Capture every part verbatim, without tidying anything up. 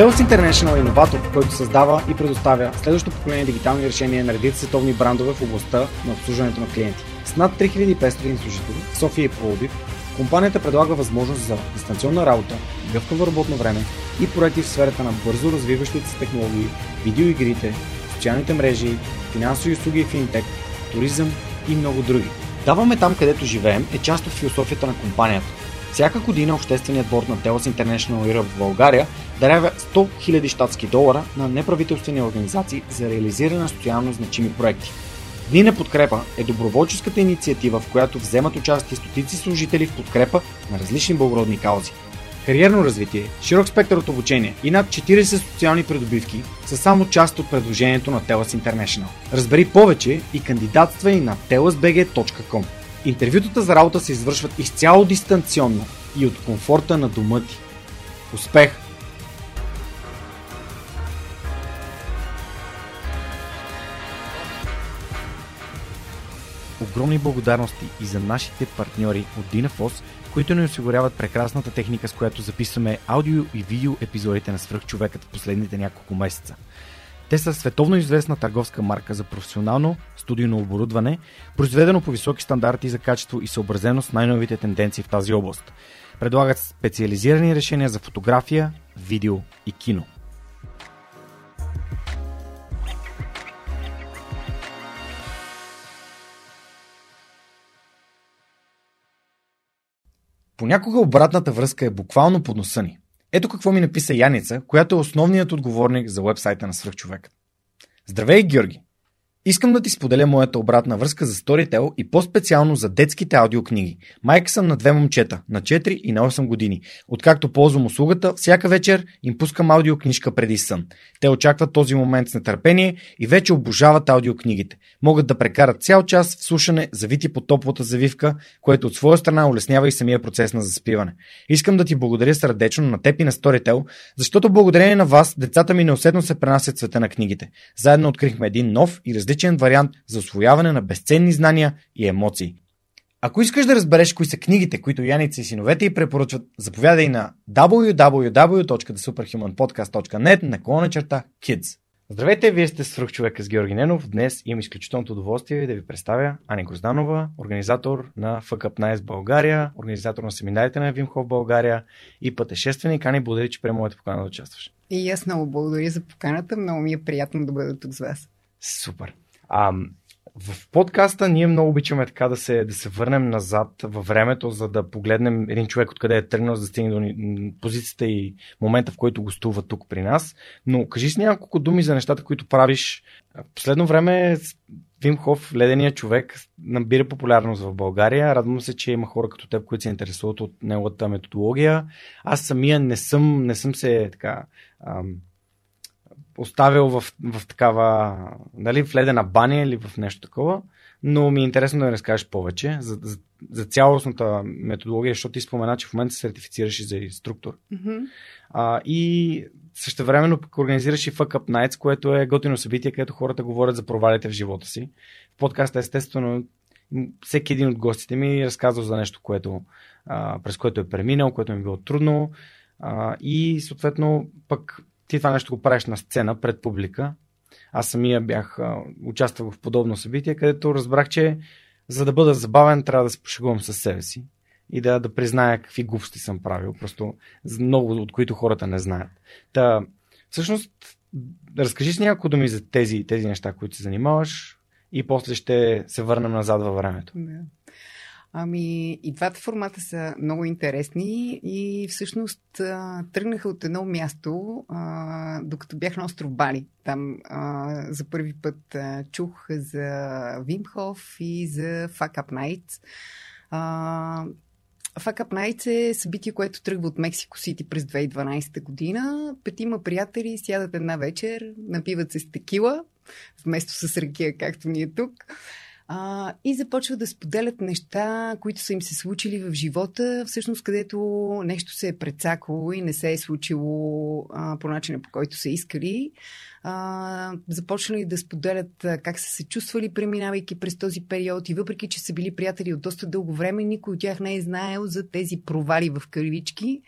TELUS International е иноватор, който създава и предоставя следващото поколение дигитални решения на редица световни брандове в областта на обслужването на клиенти. С над три хиляди и петстотин служители в София и Пловдив, компанията предлага възможност за дистанционна работа, гъвкаво работно време и проекти в сферата на бързо развиващите се технологии, видеоигрите, социалните мрежи, финансови услуги и финтек, туризъм и много други. Даваме там, където живеем е част от философията на компанията. Всяка година общественият борд на TELUS International Europe в България дарява сто хиляди щатски долара на неправителствени организации за реализиране на социално значими проекти. Дни на подкрепа е доброволческата инициатива, в която вземат участие стотици служители в подкрепа на различни благородни каузи. Кариерно развитие, широк спектър от обучение и над четиридесет социални придобивки са само част от предложението на TELUS International. Разбери повече и кандидатства и на телъс би джи точка ком. Интервютата за работа се извършват изцяло дистанционно и от комфорта на дома ти. Успех! Огромни благодарности и за нашите партньори от Dynaphos, които ни осигуряват прекрасната техника, с която записваме аудио и видео епизодите на Свръхчовекът в последните няколко месеца. Те са световно известна търговска марка за професионално студийно оборудване, произведено по високи стандарти за качество и съобразено с най-новите тенденции в тази област. Предлагат специализирани решения за фотография, видео и кино. Понякога обратната връзка е буквално под носа ни. Ето какво ми написа Яница, която е основният отговорник за уебсайта на Свръхчовекът. Здравей, Георги! Искам да ти споделя моята обратна връзка за Storytel и по-специално за детските аудиокниги. Майка съм на две момчета, на четири и на осем години. Откакто ползвам услугата, всяка вечер им пускам аудиокнижка преди сън. Те очакват този момент с нетърпение и вече обожават аудиокнигите. Могат да прекарат цял час в слушане, завити по топлата завивка, което от своя страна улеснява и самия процес на заспиване. Искам да ти благодаря сърдечно на теб и на Storytel, защото благодарение на вас децата ми неусетно се пренасят света на книгите. Заедно открихме един нов и различен вариант за усвояване на безценни знания и емоции. Ако искаш да разбереш кои са книгите, които Яница и синовете й препоръчват, заповядай на дабъл ю дабъл ю дабъл ю точка the superhuman podcast точка net на колона черта Kids. Здравейте, вие сте Свръхчовекът с Георги Ненов. Днес имам изключителното удоволствие да ви представя Ани Грозданова, организатор на Fuck Up Nights България, организатор на семинарите на Вим Хоф България и пътешественик. Ани, благодаря, че приема моята покана да участваш. И аз много благодаря за поканата. Много ми е приятно да бъда тук с вас. Супер! А, в подкаста ние много обичаме така да се, да се върнем назад във времето, за да погледнем един човек откъде е тръгнал, за да стигне до позицията и момента, в който гостува тук при нас. Но кажи си няколко думи за нещата, които правиш. В последно време Вим Хоф, ледения човек, набира популярност в България. Радвам се, че има хора като теб, които се интересуват от неговата методология. Аз самия не съм, не съм се така... Ам, оставил в, в такава, дали в ледена баня или в нещо такова, но ми е интересно да ми разкажеш повече за, за, за цялостната методология, защото ти спомена, че в момента се сертифицираш и за инструктор. Mm-hmm. А, и същевременно пък организираш и Fuck Up Nights, което е готино събитие, където хората говорят за провалите в живота си. В подкаста естествено всеки един от гостите ми е разказал за нещо, което, а, през което е преминал, което ми е било трудно, а, и съответно пък ти това нещо го правиш на сцена, пред публика. Аз самия бях участвал в подобно събитие, където разбрах, че за да бъда забавен, трябва да се пошегувам със себе си и да, да призная какви глупости съм правил, просто много от които хората не знаят. Та, всъщност, разкажи си няколко думи за тези, тези неща, които се занимаваш, и после ще се върнем назад във времето. Да. Ами и двата формата са много интересни и всъщност тръгнаха от едно място, а, докато бях на остров Бали. Там а, за първи път а, чух за Вим Хоф и за Fuck Up Nights. А, Fuck Up Nights е събитие, което тръгва от Мексико Сити през две хиляди и дванадесета година. Петима приятели сядат една вечер, напиват се с текила, вместо с ракия, както ни е тук, а, и започват да споделят неща, които са им се случили в живота, всъщност където нещо се е прецакало и не се е случило а, по начина, по който са искали. А, започнали да споделят а, как са се чувствали, преминавайки през този период, и въпреки че са били приятели от доста дълго време, никой от тях не е знаел за тези провали в кървички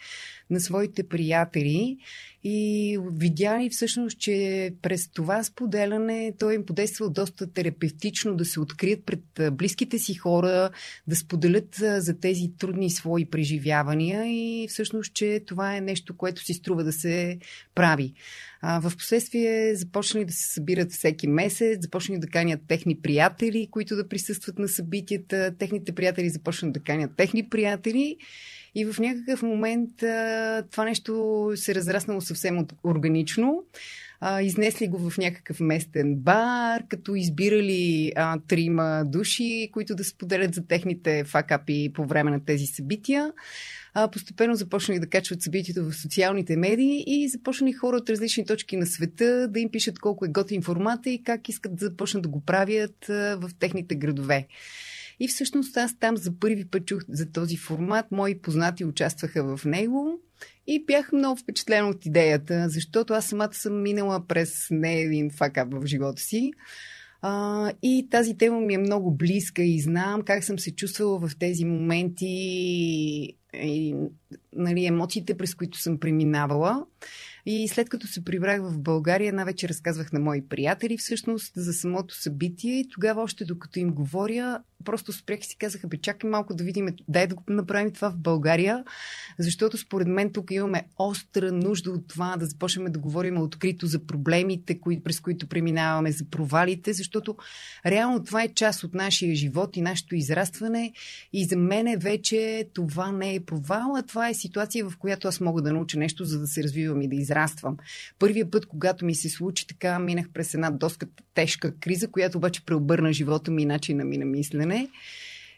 на своите приятели, и видяли всъщност, че през това споделяне той им подействал доста терапевтично да се открият пред близките си хора, да споделят за тези трудни свои преживявания, и всъщност, че това е нещо, което си струва да се прави. В последствие започнали да се събират всеки месец, започнали да канят техни приятели, които да присъстват на събитията, техните приятели започнат да канят техни приятели, и в някакъв момент това нещо се е разраснало съвсем органично. Изнесли го в някакъв местен бар, като избирали а, трима души, които да споделят за техните факапи по време на тези събития. А, постепенно започнах да качват събитието в социалните медии и започнах хора от различни точки на света да им пишат колко е готин формата и как искат да започнат да го правят а, в техните градове. И всъщност аз там за първи път чух за този формат. Мои познати участваха в него и бях много впечатлена от идеята, защото аз самата съм минала през не един факап в живота си. А, и тази тема ми е много близка и знам как съм се чувствала в тези моменти и нали, емоциите, през които съм преминавала. И след като се прибрах в България, една вече разказвах на мои приятели всъщност за самото събитие, и тогава още докато им говоря, просто спрях и си казах, бе, чакай малко да видим, дай да го направим това в България, защото според мен тук имаме остра нужда от това да започнем да говорим открито за проблемите, кои, през които преминаваме, за провалите, защото реално това е част от нашия живот и нашето израстване, и за мене вече това не е провал, а това е ситуация, в която аз мога да науча нещо, за да се развивам и да израствам. Първия път, когато ми се случи така, минах през една доста тежка криза, която обаче преобърна живота ми и начина ми на мислене.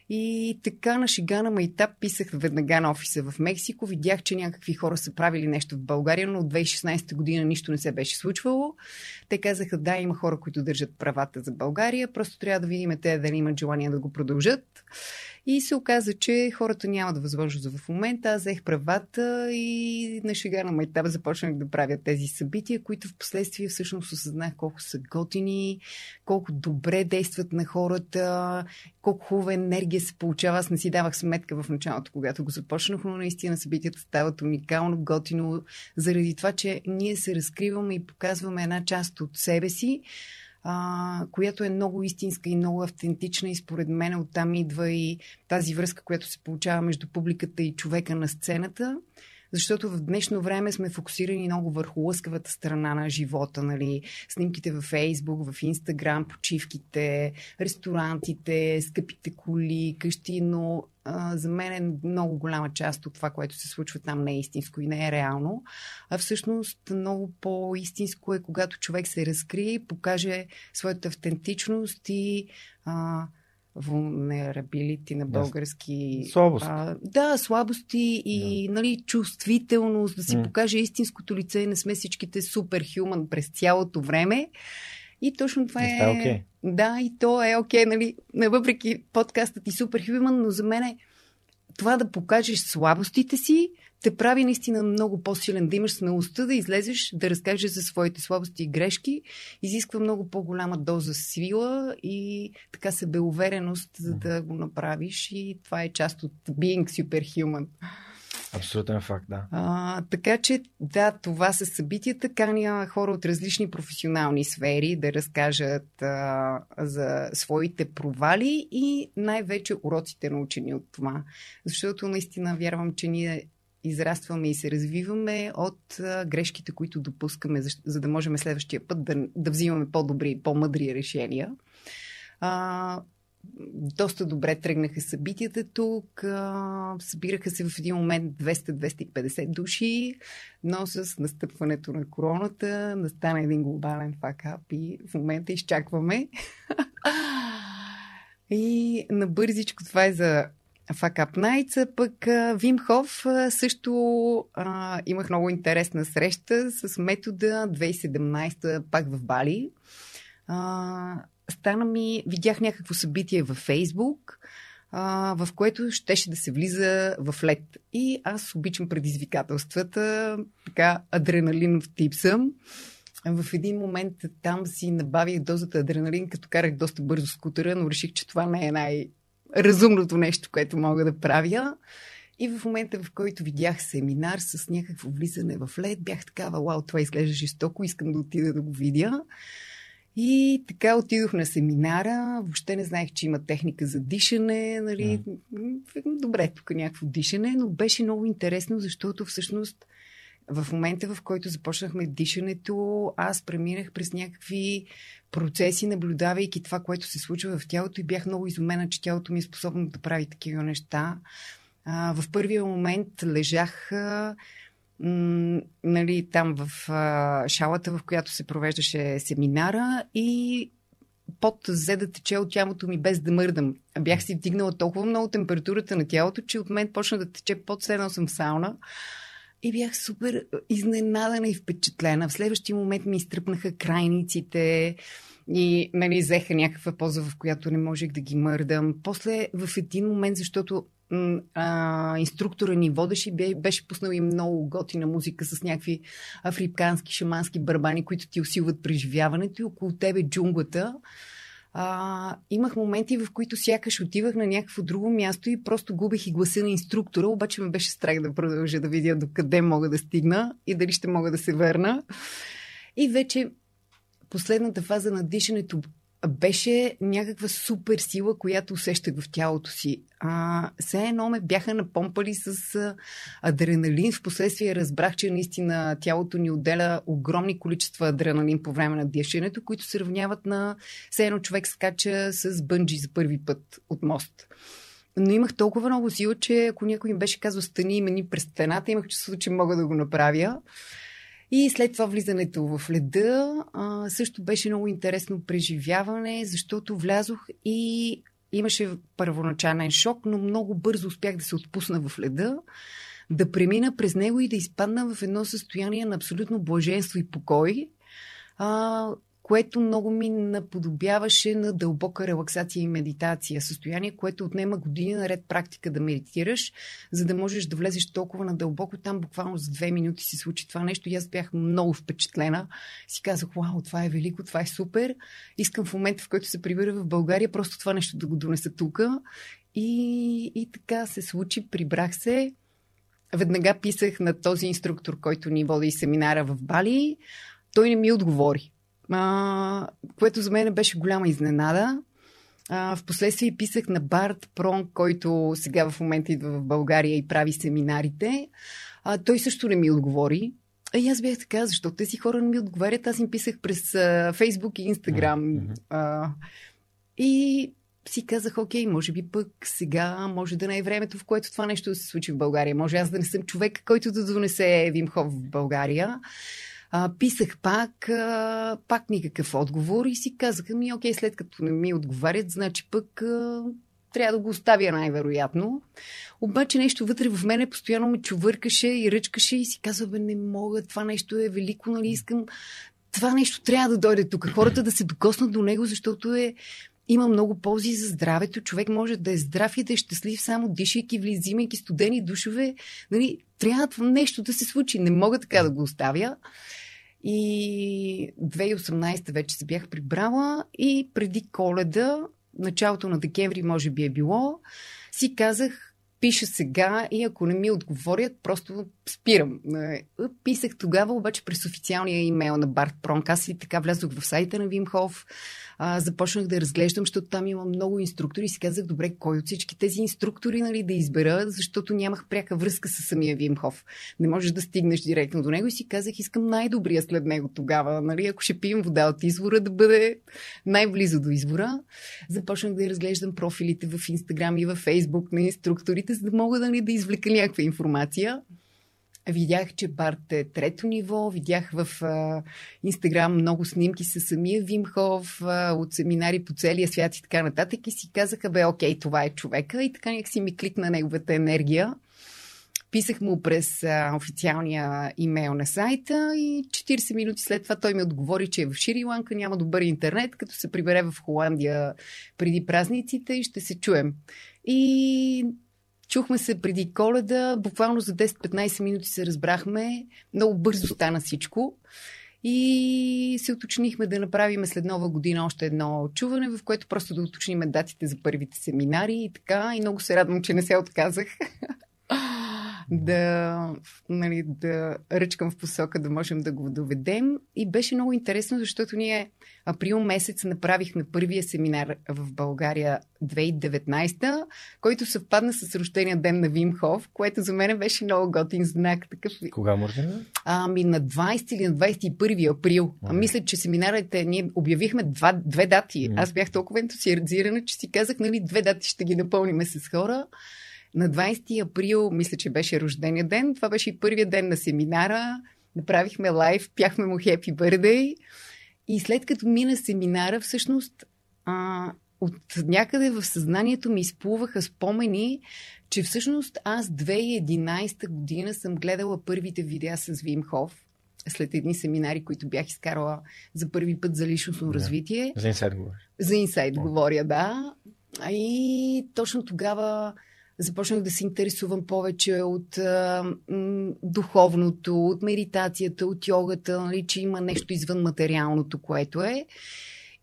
И така на Шигана Майтап писах веднага на офиса в Мексико. Видях, че някакви хора са правили нещо в България, но от две хиляди и шестнадесета година нищо не се беше случвало. Те казаха, да, има хора, които държат правата за България, просто трябва да видим те дали имат желание да го продължат. И се оказа, че хората нямат възможност в момента. Аз взех правата и на Шигана Майтап започнах да правя тези събития, които в последствие всъщност осъзнах колко са готини, колко добре действат на хората, колко хубава енергия се получава. Аз не си давах сметка в началото, когато го започнах, но наистина събитията стават уникално готино заради това, че ние се разкриваме и показваме една част от себе си, а, която е много истинска и много автентична, и според мен оттам идва и тази връзка, която се получава между публиката и човека на сцената, защото в днешно време сме фокусирани много върху лъскавата страна на живота, нали? Снимките във Фейсбук, в Инстаграм, почивките, ресторантите, скъпите коли, къщи, но а, за мен е много голяма част от това, което се случва там, не е истинско и не е реално. А всъщност много по-истинско е, когато човек се разкрие, покаже своята автентичност и а, vulnerability на български... Слабост. А, да, слабости и да. Нали, чувствителност, да си mm. покаже истинското лице, не сме всичките суперхюман през цялото време. И точно това и е... Okay. Да, и то е окей, okay, нали, въпреки подкастът и суперхюман, но за мен е това да покажеш слабостите си, те прави наистина много по-силен, да имаш смелостта да излезеш, да разкажеш за своите слабости и грешки, изисква много по-голяма доза сила и така себеувереност, за да го направиш, и това е част от being superhuman. Абсолютен факт, да. А, така че, да, това са събитията. Каня хора от различни професионални сфери да разкажат а, за своите провали и най-вече уроците научени от това. Защото наистина вярвам, че ние израстваме и се развиваме от а, грешките, които допускаме, за, за да можем следващия път да, да взимаме по-добри и по-мъдри решения. А, доста добре тръгнаха събитията тук. А, събираха се в един момент двеста до двеста и петдесет души, но с настъпването на короната настана един глобален факап и в момента изчакваме. И набързичко това е за Fuck Up Nights, пък Вим Хоф също а, имах много интересна среща с метода две хиляди и седемнадесета пак в Бали. А, стана ми, видях някакво събитие във Фейсбук, а, в което щеше да се влиза в лед. И аз обичам предизвикателствата, така адреналинов тип съм. В един момент там си набавих дозата адреналин, като карах доста бързо скутера, но реших, че това не е най-разумното нещо, което мога да правя. И в момента, в който видях семинар с някакво влизане в лед, бях такава, вау, това изглежда жестоко, искам да отида да го видя. И така отидох на семинара, въобще не знаех, че има техника за дишане, нали, yeah. Добре, тук някакво дишане, но беше много интересно, защото всъщност в момента, в който започнахме дишането, аз преминах през някакви процеси, наблюдавайки това, което се случва в тялото и бях много изумена, че тялото ми е способно да прави такива неща. А, в първия момент лежах а, м, нали, там в а, шалата, в която се провеждаше семинара и пот взе да тече от тялото ми без да мърдам. Бях си вдигнала толкова много температурата на тялото, че от мен почна да тече пот, седнал съм в сауна. И бях супер изненадана и впечатлена. В следващия момент ми изтръпнаха крайниците и нали, взеха някаква поза, в която не можех да ги мърдам. После в един момент, защото а, инструктора ни водеше, беше пуснал и много готина музика с някакви африкански, шамански барабани, които ти усилват преживяването и около тебе джунглата. А, имах моменти, в които сякаш отивах на някакво друго място и просто губех и гласа на инструктора, обаче ме беше страх да продължа да видя докъде мога да стигна и дали ще мога да се върна. И вече последната фаза на дишането беше някаква супер сила, която усещах в тялото си. А, все едно ме бяха напомпали с адреналин. Впоследствие разбрах, че наистина тялото ни отделя огромни количества адреналин по време на дишането, които се равняват на все едно човек скача с бънджи за първи път от мост. Но имах толкова много сила, че ако някой ми беше казал стани и мени през стената, имах чувство, че мога да го направя. И след това влизането в леда а, също беше много интересно преживяване, защото влязох и имаше първоначален шок, но много бързо успях да се отпусна в леда, да премина през него и да изпадна в едно състояние на абсолютно блаженство и покой, а, което много ми наподобяваше на дълбока релаксация и медитация. Състояние, което отнема години наред практика да медитираш, за да можеш да влезеш толкова надълбоко. Там буквално за две минути се случи това нещо и аз бях много впечатлена. Си казах, вау, това е велико, това е супер. Искам в момента, в който се прибера в България, просто това нещо да го донеса тук. И, и така се случи, прибрах се. Веднага писах на този инструктор, който ни води семинара в Бали. Той не ми отговори. Uh, което за мен беше голяма изненада. Uh, впоследствие писах на Барт Пронк, който сега в момента идва в България и прави семинарите. Uh, той също не ми отговори. И аз бях така, защото тези хора не ми отговарят. Аз им писах през uh, Фейсбук и Инстаграм. Mm-hmm. Uh, и си казах, окей, може би пък сега може да не е времето, в което това нещо да се случи в България. Може аз да не съм човек, който да донесе Вим Хоф в България. А, писах пак, а, пак никакъв отговор и си казаха ми, окей, след като не ми отговарят, значи пък а, трябва да го оставя най-вероятно. Обаче нещо вътре в мене постоянно ме чувъркаше и ръчкаше и си казва, бе, не мога, това нещо е велико, нали, искам, това нещо трябва да дойде тук, хората да се докоснат до него, защото е има много ползи за здравето. Човек може да е здрав и да е щастлив, само дишайки, влизимайки студени душове. Нали, трябва нещо да се случи. Не мога така да го оставя. И две хиляди и осемнадесета вече се бях прибрала и преди Коледа, началото на декември може би е било, си казах, пиша сега и ако не ми отговорят, просто спирам. Писах тогава, обаче през официалния имейл на Барт Пронк. Аз и така влязох в сайта на Вим Хоф. А, започнах да разглеждам, защото там има много инструктори и си казах, добре, кой от всички тези инструктори, нали, да избера, защото нямах пряка връзка с самия Вим Хоф. Не можеш да стигнеш директно до него и си казах, искам най-добрия след него тогава. Нали, ако ще пием вода от извора, да бъде най-близо до извора. Започнах да разглеждам профилите в Инстаграм и в Фейсбук на инструкторите, за да мога, нали, да извлека някаква информация. Видях, че Барт е трето ниво. Видях в а, Инстаграм много снимки с самия Вим Хоф, а, от семинари по целия свят и така нататък. И си казаха, бе, окей, това е човека. И така някакси ми кликна неговата енергия. Писах му през а, официалния имейл на сайта и четирийсет минути след това той ми отговори, че е в Шри-Ланка, няма добър интернет, като се прибере в Холандия преди празниците и ще се чуем. И чухме се преди Коледа, буквално за десет-петнайсет минути се разбрахме, много бързо стана всичко и се уточнихме да направим след нова година още едно чуване, в което просто да уточним датите за първите семинари и така, и много се радвам, че не се отказах. Да, нали, да ръчкам в посока да можем да го доведем. И беше много интересно, защото ние април месец направихме първия семинар в България две хиляди и деветнайсета, който съвпадна с рождения ден на Вим Хоф, което за мен беше много готин знак. Такъв... Кога може да? Ами на двайсети или на двайсет и първи април. А, мисля, че семинарите ние обявихме два, две дати. М-м. Аз бях толкова ентусиазирана, че си казах, нали, две дати ще ги напълним с хора. На двайсети април, мисля, че беше рождения ден. Това беше и първият ден на семинара. Направихме лайв, пяхме му Happy Birthday. И след като мина семинара, всъщност а, от някъде в съзнанието ми изплуваха спомени, че всъщност аз две хиляди и единайсета година съм гледала първите видеа с Вим Хоф. След едни семинари, които бях изкарала за първи път за личностно yeah. развитие. За Инсайт говоря. За Инсайт yeah. говоря, да. И точно тогава започнах да се интересувам повече от а, м, духовното, от медитацията, от йогата, нали, че има нещо извън материалното, което е.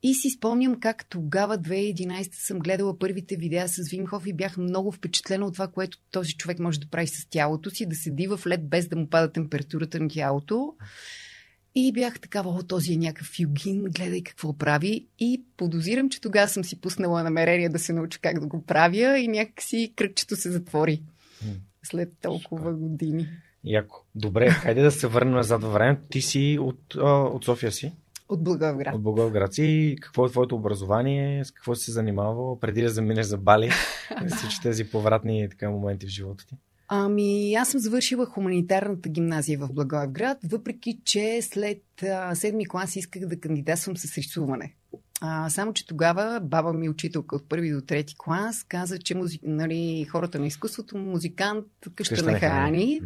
И си спомням как тогава, две хиляди и единайсета, съм гледала първите видеа с Вим Хоф и бях много впечатлена от това, което този човек може да прави с тялото си, да седи в лед без да му пада температурата на тялото. И бях такава, о, този е някакъв йогин, гледай какво прави. И подозирам, че тогава съм си пуснала намерение да се науча как да го правя и някакси кръгчето се затвори след толкова години. Яко. Добре, хайде да се върнем назад във времето. Ти си от, от София си? От Благоевград. От Благоевград си. Какво е твоето образование? С какво си се занимавала? Преди да заминеш за Бали? Всички тези повратни така моменти в живота ти? Ами, аз съм завършила хуманитарната гимназия в Благоевград, въпреки че след седми клас исках да кандидатствам с рисуване. А, само, че тогава баба ми, учителка от първи до трети клас, каза, че музи... нали, хората на изкуството, музикант, къща, къща на храни.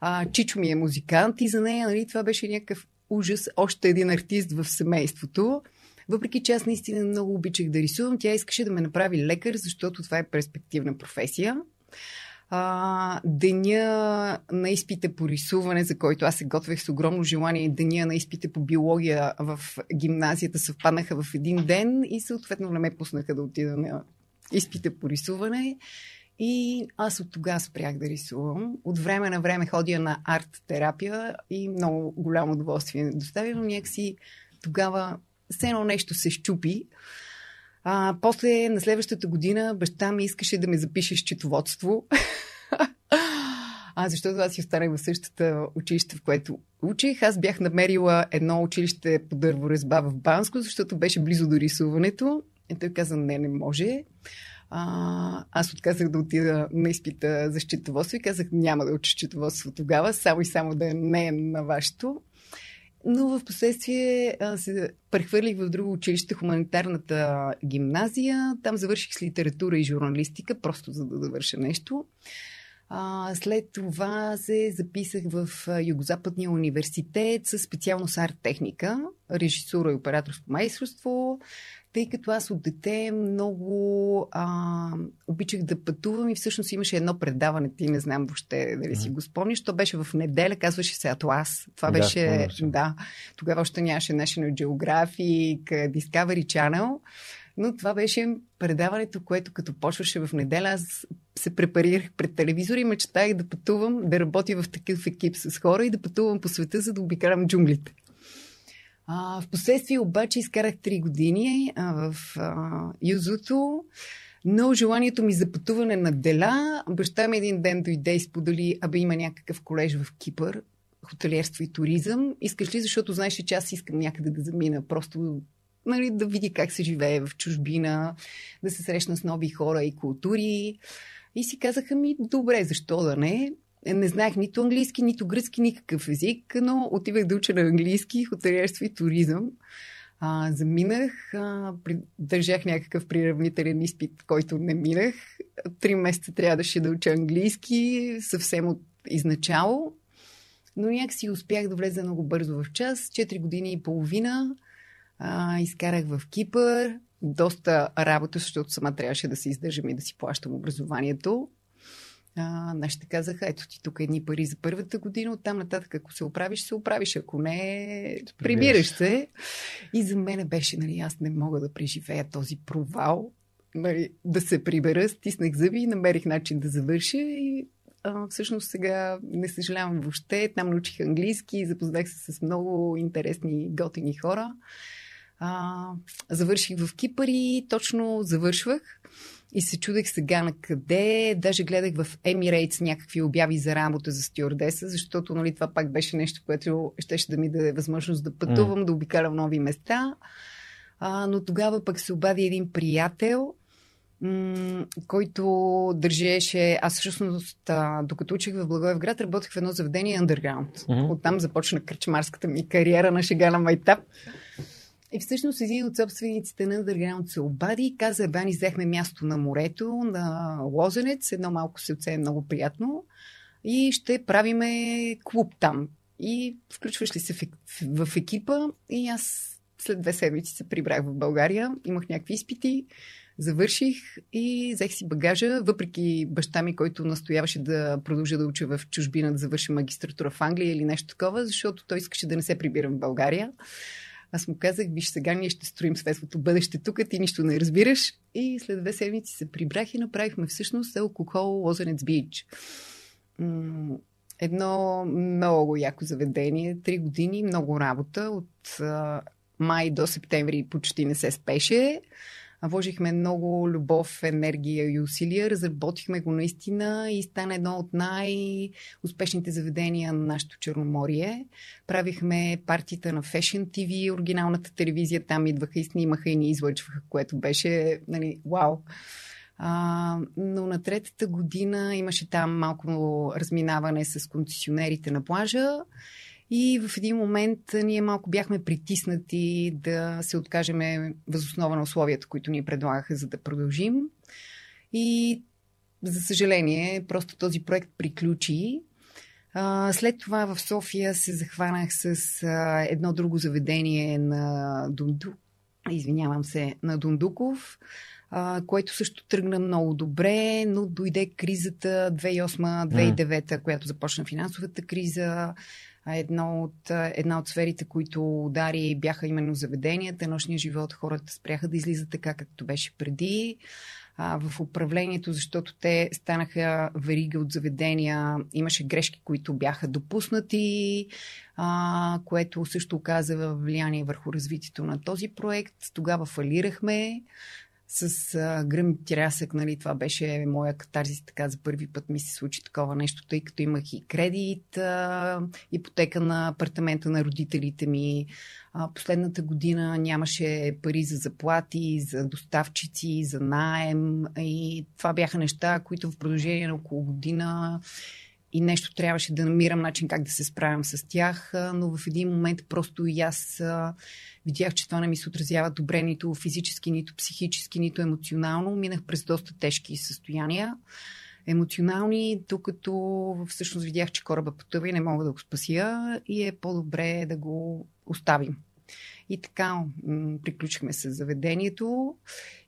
А, чичо ми е музикант и за нея, нали, това беше някакъв ужас, още един артист в семейството. Въпреки че аз наистина много обичах да рисувам, тя искаше да ме направи лекар, защото това е перспективна професия. А, деня на изпита по рисуване, за който аз се готвех с огромно желание, и деня на изпита по биология в гимназията съвпаднаха в един ден и съответно не ме пуснаха да отида на изпита по рисуване. И аз от тогава спрях да рисувам. От време на време ходя на арт-терапия и много голямо удоволствие доставя, но някакси тогава все едно нещо се щупи. А, после, на следващата година, баща ми искаше да ме запише счетоводство. А, защото аз си останах в същата училище, в което учих. Аз бях намерила едно училище по дърворезба в Банско, защото беше близо до рисуването. И той каза, не, не може. А, аз отказах да отида на изпита за счетоводство и казах, няма да уча счетоводство тогава, само и само да не е на вашето. Но в последствие се прехвърлих в друго училище, хуманитарната гимназия. Там завърших с литература и журналистика, просто за да завърша нещо. А, след това се записах в Югозападния университет със специално с арт-техника, режисура и операторско майсторство, тъй като аз от дете много а, обичах да пътувам и всъщност имаше едно предаване, ти не знам въобще дали си го спомниш, то беше в неделя, казваше се Атлас. Това да, беше, да, тогава още нямаше National Geographic, Discovery Channel, но това беше предаването, което като почваше в неделя, аз се препарирах пред телевизора и мечтах да пътувам, да работя в такъв екип с хора и да пътувам по света, за да обикарам джунглите. А, впоследствие обаче изкарах три години а, в а, Юзото, но желанието ми за пътуване надделя. Баща ми един ден дойде и сподели, абе има някакъв колеж в Кипър, хотелиерство и туризъм. Искаш ли, защото знаеш, че аз искам някъде да замина, просто нали, да видя как се живее в чужбина, да се срещна с нови хора и култури. И си казаха ми, добре, защо да не? Не знаех нито английски, нито гръцки, никакъв език, но отивах да уча на английски, хотелиерство и туризъм. А, заминах, а, държах някакъв приравнителен изпит, който не минах. Три месеца трябваше да уча английски, съвсем от изначало. Но някакси успях да влеза много бързо в час. Четири години и половина а, изкарах в Кипър. Доста работа, защото сама трябваше да се издържам и да си плащам образованието. А, нашите казаха, ето ти тук едни пари за първата година, оттам нататък ако се оправиш, се оправиш, ако не, прибираш се. И за мен беше, нали, аз не мога да преживея този провал, нали, да се прибера, стиснах зъби, намерих начин да завърша и а, всъщност сега не съжалявам въобще, там научих английски, запознах се с много интересни, готини хора. А, завърших в Кипър и точно завършвах. И се чудех сега на къде. Даже гледах в Emirates някакви обяви за работа за стюардеса, защото, нали, това пак беше нещо, което щеше да ми даде възможност да пътувам, mm. да обикалям нови места. А, но тогава пък се обади един приятел, м- който държеше... Аз всъщност, а, докато учих в Благоевград, работех в едно заведение Underground. Mm-hmm. Оттам започна кръчмарската ми кариера на Шигана Майтап. И всъщност един от собствениците на Underground се обади и каза, бе, ни взехме място на морето, на Лозенец, едно малко селце е много приятно и ще правиме клуб там. И включваш ли се в, в, в екипа? И аз след две седмици се прибрах в България, имах някакви изпити, завърших и взех си багажа, въпреки баща ми, който настояваше да продължа да уча в чужбина, да завърша магистратура в Англия или нещо такова, защото той искаше да не се прибирам в България. Аз му казах, виж, сега ние ще строим светлото бъдеще тук, ти нищо не разбираш. И след две седмици се прибрах и направихме всъщност Алкохол Лозенец Бич. Едно много яко заведение, три години, много работа. От а, май до септември почти не се спеше. Вложихме много любов, енергия и усилия, разработихме го наистина и стана едно от най-успешните заведения на нашето Черноморие. Правихме партита на Fashion Ти Ви, оригиналната телевизия, там идваха и снимаха и ни излъчваха, което беше, нали, вау! А, но на третата година имаше там малко разминаване с концесионерите на плажа. И в един момент ние малко бяхме притиснати да се откажем възоснова на условията, които ни предлагаха, за да продължим. И, за съжаление, просто този проект приключи. След това в София се захванах с едно друго заведение на Дундук. Извинявам се, на Дундуков, което също тръгна много добре, но дойде кризата две хиляди и осма - две хиляди и девета, която започна финансовата криза. Една от, една от сферите, които удари, бяха именно заведенията, нощния живот, хората спряха да излизат така, както беше преди. А, в управлението, защото те станаха верига от заведения, имаше грешки, които бяха допуснати, а, което също оказа влияние върху развитието на този проект. Тогава фалирахме с а, гръм трясък, нали, това беше моя катарзис, така за първи път ми се случи такова нещо, тъй като имах и кредит, а, ипотека на апартамента на родителите ми. А, последната година нямаше пари за заплати, за доставчици, за наем и това бяха неща, които в продължение на около година и нещо трябваше да намирам начин как да се справям с тях, но в един момент просто и аз видях, че това не ми се отразява добре нито физически, нито психически, нито емоционално. Минах през доста тежки състояния емоционални, докато всъщност видях, че кораба потъва и не мога да го спася и е по-добре да го оставим. И така приключихме с заведението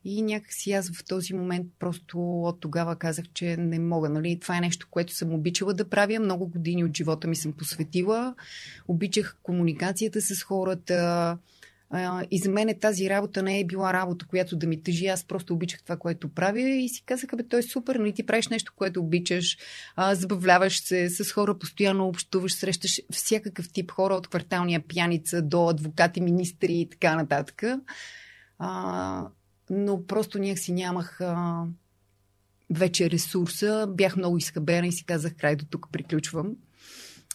и някакси аз в този момент просто от тогава казах, че не мога. Нали? Това е нещо, което съм обичала да правя. Много години от живота ми съм посветила. Обичах комуникацията с хората и за мен тази работа не е била работа, която да ми тъжи. Аз просто обичах това, което правя и си казах, бе, то е супер, но и ти правиш нещо, което обичаш, забавляваш се с хора, постоянно общуваш, срещаш всякакъв тип хора, от кварталния пияница до адвокати, министри и така нататък. А, но просто някакси нямах а, вече ресурса, бях много изхабена и си казах, край, до тук приключвам.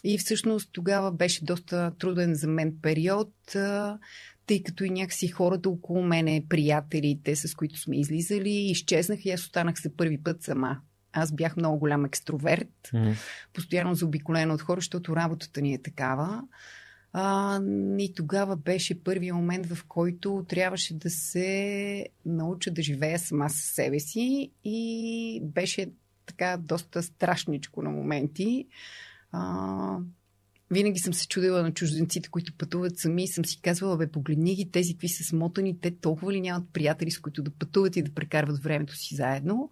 И всъщност тогава беше доста труден за мен период, тъй като и някакси хората около мене, приятелите, с които сме излизали, изчезнаха и аз останах за първи път сама. Аз бях много голям екстроверт, mm. постоянно заобиколена от хора, защото работата ни е такава. А, и тогава беше първият момент, в който трябваше да се науча да живея сама със себе си и беше така доста страшничко на моменти. А, винаги съм се чудила на чужденците, които пътуват сами и съм си казвала, бе, погледни ги, тези какви са смотани, те толкова ли нямат приятели, с които да пътуват и да прекарват времето си заедно.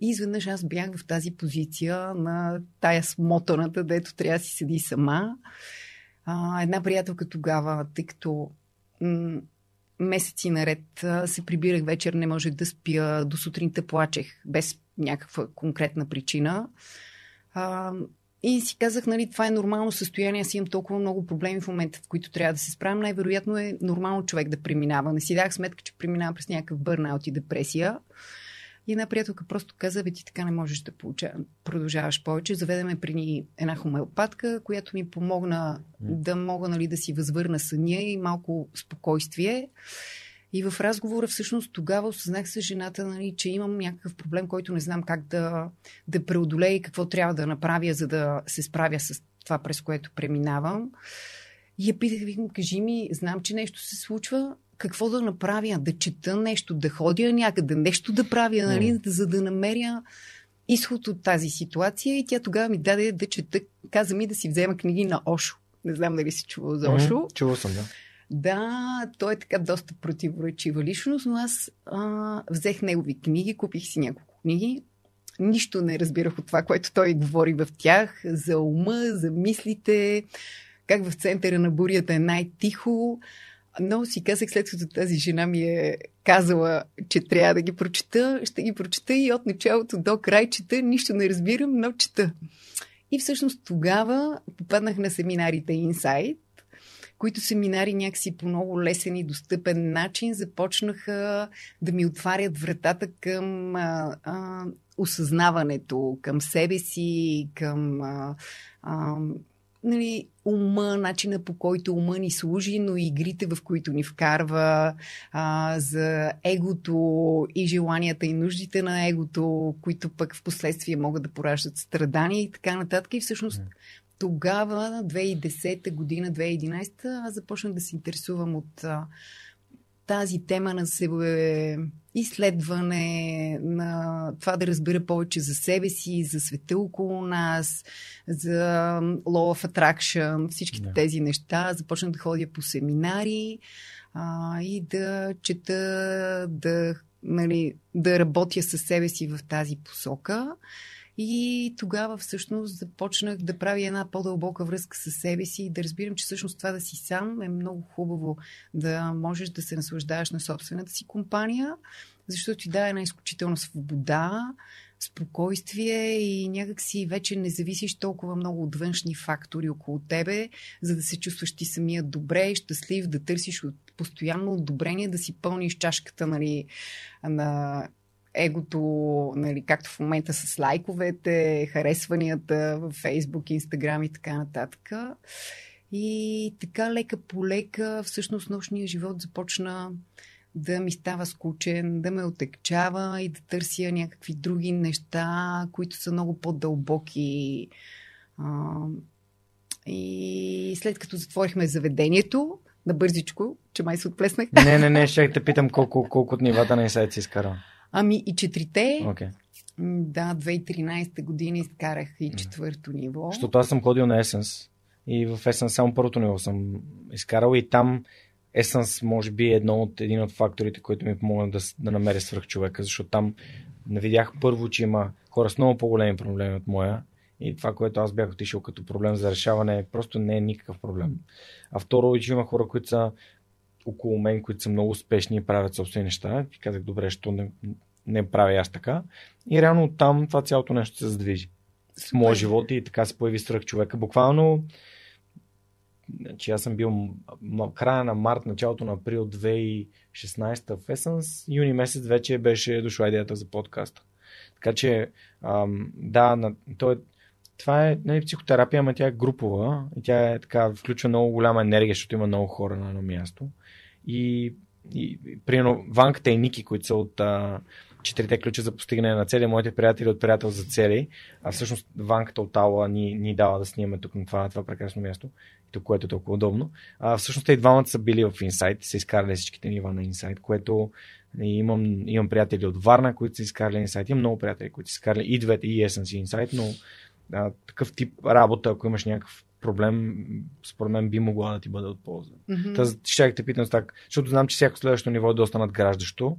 И изведнъж аз бях в тази позиция на тая смотаната, дето трябва да си седи сама. А, една приятелка тогава, тъй като м- месеци наред се прибирах вечер, не може да спя, до сутринта плачех, без някаква конкретна причина. А, и си казах, нали, това е нормално състояние, аз имам толкова много проблеми в момента, в които трябва да се справям. Най-вероятно е нормално човек да преминава. Не си дах сметка, че преминава през някакъв бърнаут и депресия. И една приятелка просто каза, бе, ти така не можеш да получа... продължаваш повече. Заведеме при ни една хомеопатка, която ми помогна mm. да мога, нали, да си възвърна съня и малко спокойствие. И в разговора всъщност тогава осъзнах с жената, нали, че имам някакъв проблем, който не знам как да, да преодолея и какво трябва да направя, за да се справя с това, през което преминавам. И я питах, викам, кажи ми, знам, че нещо се случва, какво да направя, да чета нещо, да ходя някъде, нещо да правя, нали, mm. за да намеря изход от тази ситуация. И тя тогава ми даде да чета, каза ми да си взема книги на Ошо. Не знам дали си чувал за Ошо. Mm-hmm. Чувал съм, да. Да, той е така доста противоречива личност, но аз а, взех негови книги, купих си няколко книги. Нищо не разбирах от това, което той говори в тях, за ума, за мислите, как в центъра на бурята е най-тихо. Но си казах, след като тази жена ми е казала, че трябва да ги прочета, ще ги прочета и от началото до край чета, нищо не разбирам, но чета. И всъщност тогава попаднах на семинарите Инсайт, които семинари някакси по много лесен и достъпен начин започнаха да ми отварят вратата към а, а, осъзнаването, към себе си, към... А, а, Нали, ума, начина по който ума ни служи, но и игрите, в които ни вкарва, а, за егото и желанията и нуждите на егото, които пък в последствие могат да пораждат страдания и така нататък. И всъщност тогава, две хиляди и десета година, две хиляди и единайсета, аз започнах да се интересувам от а, тази тема на себе изследване, на това да разбера повече за себе си, за света около нас, за Law of Attraction, всичките yeah. тези неща. Започнах да ходя по семинари а, и да чета, да, нали, да работя със себе си в тази посока. И тогава всъщност започнах да правя една по-дълбока връзка със себе си и да разбирам, че всъщност това да си сам е много хубаво, да можеш да се наслаждаваш на собствената си компания, защото ти дава една изключителна свобода, спокойствие и някак си вече не зависиш толкова много от външни фактори около тебе, за да се чувстваш ти самия добре и щастлив, да търсиш от постоянно одобрение, да си пълниш чашката, нали, на... егото, нали, както в момента с лайковете, харесванията във Фейсбук, Инстаграм и така нататък. И така лека по лека всъщност нощния живот започна да ми става скучен, да ме отекчава и да търся някакви други неща, които са много по-дълбоки. И след като затворихме заведението, набързичко, че май се отплеснах. Не, не, не, ще те питам колко, колко от нивата на Инсайт си изкарам. Ами и четирите, okay. да, две хиляди и тринайсета година изкарах и четвърто ниво. Защото аз съм ходил на Есенс и в Есенс само първото ниво съм изкарал и там Есенс може би е едно от, един от факторите, които ми помогна да, да намеря свръхчовека, защото там видях първо, че има хора с много по-големи проблеми от моя и това, което аз бях отишъл като проблем за решаване, просто не е никакъв проблем. А второ, че има хора, които са около мен, които са много успешни и правят собствени неща. И казах, добре, що не, не правя аз така. И реално оттам това цялото нещо се задвижи. С моя живот и така се появи свръхчовека. Буквално, значи аз съм бил края на март, началото на април две хиляди и шестнайсета в Есенс, юни месец вече беше дошла идеята за подкаста. Така че, ам, да, на, той, това е не е психотерапия, ама тя е групова и тя е така, включва много голяма енергия, защото има много хора на едно място. И, и, и при Ванката и Ники, които са от, а, Четрите ключа за постигане на цели, моите приятели от приятел за цели. А всъщност Ванката Утала ни, ни дава да снимаме тук на това, на това прекрасно място, тук, което е толкова удобно. А, всъщност те и двамата са били в Инсайт, са изкарали всичките нива на Инсайт, което имам, имам приятели от Варна, които са изкарали Инсайт. Имам много приятели, които са изкарали и двете, и Есенс, и Инсайт, но а, такъв тип работа, ако имаш някакъв проблем, според мен би могла да ти бъде от полза. Mm-hmm. Тази ще те питам так, защото знам, че всяко следващо ниво е доста надграждащо.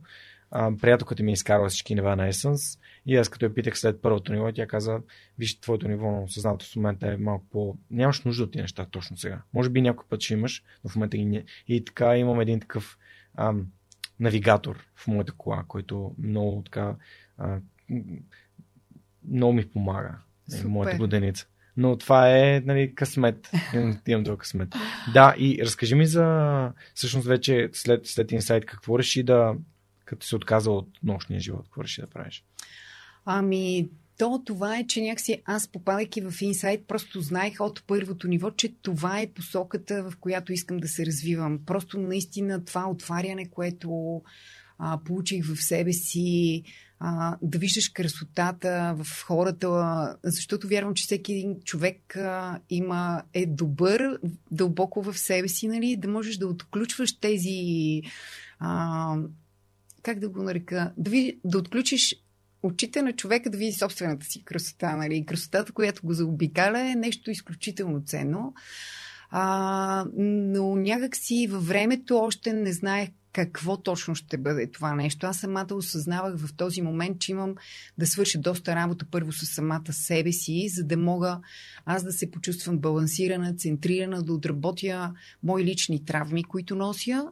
Приятелката ми изкарва всички нива на Есенс и аз като я питах след първото ниво, тя каза: виж, твоето ниво на осъзнато в момента е малко по... Нямаш нужда от тези неща точно сега. Може би някой път ще имаш, но в момента ги не... И така имам един такъв ам, навигатор в моята кола, който много така а, много ми помага в моята годеница. Но това е, нали, късмет. Имам това късмет. Да, и разкажи ми за... Всъщност вече след, след Инсайт, какво реши да... Като се отказа от нощния живот, какво реши да правиш? Ами, то това е, че някакси аз, попадайки в Инсайт, просто знаех от първото ниво, че това е посоката, в която искам да се развивам. Просто наистина това отваряне, което а, получих в себе си, а, да виждаш красотата в хората, защото вярвам, че всеки един човек а, има, е добър, дълбоко в себе си, нали, да можеш да отключваш тези... А, как да го нарека, да, ви, да отключиш очите на човека, да види собствената си красота. Нали? Красотата, която го заобикаля, е нещо изключително ценно. А, но някак си във времето още не знаех какво точно ще бъде това нещо. Аз самата осъзнавах в този момент, че имам да свърша доста работа първо със самата себе си, за да мога аз да се почувствам балансирана, центрирана, да отработя мои лични травми, които нося,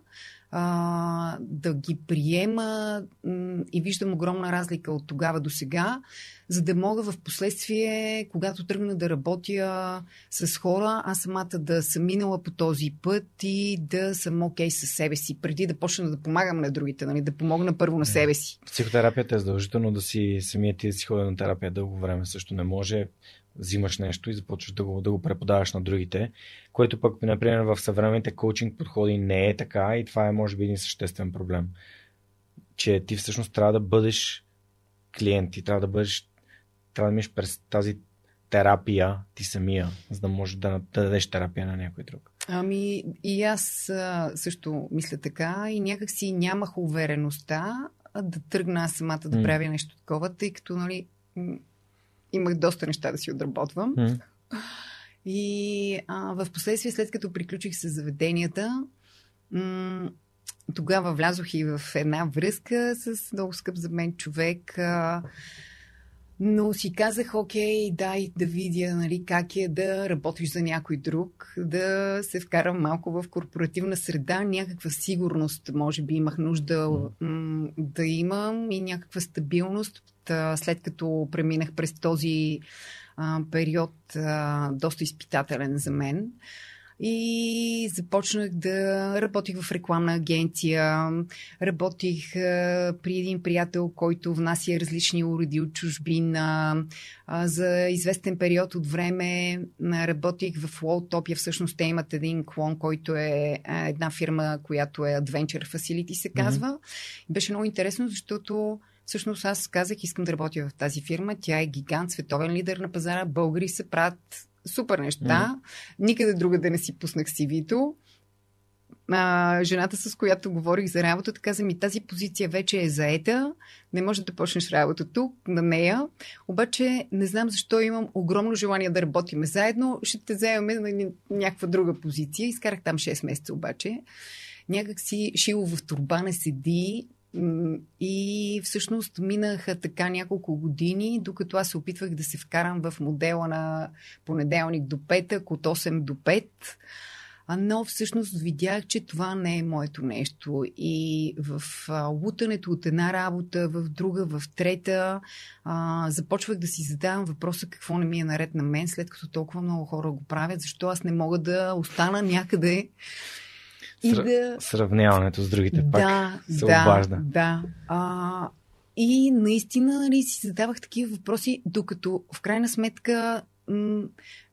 а, да ги приема м- и виждам огромна разлика от тогава до сега, за да мога в последствие, когато тръгна да работя с хора, аз самата да съм минала по този път и да съм окей със себе си, преди да почна да помагам на другите, нали? Да помогна първо на себе си. Психотерапията е задължително, да си самият ти да си ходи на терапия дълго време също не може. Взимаш нещо и започваш да го, да го преподаваш на другите, което пък, например, в съвременните коучинг подходи не е така и това е, може би, един съществен проблем. Че ти всъщност трябва да бъдеш клиент, ти трябва да бъдеш, трябва да минеш през тази терапия ти самия, за да можеш да, да дадеш терапия на някой друг. Ами и аз също мисля така и някак си нямах увереността да тръгна аз самата да правя mm. нещо такова, тъй като, нали, имах доста неща да си отработвам. Mm. И а, в последствие, след като приключих с заведенията, м- тогава влязох и в една връзка с много скъп за мен човек. А, но си казах, окей, дай да видя, нали, как е да работиш за някой друг, да се вкарам малко в корпоративна среда, някаква сигурност, може би имах нужда м- да имам и някаква стабилност. След като преминах през този а, период, а, доста изпитателен за мен, и започнах да работих в рекламна агенция, работих а, при един приятел, който внася различни уреди от чужбина. А, за известен период от време а, работих в Лоу Топия. Всъщност те имат един клон, който е а, една фирма, която е Adventure Facility се казва. Mm-hmm. Беше много интересно, защото всъщност аз казах, искам да работя в тази фирма. Тя е гигант, световен лидер на пазара. Българи се правят супер неща. Никъде друга да не си пуснах си ви-то. А, жената, с която говорих за работата, каза ми, тази позиция вече е заета. Не може да почнеш работа тук, на нея. Обаче не знам защо имам огромно желание да работиме заедно. Ще те заемем на някаква друга позиция. Изкарах там шест месеца обаче. Някак си шило в турба не седи. И всъщност минаха така няколко години, докато аз се опитвах да се вкарам в модела на понеделник до петък, от осем до пет. Но всъщност видях, че това не е моето нещо. И в лутането от една работа в друга, в трета, а, започвах да си задавам въпроса какво не ми е наред на мен, след като толкова много хора го правят, защо аз не мога да остана някъде. Ср... Да... Сравняването с другите пак да, се да, обажда. Да. А, и наистина, нали, си задавах такива въпроси, докато в крайна сметка м-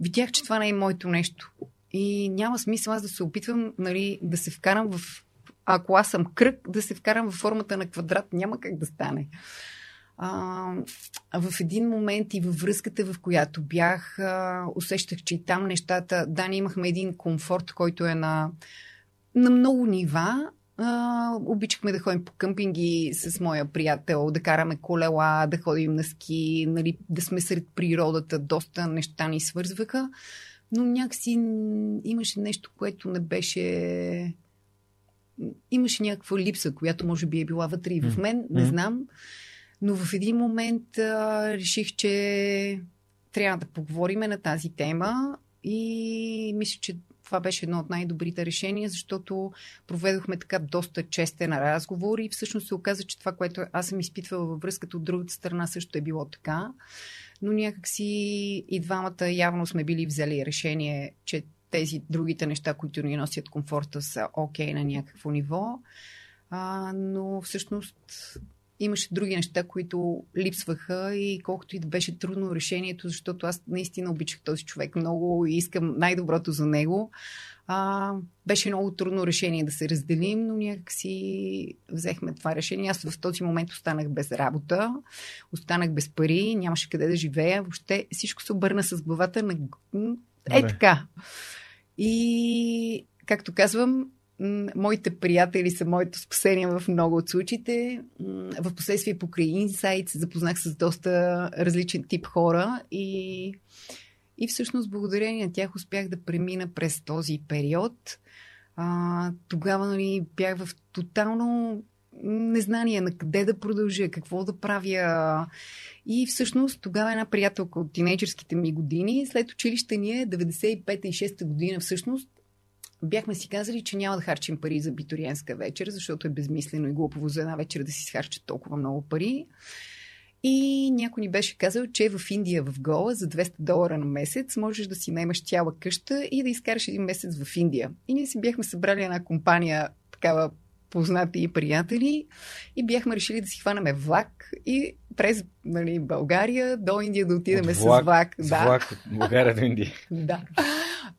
видях, че това не е моето нещо. И няма смисъл аз да се опитвам, нали, да се вкарам в... Ако аз съм кръг, да се вкарам във формата на квадрат, няма как да стане. А, в един момент и във връзката, в която бях, а, усещах, че и там нещата... Да, ние имахме един комфорт, който е на, на много нива. А, обичахме да ходим по къмпинги с моя приятел, да караме колела, да ходим на ски, нали, да сме сред природата. Доста неща ни свързваха. Но някакси имаше нещо, което не беше... Имаше някаква липса, която може би е била вътре и в мен. Не знам. Но в един момент а, реших, че трябва да поговориме на тази тема и мисля, че това беше едно от най-добрите решения, защото проведохме така доста честен разговор и всъщност се оказа, че това, което аз съм изпитвала във връзката от другата страна, също е било така. Но някакси и двамата явно сме били взели решение, че тези другите неща, които ни носят комфорта, са окей на някакво ниво. А, но всъщност... Имаше други неща, които липсваха и колкото и да беше трудно решението, защото аз наистина обичах този човек много и искам най-доброто за него. А, беше много трудно решение да се разделим, но някак си взехме това решение. Аз в този момент останах без работа, останах без пари, нямаше къде да живея. Въобще всичко се обърна с главата на... Е така. И, както казвам, моите приятели са моето спасение в много от случаите. В последствие покрай Инсайт се запознах с доста различен тип хора и, и всъщност благодарение на тях успях да премина през този период. А, тогава нали, бях в тотално незнание на къде да продължа, какво да правя. И всъщност тогава една приятелка от тинейджерските ми години, след училище ние, деветдесет и пета и шеста година всъщност, бяхме си казали, че няма да харчим пари за абитуриентска вечер, защото е безмислено и глупаво за една вечер да си схарчат толкова много пари. И някой ни беше казал, че в Индия, в Гоа, за двеста долара на месец можеш да си наемаш цяла къща и да изкараш един месец в Индия. И ние си бяхме събрали една компания, такава познати и приятели, и бяхме решили да си хванаме влак и през нали, България до Индия да отидеме с влак. С да. Влак от България до Индия. Да.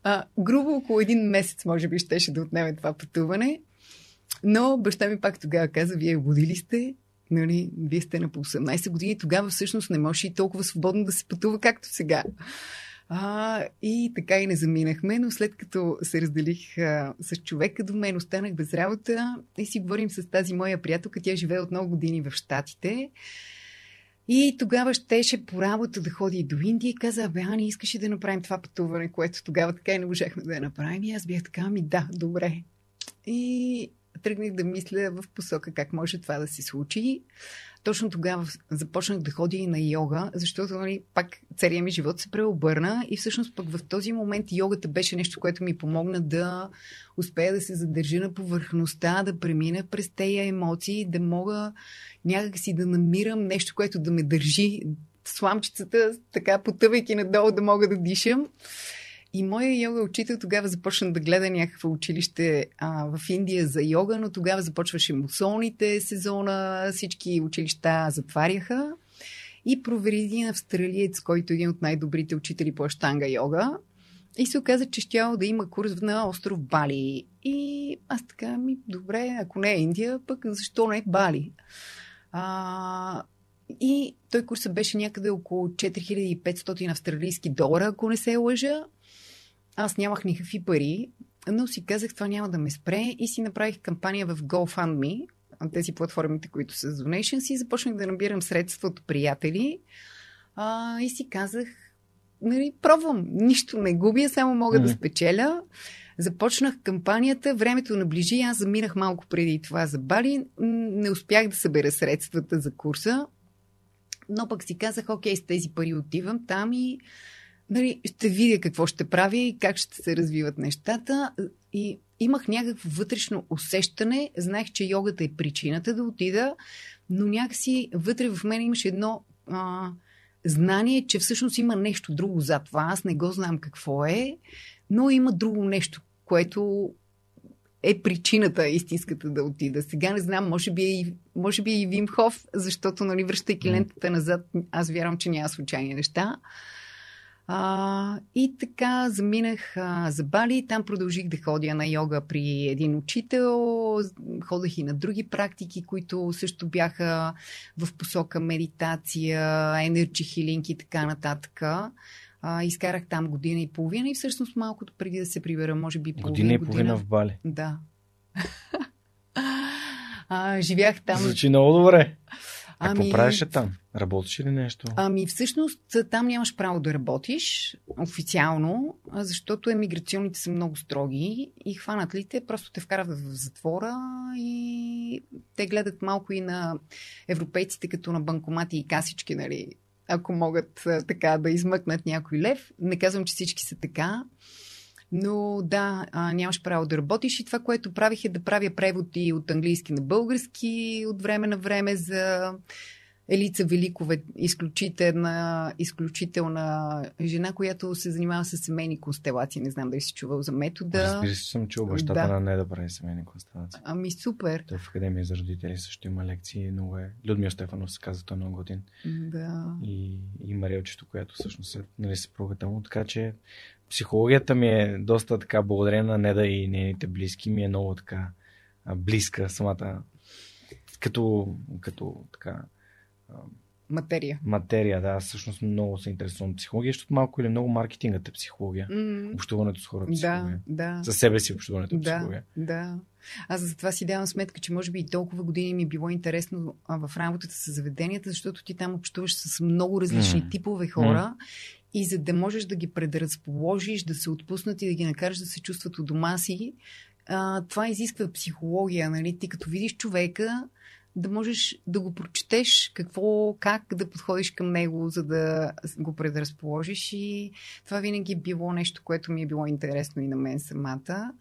А, грубо около един месец, може би, щеше да отнеме това пътуване. Но баща ми пак тогава каза, вие водили сте, нали, вие сте на по осемнайсет години, тогава всъщност не може и толкова свободно да се пътува, както сега. А, и така и не заминахме, но след като се разделих а, с човека до мен, останах без работа и си говорим с тази моя приятелка, тя живее от много години в Щатите. И тогава щеше по работа да ходи до Индия и каза, абе, Ани, искаш ли да направим това пътуване, което тогава така и не можехме да я направим. И аз бях така, ми да, добре. И тръгнах да мисля в посока как може това да се случи. Точно тогава започнах да ходя и на йога, защото нали, пак целият ми живот се преобърна и всъщност пък в този момент йогата беше нещо, което ми помогна да успея да се задържа на повърхността, да премина през тези емоции, да мога някакси да намирам нещо, което да ме държи сламчицата, така потъвайки надолу да мога да дишам. И моя йога учител тогава започна да гледа някакво училище а, в Индия за йога, но тогава започваше мусоните сезона, всички училища затваряха. И провери един австралиец, който е един от най-добрите учители по аштанга йога. И се оказа, че щяло да има курс на остров Бали. И аз така, ми, добре, ако не е Индия, пък защо не е Бали? А... И той курсът беше някъде около четири хиляди и петстотин австралийски долара, ако не се лъжа. Аз нямах никакви пари, но си казах, това няма да ме спре и си направих кампания в GoFundMe, тези платформите, които са с Donations, и започнах да набирам средства от приятели а, и си казах, нали, пробвам, нищо не губя, само мога mm-hmm. да спечеля. Започнах кампанията, времето наближи, аз заминах малко преди това за Бали, не успях да събера средствата за курса, но пък си казах, окей, с тези пари отивам там и нали, ще видя какво ще правя и как ще се развиват нещата. И имах някакво вътрешно усещане. Знаех, че йогата е причината да отида, но някакси вътре в мен имаше едно а, знание, че всъщност има нещо друго за това. Аз не го знам какво е, но има друго нещо, което е причината истинската да отида. Сега не знам, може би и, може би и Вим Хоф, защото нали, връщайки лентата назад, аз вярвам, че няма случайни неща. А, и така заминах а, за Бали. Там продължих да ходя на йога при един учител. Ходех и на други практики, които също бяха в посока медитация, енерджи хилинг и така нататък. А, изкарах там година и половина и всъщност малкото преди да се прибера, може би половина година. Година и половина в Бали. Да. а, живях там. Звучи много добре. Ами, какво правиш е там? Работиш ли нещо? Ами всъщност там нямаш право да работиш официално, защото емиграционните са много строги и хванат ли те, просто те вкарат в затвора и те гледат малко и на европейците като на банкомати и касички, нали, ако могат така да измъкнат някой лев. Не казвам, че всички са така. Но да, нямаш право да работиш и това, което правих е да правя преводи от английски на български от време на време за Елица Великова, изключителна, изключителна жена, която се занимава с семейни констелации. Не знам дали си чувал за метода. Разбира се, съм чул бащата да. на не да прави семейни констелации. Ами супер. Той в Академия за родители също има лекции. Много е. Людмил Стефанов се казва, той е много готин. Да. И, и Мариелчето, която всъщност е нали, съпругата му. Така че психологията ми е доста така благодарена на Неда и нейните близки. Ми е много така близка самата като, като така материя. Материя, да. Всъщност много се интересувам от психология, защото малко или много маркетингът е психология. Mm. Общуването с хората е психология. Да, да. За себе си общуването е да, психология. Да. Аз затова си давам сметка, че може би и толкова години ми е било интересно в работата с заведенията, защото ти там общуваш с много различни mm. типове хора mm. и за да можеш да ги предразположиш, да се отпуснат и да ги накараш да се чувстват у дома си, а, това изисква психология. Нали? Ти като видиш човека, да можеш да го прочетеш, какво, как да подходиш към него, за да го предразположиш. И това винаги е било нещо, което ми е било интересно и на мен самата.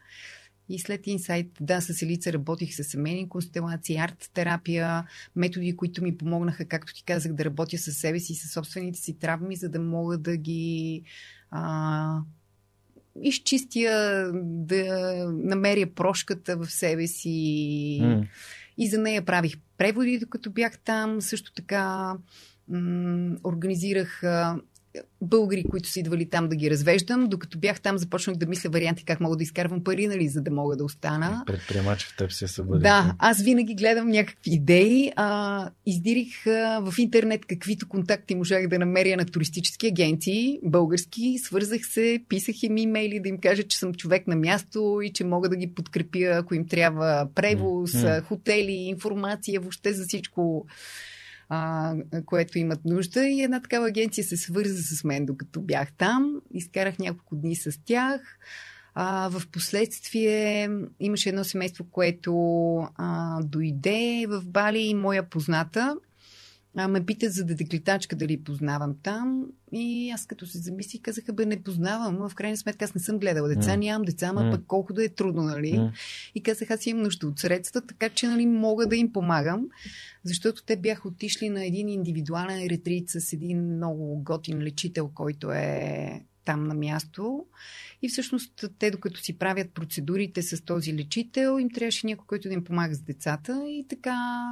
И след Инсайт, да, с Елица работих с семейни констелации, арт-терапия, методи, които ми помогнаха, както ти казах, да работя със себе си, със собствените си травми, за да мога да ги а, изчистя, да намеря прошката в себе си. Mm. И за нея правих преводи, докато бях там. Също така м- организирах а, българи, които са идвали там да ги развеждам. Докато бях там, започнах да мисля варианти как мога да изкарвам пари, нали, за да мога да остана. Предприемач в теб се събуди. Да, аз винаги гледам някакви идеи. А, издирих а, в интернет каквито контакти можах да намеря на туристически агенции, български. Свързах се, писах им имейли да им кажа, че съм човек на място и че мога да ги подкрепя, ако им трябва превоз, mm-hmm. хотели, информация, въобще за всичко, което имат нужда. И една такава агенция се свърза с мен, докато бях там. Изкарах няколко дни с тях. А, в последствие имаше едно семейство, което а, дойде в Бали и моя позната. А, ме питат за детеклитачка дали познавам там. И аз като се замислих, казаха, бе, не познавам. В крайна сметка аз не съм гледала деца, mm. нямам деца, ама mm. пък колко да е трудно, нали? Mm. И казах, аз имам нужда от средства, така че, нали, мога да им помагам. Защото те бяха отишли на един индивидуален ретрит с един много готин лечител, който е там на място. И всъщност те, докато си правят процедурите с този лечител, им трябваше някой, който да им помага с децата. И така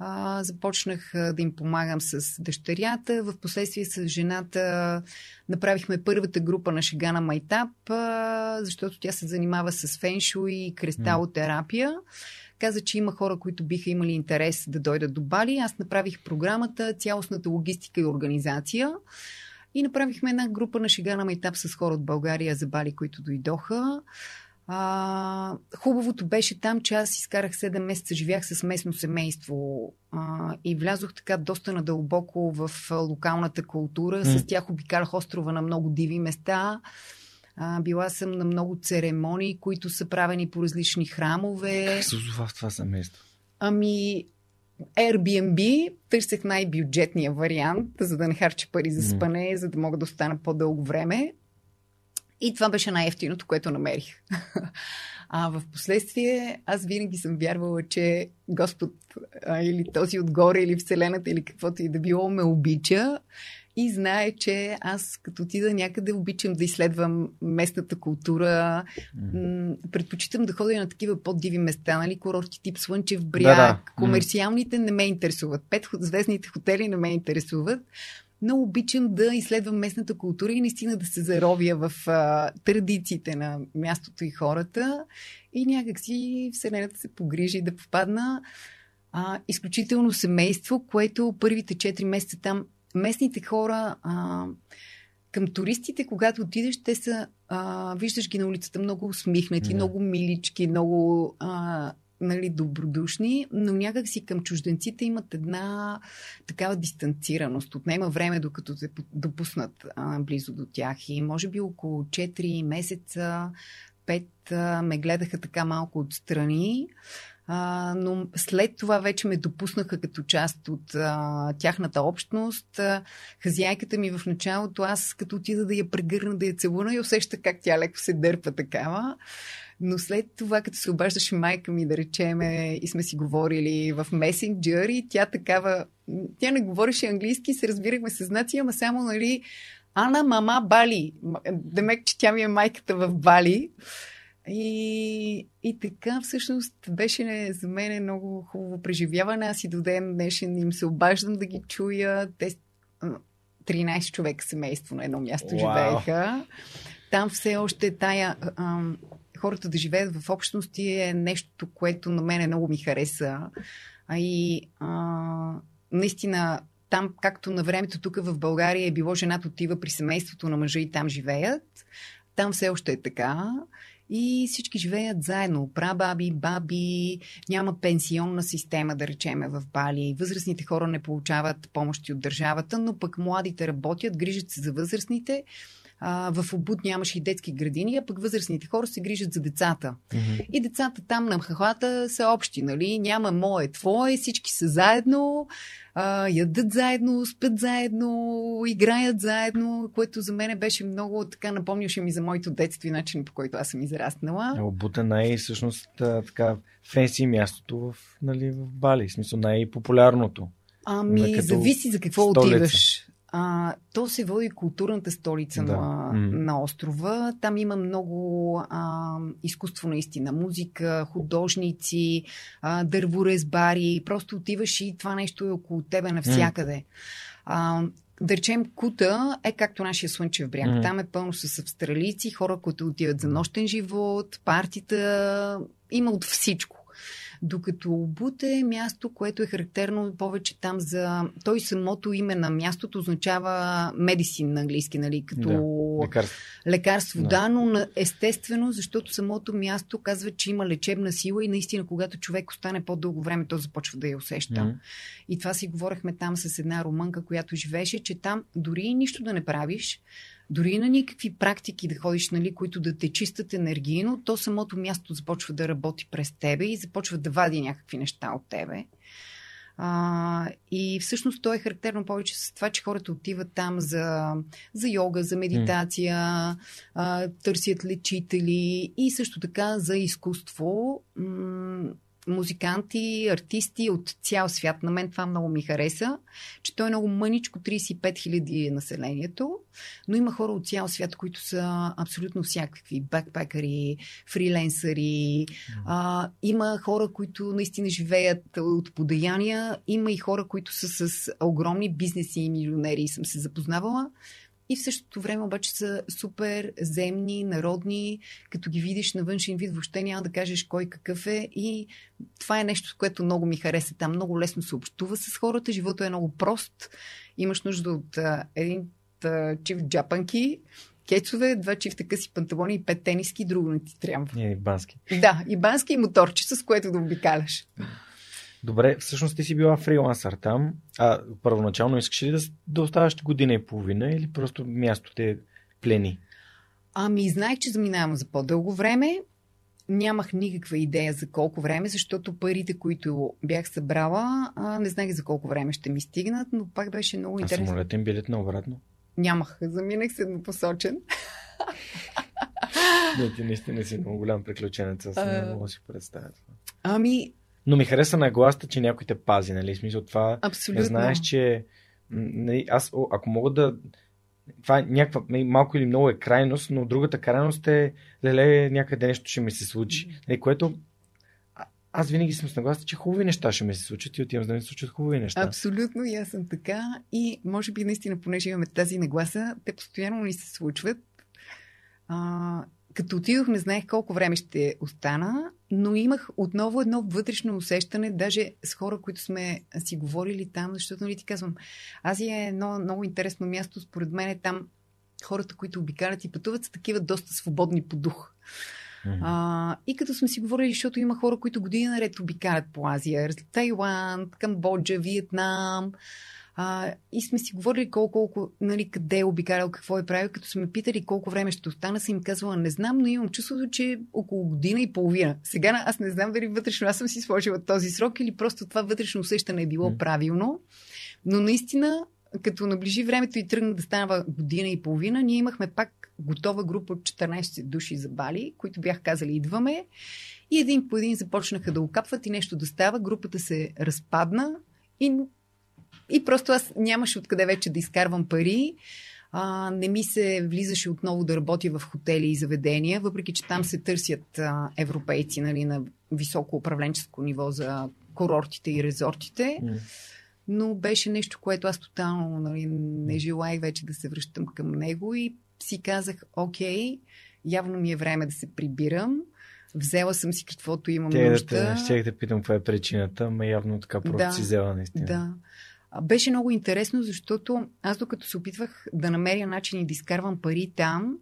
А, започнах а, да им помагам с дъщерята. В последствие с жената направихме първата група на Шигана Майтап, а, защото тя се занимава с феншуй и кристалотерапия. Каза, че има хора, които биха имали интерес да дойдат до Бали. Аз направих програмата, цялостната логистика и организация. И направихме една група на Шигана Майтап с хора от България за Бали, които дойдоха. А, хубавото беше там, че аз изкарах седем месеца, живях с местно семейство а, и влязох така доста надълбоко в локалната култура. Mm. С тях обикарах острова на много диви места. А, била съм на много церемонии, които са правени по различни храмове. Как се озова в това семейство? Ами, Airbnb, търсех най-бюджетния вариант, за да не харча пари за спане, mm. за да мога да остана по-дълго време. И това беше най-евтиното, което намерих. А в последствие аз винаги съм вярвала, че Господ а, или този отгоре, или Вселената, или каквото и да било, ме обича и знае, че аз като отида някъде обичам да изследвам местната култура. М- предпочитам да ходя на такива по-диви места, нали, курорти тип Слънчев бряг, да, да. Комерциалните не ме интересуват, петзвездните хотели не ме интересуват. много обичам да изследвам местната култура и наистина да се заровя в а, традициите на мястото и хората. И някакси вселената се погрижи да попадна. А, изключително семейство, което първите четири месеца там местните хора а, към туристите, когато отидеш, те са, а, виждаш ги на улицата много усмихнати, yeah. много милички, много а, нали, добродушни, но някак си към чужденците имат една такава дистанцираност. Отнема време, докато се допуснат а, близо до тях. И може би около четири месеца, пет а, ме гледаха така малко отстрани. А, но след това вече ме допуснаха като част от а, тяхната общност. А, хазяйката ми в началото, аз като отида да я прегърна, да я целуна и усеща как тя леко се дърпа такава. Но след това, като се обаждаше майка ми, да речеме, и сме си говорили в месенджер и тя такава, тя не говореше английски, се разбирахме със знаци, ама само, нали, Ана, мама, Бали. Демек, че тя ми е майката в Бали. И, и така всъщност беше не, за мен много хубаво преживяване. Аз и до ден днешен им се обаждам да ги чуя. Те тринайсет човека семейство на едно място wow. живееха. Там все още тая... А, хората да живеят в общности е нещо, което на мен много ми хареса. А и а, наистина там, както на времето тук в България е било, жената отива при семейството на мъжа и там живеят. Там все още е така. И всички живеят заедно. Прабаби, баби, няма пенсионна система, да речеме, в Бали. Възрастните хора не получават помощи от държавата, но пък младите работят, грижат се за възрастните. А, в Убуд нямаше и детски градини, а пък възрастните хора се грижат за децата. Mm-hmm. И децата там на мхахата са общи, нали? Няма мое, твое, всички са заедно, а, ядат заедно, спят заедно, играят заедно, което за мен беше много, така напомняше ми за моето детство и начин, по който аз съм израснала. Убуд е най- всъщност така фенси мястото в, нали, в Бали, в смисъл най-популярното. Ами, като... зависи за какво столица. Отиваш. А, то се води културната столица да. на, mm. на острова. Там има много а, изкуство наистина. Музика, художници, а, дърворезбари. Просто отиваш и това нещо е около тебе навсякъде. Mm. А, да речем, Кута е както нашия слънчев бряг. Mm. Там е пълно с австралийци, хора, които отиват за нощен живот, партита. Има от всичко. Докато Убуд е място, което е характерно повече там за... Той самото име на мястото означава медицин на английски, нали, като да, лекарство. лекарство да. да, но естествено, защото самото място казва, че има лечебна сила и наистина, когато човек остане по-дълго време, то започва да я усеща. Mm-hmm. И това си говорихме там с една румънка, която живееше, че там дори нищо да не правиш, дори на никакви практики да ходиш, нали, които да те чистат енергийно, то самото място започва да работи през тебе и започва да вади някакви неща от тебе. А, и всъщност то е характерно повече с това, че хората отиват там за, за йога, за медитация, mm. а, търсят лечители и също така за изкуство. М- музиканти, артисти от цял свят. На мен това много ми хареса, че той е много мъничко, трийсет и пет хиляди населението, но има хора от цял свят, които са абсолютно всякакви. Бакпакъри, фриленсъри, mm-hmm. а, има хора, които наистина живеят от подаяния, има и хора, които са с огромни бизнеси и милионери и съм се запознавала. И в същото време обаче са супер земни, народни. Като ги видиш на външен вид, въобще няма да кажеш кой какъв е. И това е нещо, което много ми хареса там. Много лесно се общува с хората. Живота е много прост. Имаш нужда от а, един а, чифт джапанки, кецове, два чифта къси панталони и пет тениски. Друго не ти трябва. И бански. Да, и бански и моторче, с което да обикаляш. Добре, всъщност ти си била фрилансър там, а първоначално искаш ли да, да оставаш година и половина или просто място те плени? Ами, знаех, че заминавам за по-дълго време. Нямах никаква идея за колко време, защото парите, които бях събрала, не знаех за колко време ще ми стигнат, но пак беше много интересно. А самолетен билет на обратно? Нямах, заминах с еднопосочен. Не, ти наистина си много голям приключенец, аз не мога да си представя това. Ами... Но ми хареса нагласата, че някой те пази, нали? В смисъл това, не знаеш, че нали, аз, о, ако мога да... Това е някаква, малко или много е крайност, но другата крайност е, леле, някъде нещо ще ми се случи. Нали, което аз винаги съм съгласна, че хубави неща ще ми се случат и отивам за да ми се случат хубави неща. Абсолютно, и аз съм така. И може би наистина, понеже имаме тази нагласа, те постоянно ни се случват. А, като отидох, не знаех колко време ще остана, но имах отново едно вътрешно усещане, даже с хора, които сме си говорили там, защото, нали ти казвам, Азия е едно много интересно място, според мен е там хората, които обикалят и пътуват, са такива доста свободни по дух. Mm-hmm. А, и като сме си говорили, защото има хора, които години наред обикалят по Азия, Тайланд, Камбоджа, Виетнам, а, и сме си говорили колко, колко, нали, къде е обикалял, какво е правил, като сме питали колко време ще остана, съм им казвала, не знам, но имам чувството, че около година и половина. Сега аз не знам дали вътрешно аз съм си сложила този срок или просто това вътрешно усещане е било mm-hmm. правилно, но наистина като наближи времето и тръгна да става година и половина, ние имахме пак готова група от четиринайсет души за Бали, които бях казали идваме, и един по един започнаха да окапват и нещо да става, групата се разпадна и, и просто аз нямаше откъде вече да изкарвам пари, а, не ми се влизаше отново да работя в хотели и заведения, въпреки че там се търсят а, европейци, нали, на високо управленческо ниво за курортите и резортите. Но беше нещо, което аз тотално, нали, не желаях вече да се връщам към него и си казах, окей, явно ми е време да се прибирам. Взела съм си каквото имам Те, нужда. Да, щях да питам каква е причината, но явно така просто да, си взела наистина. Да. Беше много интересно, защото аз докато се опитвах да намеря начин и да изкарвам пари там,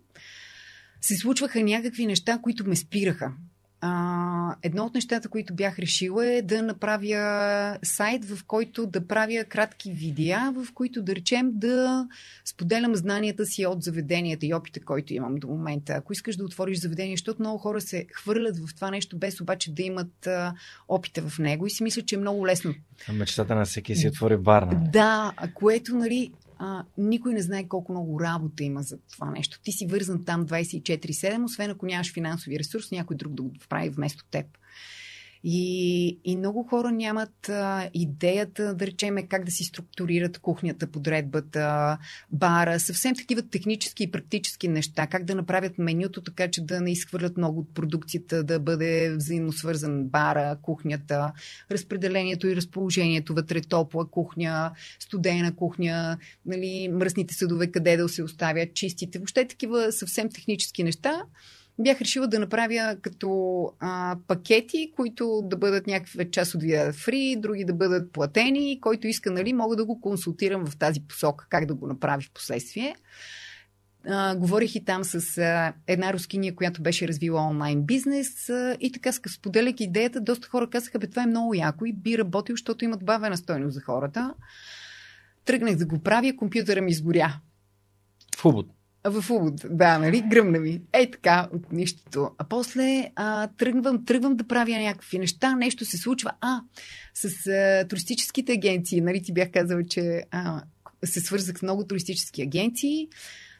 се случваха някакви неща, които ме спираха. Uh, едно от нещата, които бях решила, е да направя сайт, в който да правя кратки видеа, в които да речем да споделям знанията си от заведенията и опита, който имам до момента. Ако искаш да отвориш заведение, защото много хора се хвърлят в това нещо, без обаче да имат а, опита в него, и си мисля, че е много лесно. Мечтата на всеки си отвори барна. Да, което, нали, а, никой не знае колко много работа има за това нещо. Ти си вързан там двайсет и четири седем, освен ако нямаш финансови ресурс, някой друг да го прави вместо теб. И, и много хора нямат а, идеята, да речем, как да си структурират кухнята, подредбата, бара, съвсем такива технически и практически неща, как да направят менюто, така че да не изхвърлят много от продукцията, да бъде взаимосвързан бара, кухнята, разпределението и разположението вътре, топла кухня, студена кухня, нали, мръсните съдове, къде да се оставят, чистите, въобще такива съвсем технически неща. Бях решила да направя като а, пакети, които да бъдат някакви част от видеа фри, други да бъдат платени, и който иска, нали, мога да го консултирам в тази посока, как да го направи в последствие. А, говорих и там с а, една рускиня, която беше развила онлайн бизнес, а, и така, споделяйки идеята, доста хора казаха, бе, това е много яко и би работил, защото има добавена стойност за хората. Тръгнах да го правя, компютъра ми изгоря. В хубот. В увод, да, нали, гръмна ми. Ей така, от нищото. А после а, тръгвам, тръгвам да правя някакви неща, нещо се случва. А, с а, туристическите агенции, нали, ти бях казала, че а, се свързах с много туристически агенции.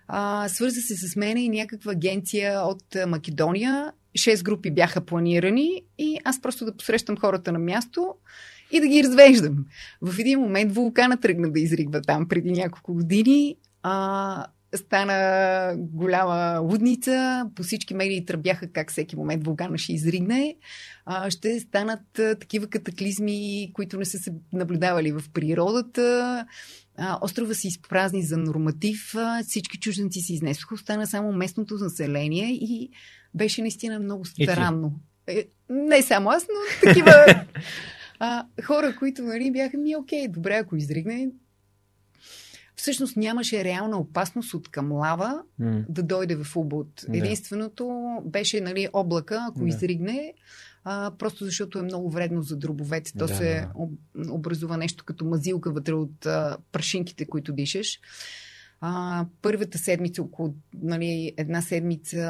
А, свърза се с мене и някаква агенция от Македония. Шест групи бяха планирани и аз просто да посрещам хората на място и да ги развеждам. В един момент вулкана тръгна да изригва там преди няколко години. А... Стана голяма лудница, по всички медии тръбяха как всеки момент вулкана ще изригне. Ще станат такива катаклизми, които не са се наблюдавали в природата. Острова се изпразни за норматив, всички чужденци се изнесоха, остана само местното население и беше наистина много странно. Не само аз, но такива хора, които, нали, бяха ми окей, добре, ако изригне. Всъщност нямаше реална опасност от към лава mm. да дойде в Убуд. Единственото беше, нали, облака, ако yeah. изригне, а, просто защото е много вредно за дробовете. То yeah, се yeah. образува нещо като мазилка вътре от а, прашинките, които дишаш. А, първата седмица, около, нали, една седмица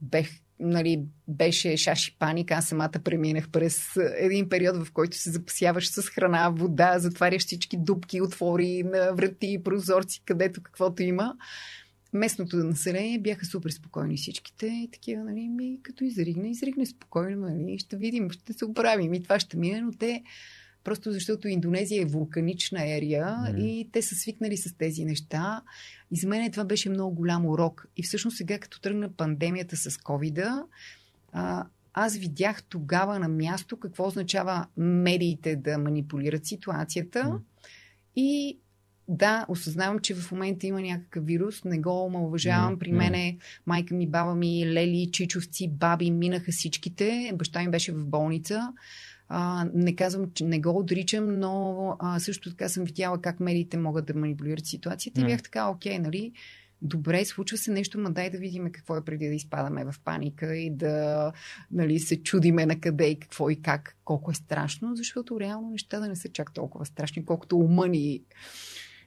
бех, нали, беше шаш и паник. Аз самата преминах през един период, в който се запасяваш с храна, вода, затваряш всички дупки, отвори на врати, прозорци, където каквото има. Местното население бяха супер спокойни всичките и такива, нали, ми, като изригне, изригне спокойно, нали, ще видим, ще се оправим и това ще мине, но те просто защото Индонезия е вулканична ерия mm. и те са свикнали с тези неща. И за мен това беше много голям урок. И всъщност сега, като тръгна пандемията с ковида, аз видях тогава на място какво означава медиите да манипулират ситуацията. Mm. И да, осъзнавам, че в момента има някакъв вирус, не го омалуважавам. Mm. При мене майка ми, баба ми, лели, чичовци, баби минаха всичките. Баща ми беше в болница. А, не казвам, че не го отричам, но а, също така съм видяла как медиите могат да манипулират ситуацията. Mm. И бях така, окей, нали? Добре, случва се нещо, ма дай да видим какво е преди да изпадаме в паника и да, нали, се чудиме на къде и какво и как, колко е страшно, защото реално нещата не са чак толкова страшни, колкото ума ни...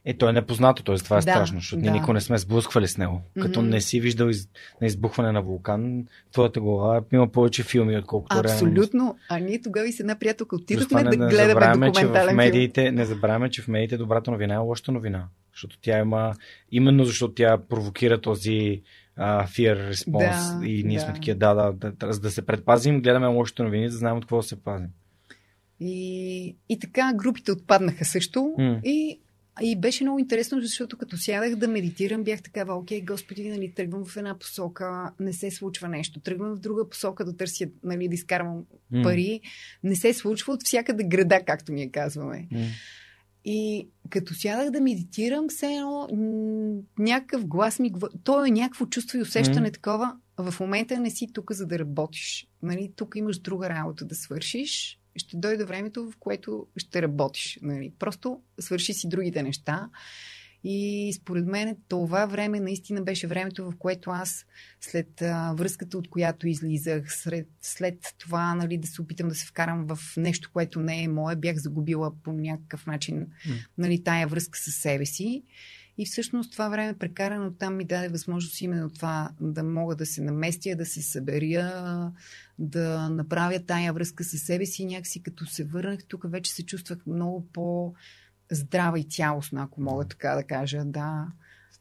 Е, то е непознато, т.е. това е да, страшно, защото да. ние никога не сме сблъсквали с него. Като mm-hmm. не си виждал из... на избухване на вулкан, твоята глава има повече филми, отколкото реално. Абсолютно. А ние тогава и с една приятелка отидохме да не гледаме документален медиите, филм. Не забравяме, че в медиите добрата новина е лошата новина. Защото тя има, именно защото тя провокира този uh, fear response, да, и ние да. сме такива, да, да, да, за да се предпазим, гледаме лошите новини, да знаем от какво да се пазим. И, и така групите отпаднаха също. Mm. И И беше много интересно, защото като сядах да медитирам, бях такава, окей, господи, нали, тръгвам в една посока, не се случва нещо. Тръгвам в друга посока да търся, нали, да изкарвам mm. пари. Не се случва, от всякъде града, както ние казваме. Mm. И като сядах да медитирам, все едно някакъв глас ми... То е някакво чувство и усещане mm. такова. В момента не си тук, за да работиш. Нали, тук имаш друга работа да свършиш. Ще дойде времето, в което ще работиш. Нали? Просто свърши си другите неща. И според мен това време наистина беше времето, в което аз след а, връзката, от която излизах, сред, след това, нали, да се опитам да се вкарам в нещо, което не е мое, бях загубила по някакъв начин, нали, тая връзка със себе си. И всъщност това време прекарано там ми даде възможност именно това, да мога да се наместя, да се съберя, да направя тая връзка със себе си. И някакси като се върнах тук, вече се чувствах много по-здрава и цялостна, ако мога така да кажа. Да.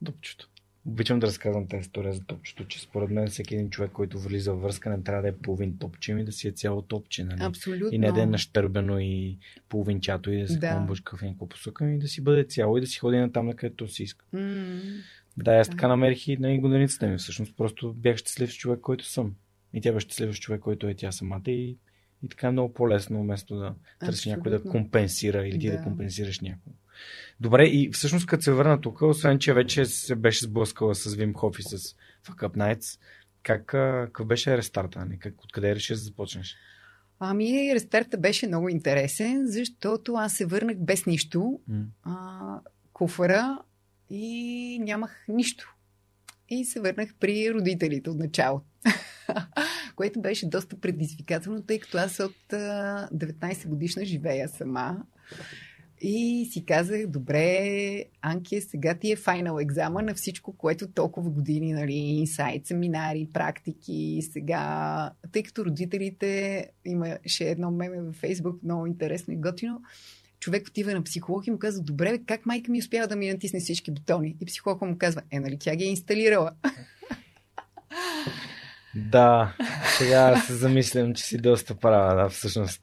Топчето. Обичам да разказвам тази история за топчето, че според мен всеки един човек, който влиза във връзка, не трябва да е половин топче, ми да си е цяло топче. Нали? Абсолютно. И не да е наштърбено и половинчато и да се комбушка в някаква посока, и да си бъде цяло и да си ходи на там, на където си иска. Mm-hmm. Да, аз така намерих и на годеницата ми. Всъщност просто бях щастлив с човек, който съм. И тя беше щастлива с човек, който е тя самата, и, и така е много по-лесно, вместо да търси някой да компенсира или ти да, да компенсираш някой. Добре, и всъщност като се върна тук, освен че вече се беше сблъскала с Вим Хоф и с Fuck Up Nights, как, как беше рестарта? Как, откъде реши да започнеш? Ами, рестарта беше много интересен, защото аз се върнах без нищо, mm. а, куфара, и нямах нищо. И се върнах при родителите от начало. Което беше доста предизвикателно, тъй като аз от деветнайсет годишна живея сама. И си казах, добре, Анки, сега ти е файнал екзама на всичко, което толкова години, нали, инсайт, семинари, практики, сега, тъй като родителите, имаше едно меме във Фейсбук, много интересно и готино, човек отива на психолог и му казва, добре, как майка ми успява да ми натисне всички бутони? И психологът му казва, е, нали, тя ги е инсталирала. Да, сега се замислям, че си доста права, да, всъщност.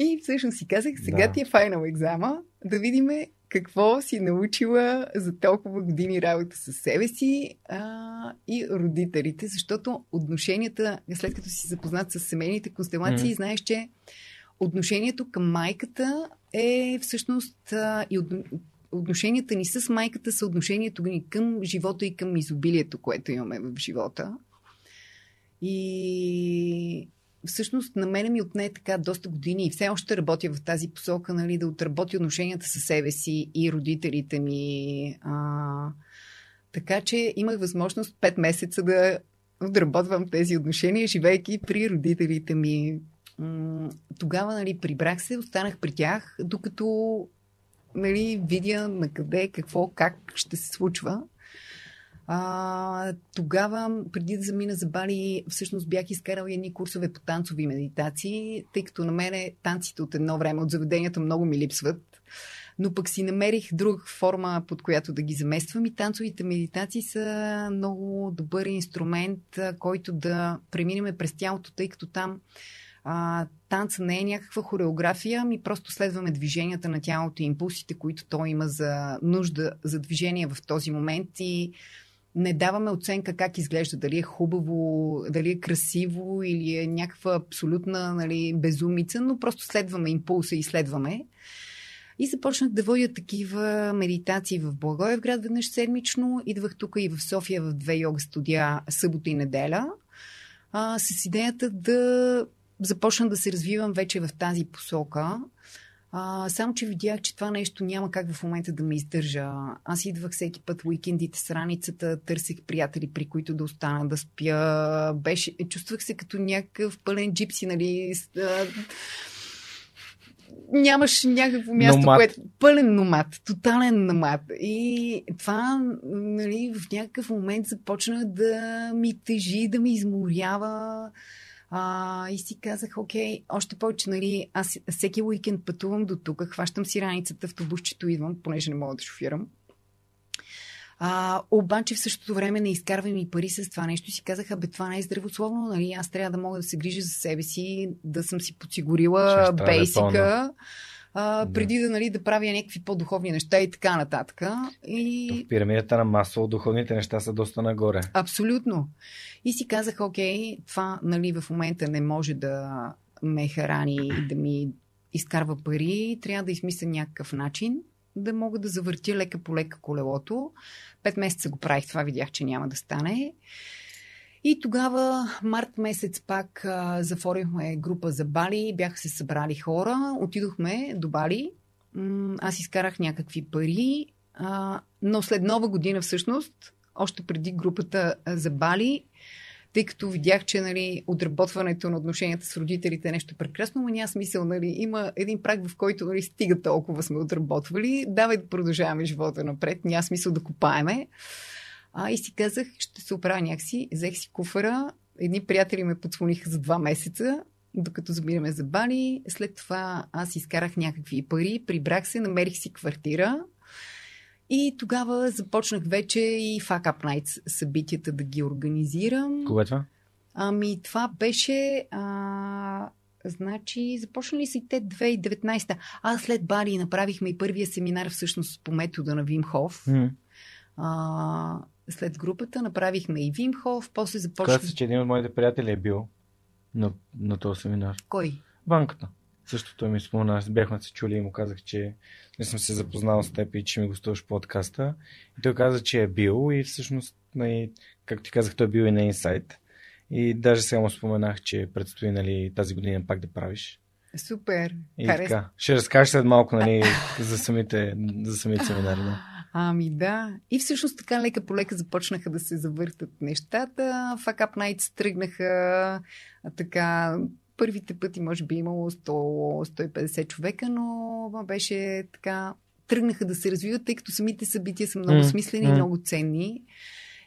И всъщност си казах, сега да. ти е файнал екзама, да видим какво си научила за толкова години работа със себе си а, и родителите, защото отношенията, след като си запознат с семейните констелации, mm-hmm. знаеш, че отношението към майката е всъщност а, и от, отношенията ни с майката са отношението ни към живота и към изобилието, което имаме в живота. И... Всъщност на мене ми отне така доста години и все още работя в тази посока, нали, да отработя отношенията със себе си и родителите ми. А, така че имах възможност пет месеца да отработвам тези отношения, живейки при родителите ми. Тогава, нали, прибрах се, останах при тях, докато, нали, видя на къде, какво, как ще се случва. А, тогава, преди да замина за Бали, всъщност бях изкарала едни курсове по танцови медитации, тъй като на мене танците от едно време, от заведенията много ми липсват, но пък си намерих друга форма, под която да ги замествам, и танцовите медитации са много добър инструмент, който да преминем през тялото, тъй като там а, танца не е някаква хореография, ми просто следваме движенията на тялото и импулсите, които то има за нужда за движение в този момент, и не даваме оценка как изглежда, дали е хубаво, дали е красиво или е някаква абсолютна, нали, безумица, но просто следваме импулса и следваме. И започнах да водя такива медитации в Благоевград веднъж седмично. Идвах тук и в София в две йога студия събота и неделя, а, с идеята да започна да се развивам вече в тази посока. А, само, че видях, че това нещо няма как в момента да ме издържа. Аз идвах всеки път уикендите с раницата, търсех приятели, при които да остана да спя. Беше, чувствах се като някакъв пълен джипси, нали... Нямаш някакво място, номад. Което... Пълен номад, тотален номад. И това, нали, в някакъв момент започна да ми тежи, да ми изморява. А, и си казах, окей, още повече, нали, аз всеки уикенд пътувам до тук, хващам си раницата в автобусчето, идвам, понеже не мога да шофирам. А, обаче в същото време не изкарвам и пари с това нещо. Си казаха, бе, това не е здравословно, нали? Аз трябва да мога да се грижа за себе си, да съм си подсигурила бейсика, а, преди да. Да, нали, да правя някакви по-духовни неща и така нататък. И... В пирамидата на Маслоу духовните неща са доста нагоре. Абсолютно. И си казах, окей, това, нали, в момента не може да ме храни и да ми изкарва пари. Трябва да измисля някакъв начин да мога да завъртя лека по лека колелото. Пет месеца го правих, това видях, че няма да стане. И тогава, март месец, пак а, зафорихме група за Бали, бяха се събрали хора, отидохме до Бали, аз изкарах някакви пари, а, но след нова година всъщност, още преди групата за Бали, тъй като видях, че, нали, отработването на отношенията с родителите е нещо прекрасно, но няма смисъл, нали, има един праг, в който, нали, стига толкова сме отработвали, давай да продължаваме живота напред, няма смисъл да копаеме. А, и си казах, ще се оправя някакси, взех си куфара, едни приятели ме подслониха за два месеца, докато забираме за Бали, след това аз изкарах някакви пари, прибрах се, намерих си квартира. И тогава започнах вече и Fuck Up Nights събитията да ги организирам. Кога е това? Ами това беше... А, значи започнали са и те две хиляди и деветнайсета. А след Бали направихме и първия семинар всъщност по метода на Вим Хоф. Mm. А, след групата направихме и Вим Хоф. После започнах... Каза се, че един от моите приятели е бил на, на този семинар. Кой? Ванката. Същото ми спомена, бяхме се чули и му казах, че не съм се запознал с теб и че ми гостуваш в подкаста. И той каза, че е бил и всъщност, както ти казах, той е бил и на Инсайт. И даже сега му споменах, че предстои, нали, тази година пак да правиш. Супер! И харес... така, ще разкажеш след малко, нали, за самите, за самите семинари. Да? Ами да. И всъщност така лека по лека започнаха да се завъртат нещата. Fuck Up Nights тръгнаха така... Първите пъти може би имало сто до сто и петдесет човека, но беше така... Тръгнаха да се развиват, тъй като самите събития са много смислени, mm. много ценни.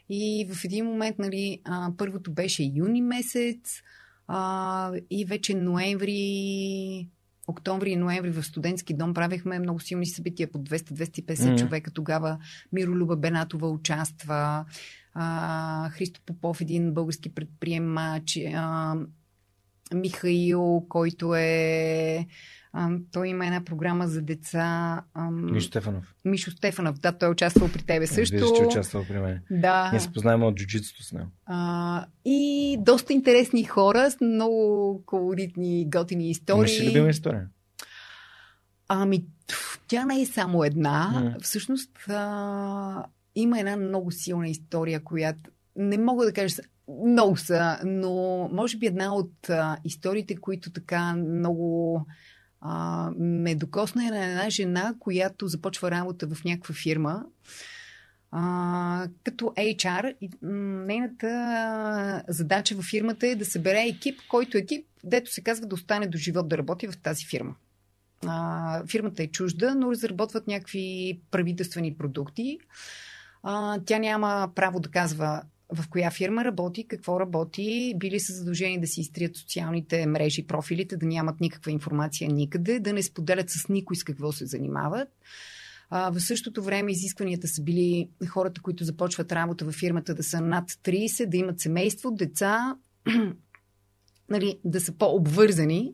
И в един момент, нали, първото беше юни месец, а, и вече ноември, октомври и ноември в студентски дом правихме много силни събития по двеста до двеста и петдесет mm. човека. Тогава Миролюба Бенатова участва, а, Христо Попов, един български предприемач, а, Михаил, който е... А, той има една програма за деца... Ам... Мишо Стефанов. Мишо Стефанов, да, той е участвал при тебе също. Виждаш, че участвал при мен. Да. Ние се познаваме от джуджитсото с него. А, и доста интересни хора с много колоритни, готини истории. Имаш ли любима история? Ами, тя не е само една. Mm. Всъщност, а, има една много силна история, която не мога да кажа... Много са, но може би една от а, историите, които така много а, ме докосна, е на една жена, която започва работа в някаква фирма, а, като ейч ар. И, м- нейната задача във фирмата е да събере екип, който екип, дето се казва да остане до живот да работи в тази фирма. А, фирмата е чужда, но разработват някакви правителствени продукти. А, тя няма право да казва в коя фирма работи, какво работи, били са задължени да си изтрият социалните мрежи, профилите, да нямат никаква информация никъде, да не споделят с никой с какво се занимават. А, в същото време изискванията са били хората, които започват работа във фирмата, да са над трийсет, да имат семейство, деца, нали, да са по-обвързани.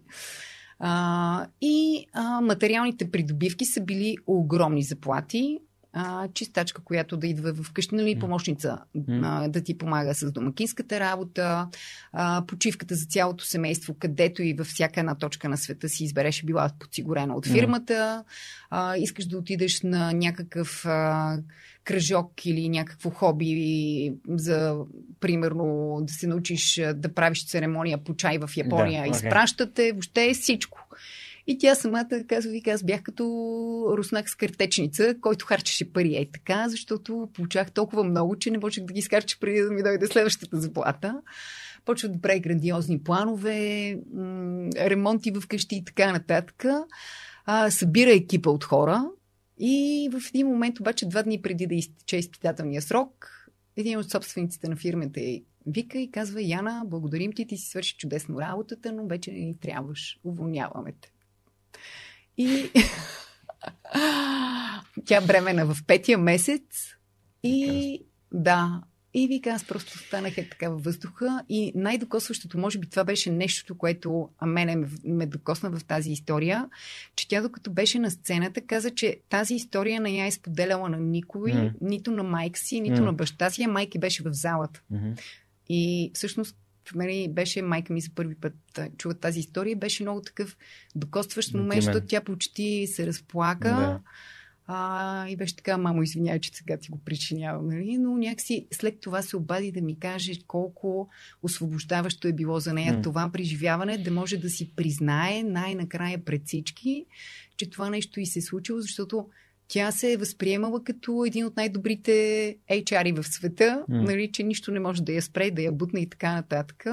А, и а, материалните придобивки са били огромни заплати. а, чистачка, която да идва вкъщи, нали, помощница а, да ти помага с домакинската работа, а, почивката за цялото семейство, където и във всяка една точка на света си избереш, била подсигурена от фирмата, а, искаш да отидеш на някакъв а, кръжок или някакво хобби, за примерно да се научиш да правиш церемония по чай в Япония, да, okay. изпращате, въобще е всичко. И тя самата казва, вика, аз бях като руснак с картечница, който харчеше пари. Е така, защото получах толкова много, че не можех да ги изхарча преди да ми дойде следващата заплата. Почва да прави грандиозни планове, м- ремонти в къщи и така нататък. А, събира екипа от хора и в един момент, обаче, два дни преди да изтече изпитателния срок, един от собствениците на фирмата е вика и казва, Яна, благодарим ти, ти си свърши чудесно работата, но вече не ни трябваш. Уволняваме те. И тя бремена в петия месец и да, и вика, аз просто станах е така във въздуха и най-докосващото, може би това беше нещото, което мене ме докосна в тази история, че тя докато беше на сцената, каза, че тази история не я е споделяла на никой, mm. нито на майка си, нито mm. на баща си, а майка беше в залата. Mm-hmm. И всъщност Нали, беше майка ми за първи път чува тази история. Беше много такъв докосващ момент, защото тя почти се разплака. Да. А, и беше така, мамо, извинявай, че сега ти го причинявам. Нали? Но някакси след това се обади да ми каже колко освобождаващо е било за нея mm. това преживяване, да може да си признае най-накрая пред всички, че това нещо и се е случило, защото тя се е възприемала като един от най-добрите ейч ар-и в света, mm. нали, че нищо не може да я спре, да я бутне и така нататък.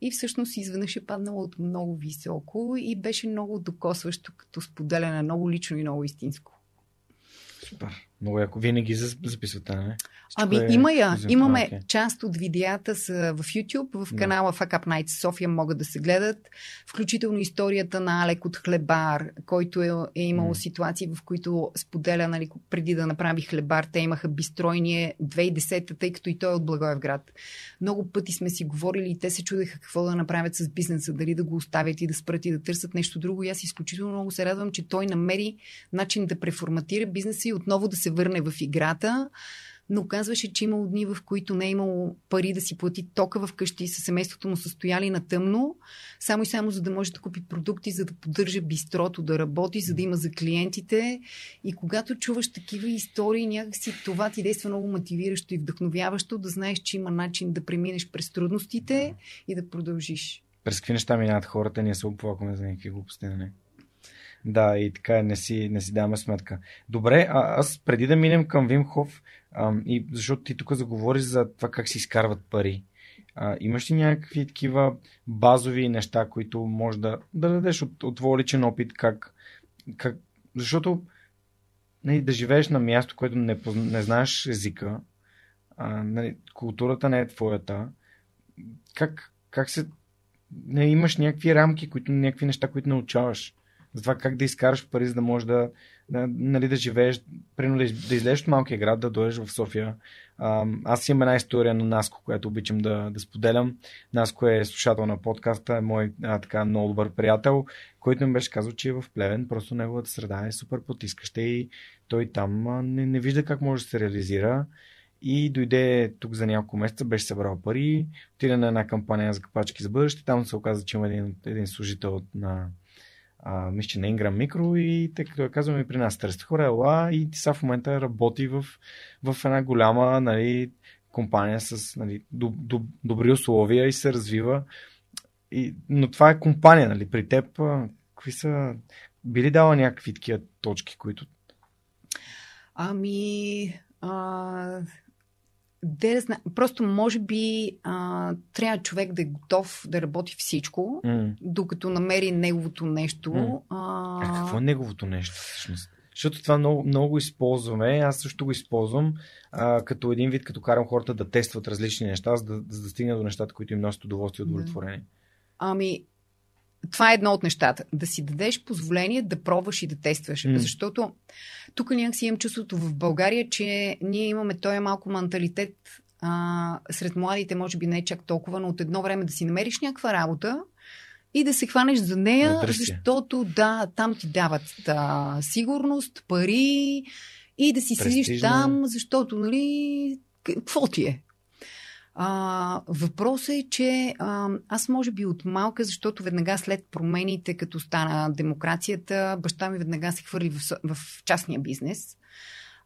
И всъщност изведнъж е паднала от много високо и беше много докосващо, като споделяне, много лично и много истинско. Супер. Много яко. Винаги записвате, не? Ами е... има я. Имаме okay. част от видеята са в YouTube, в канала Fuck Up Nights София могат да се гледат. Включително историята на Алек от Хлебар, който е, е имало mm. ситуации, в които споделя, нали, преди да направи Хлебар, те имаха бистройния две хиляди и десета, тъй като и той е от Благоевград. Много пъти сме си говорили и те се чудеха какво да направят с бизнеса, дали да го оставят и да спрат и да търсят нещо друго. И аз изключително много се радвам, че той намери начин да преформатира бизнеса и отново да се върне в играта, но казваше, че имало дни, в които не е имало пари да си плати тока в къщи, със семейството му състояли на тъмно, само и само за да може да купи продукти, за да поддържа бистрото, да работи, за да има за клиентите. И когато чуваш такива истории, някакси това ти действа много мотивиращо и вдъхновяващо, да знаеш, че има начин да преминеш през трудностите и да продължиш. През какви неща минават хората, ние се оплакваме за някакви глупости, на не? Да, и така не си, не си даваме сметка. Добре, а, аз преди да минем към Вим Хоф, а, и защото ти тук заговори за това как си изкарват пари, а, имаш ли някакви такива базови неща, които може да, да дадеш от, от твой личен опит, как, как, защото не, да живееш на място, което не, позна, не знаеш езика, а, не, културата не е твоята, как, как се, не, имаш някакви рамки, които, някакви неща, които научаваш. За това как да изкараш пари, за да можеш да, да, нали, да живееш, примерно да излезеш от малкия град, да дойдеш в София. А, аз имам една история на Наско, която обичам да, да споделям. Наско е слушател на подкаста, е мой а, така, много добър приятел, който ми беше казал, че е в Плевен, просто неговата среда е супер потискаща и той там не, не вижда как може да се реализира. И дойде тук за няколко месеца, беше събрал пари, отиде на една кампания за капачки за бъдеще, там се оказа, че има един, един служител на мисля, че на Инграм Микро и те, като я казваме, при нас търсят хора, ела, и сега в момента работи в, в една голяма, нали, компания с, нали, доб, доб, добри условия и се развива. И, но това е компания, нали, при теб. Какви са... Би ли дала някакви такива точки, които... Ами... А... Де, просто може би а, трябва човек да е готов да работи всичко, mm. докато намери неговото нещо. Mm. А... а какво е неговото нещо всъщност? Защото това много, много използваме. Аз също го използвам а, като един вид, като карам хората да тестват различни неща, за да, за да стигна до нещата, които им носят удоволствие и удовлетворение. Ами, това е едно от нещата. Да си дадеш позволение да пробваш и да тестваш. Mm. Защото тук някакси имам чувството в България, че ние имаме този малко менталитет а, сред младите, може би не е чак толкова, но от едно време да си намериш някаква работа и да се хванеш за нея, защото да, там ти дават а, сигурност, пари и да си престижно седиш там, защото, нали, какво ти е? А, въпросът е, че а, аз може би от малка, защото веднага след промените, като стана демокрацията, баща ми веднага се хвърли в, в частния бизнес.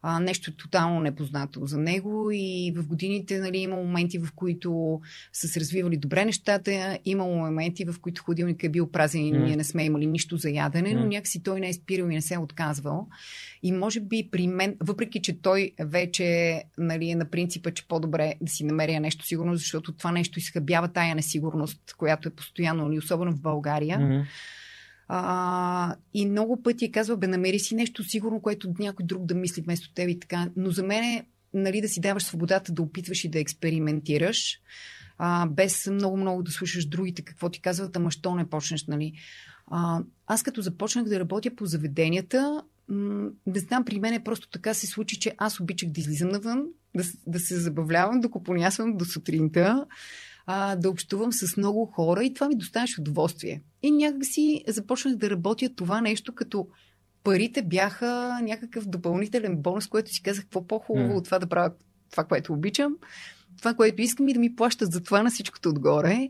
А, нещо тотално непознато за него и в годините, нали, има моменти, в които са се развивали добре нещата, има моменти, в които ходилникът е бил празен и ние не сме имали нищо за ядене, mm. но някакси той не е спирал и не се е отказвал. И може би при мен, въпреки че той вече, нали, е на принципа, че по-добре да си намеря нещо сигурно, защото това нещо изхабява тая несигурност, която е постоянно, нали, особено в България. Mm. А, и много пъти е казва, бе, намери си нещо сигурно, което някой друг да мисли вместо теб и така. Но за мен е, нали, да си даваш свободата, да опитваш и да експериментираш, а, без много-много да слушаш другите, какво ти казват, ама що не почнеш, нали. А, аз като започнах да работя по заведенията, м- не знам, при мен е просто така се случи, че аз обичах да излизам навън, да, да се забавлявам, да купонясвам до сутринта, а, да общувам с много хора и това ми доставяше удоволствие. И някакси започнах да работя това нещо, като парите бяха някакъв допълнителен бонус, което си казах, какво по-хубаво mm. от това да правя това, което обичам, това, което искам, и да ми плащат за това на всичкото отгоре.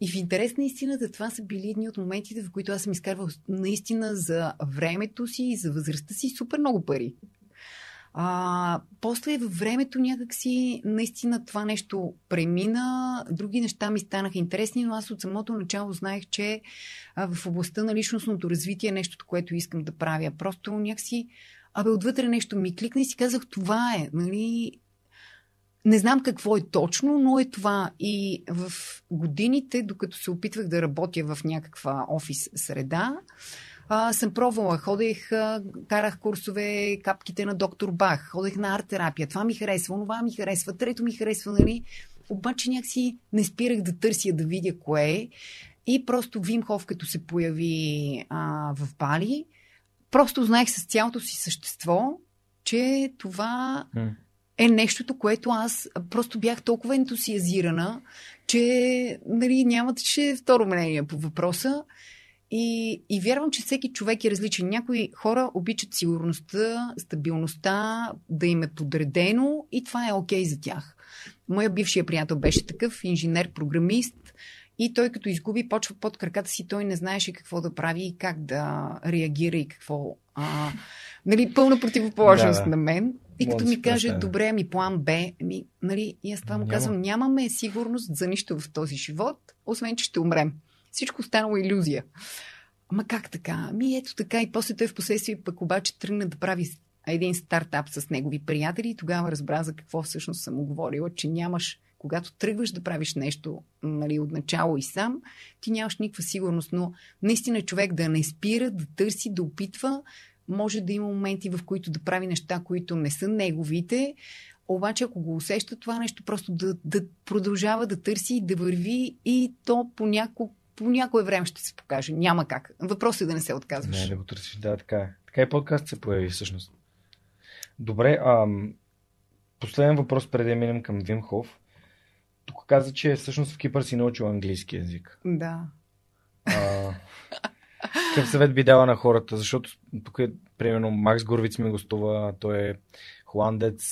И в интерес на истината, това са били едни от моментите, в които аз съм изкарвал наистина за времето си и за възрастта си супер много пари. А, после във времето някакси наистина това нещо премина, други неща ми станаха интересни, но аз от самото начало знаех, че а, в областта на личностното развитие е нещото, което искам да правя. Просто някакси, абе, отвътре нещо ми кликна и си казах, това е, нали, не знам какво е точно, но е това. И в годините, докато се опитвах да работя в някаква офис среда, А, съм пробвала, ходех, а, карах курсове, капките на доктор Бах, ходех на арт-терапия, това ми харесва, това ми харесва, трето ми харесва, нали? Обаче някакси не спирах да търся, да видя кое е. И просто Вим Хоф, като се появи а, в Бали, просто знаех с цялото си същество, че това е нещото, което аз просто бях толкова ентусиазирана, че, нали, нямаше второ мнение по въпроса. И, и вярвам, че всеки човек е различен. Някои хора обичат сигурността, стабилността, да им е подредено и това е окей за тях. Моя бившия приятел беше такъв, инженер-програмист, и той като изгуби почва под краката си, той не знаеше какво да прави и как да реагира и какво... А, нали, пълна противоположност да, да. на мен. И като ми каже, добре, ами план Б, ами, нали, и аз това му Няма. казвам, нямаме сигурност за нищо в този живот, освен че ще умрем. Всичко останало илюзия. Ама как така? Ами ето така. И после той в последствие пък обаче тръгна да прави един стартап с негови приятели и тогава разбра за какво всъщност съм говорила, че нямаш, когато тръгваш да правиш нещо, нали, от начало и сам, ти нямаш никаква сигурност, но наистина човек да не спира, да търси, да опитва, може да има моменти, в които да прави неща, които не са неговите, обаче ако го усеща това нещо, просто да, да продължава да търси, да върви и то понякога по някое време ще се покаже. Няма как. Въпрос е да не се отказваш. Не, да го търсиш. Да, така. Така и подкаст се появи всъщност. Добре, ам, последен въпрос, преди да минем към Вим Хоф. Тук каза, че всъщност в Кипър си научил английски език. Да. А, какъв съвет би дала на хората? Защото тук е, примерно, Макс Гурвиц ми гостува. Той е холандец,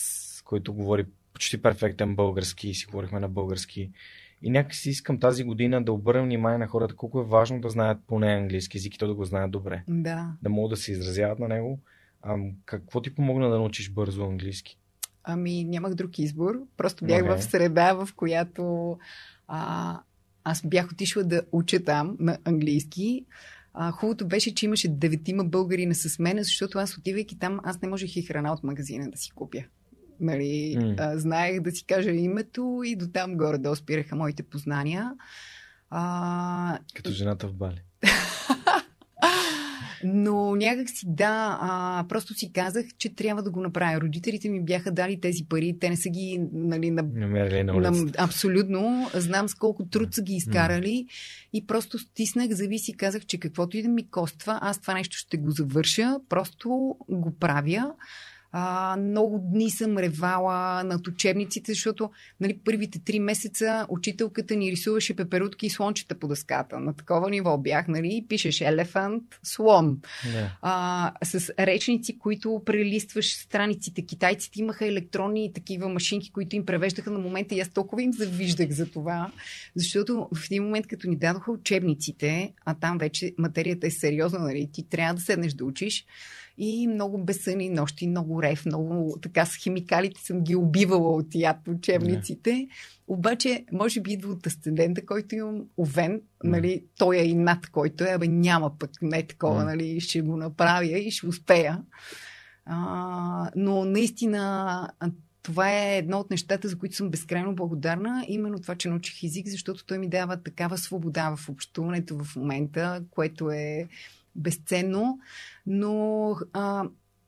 който говори почти перфектен български и си говорихме на български. И някакси искам тази година да обърнем внимание на хората, колко е важно да знаят поне английски език и то да го знаят добре. Да. Да могат да се изразяват на него. А, какво ти помогна да научиш бързо английски? Ами нямах друг избор. Просто бях okay. в среда, в която а, аз бях отишла да уча там на английски. А, хубавото беше, че имаше деветима българина с мене, защото аз отивайки там, аз не можех и храна от магазина да си купя. Нали, mm. а, знаех да си кажа името и до там горе-долу спираха моите познания. А... Като жената в Бали. Но някак си да, а, просто си казах, че трябва да го направя. Родителите ми бяха дали тези пари, те не са ги, нали, на... намерили на улицата. На... Абсолютно, знам с колко труд са ги изкарали mm. и просто стиснах завис и казах, че каквото и да ми коства, аз това нещо ще го завърша, просто го правя. А, много дни съм ревала над учебниците, защото нали, първите три месеца учителката ни рисуваше пеперутки и слончета по дъската. На такова ниво бях, нали, и пишеш елефант, слон. Yeah. А, с речници, които прелистваш страниците. Китайците имаха електронни такива машинки, които им превеждаха на момента и аз толкова им завиждах за това, защото в един момент, като ни дадоха учебниците, а там вече материята е сериозна, нали, ти трябва да седнеш да учиш. И много безсънни нощи, много рев, много така с химикалите съм ги убивала от яд учебниците. Yeah. Обаче, може би идва от асцендента, който имам Овен, yeah. нали, той е и над който е, абе няма пък не такова, yeah. нали, ще го направя и ще успея. А, но наистина това е едно от нещата, за които съм безкрайно благодарна. Именно това, че научих език, защото той ми дава такава свобода в общуването в момента, което е безценно, но а,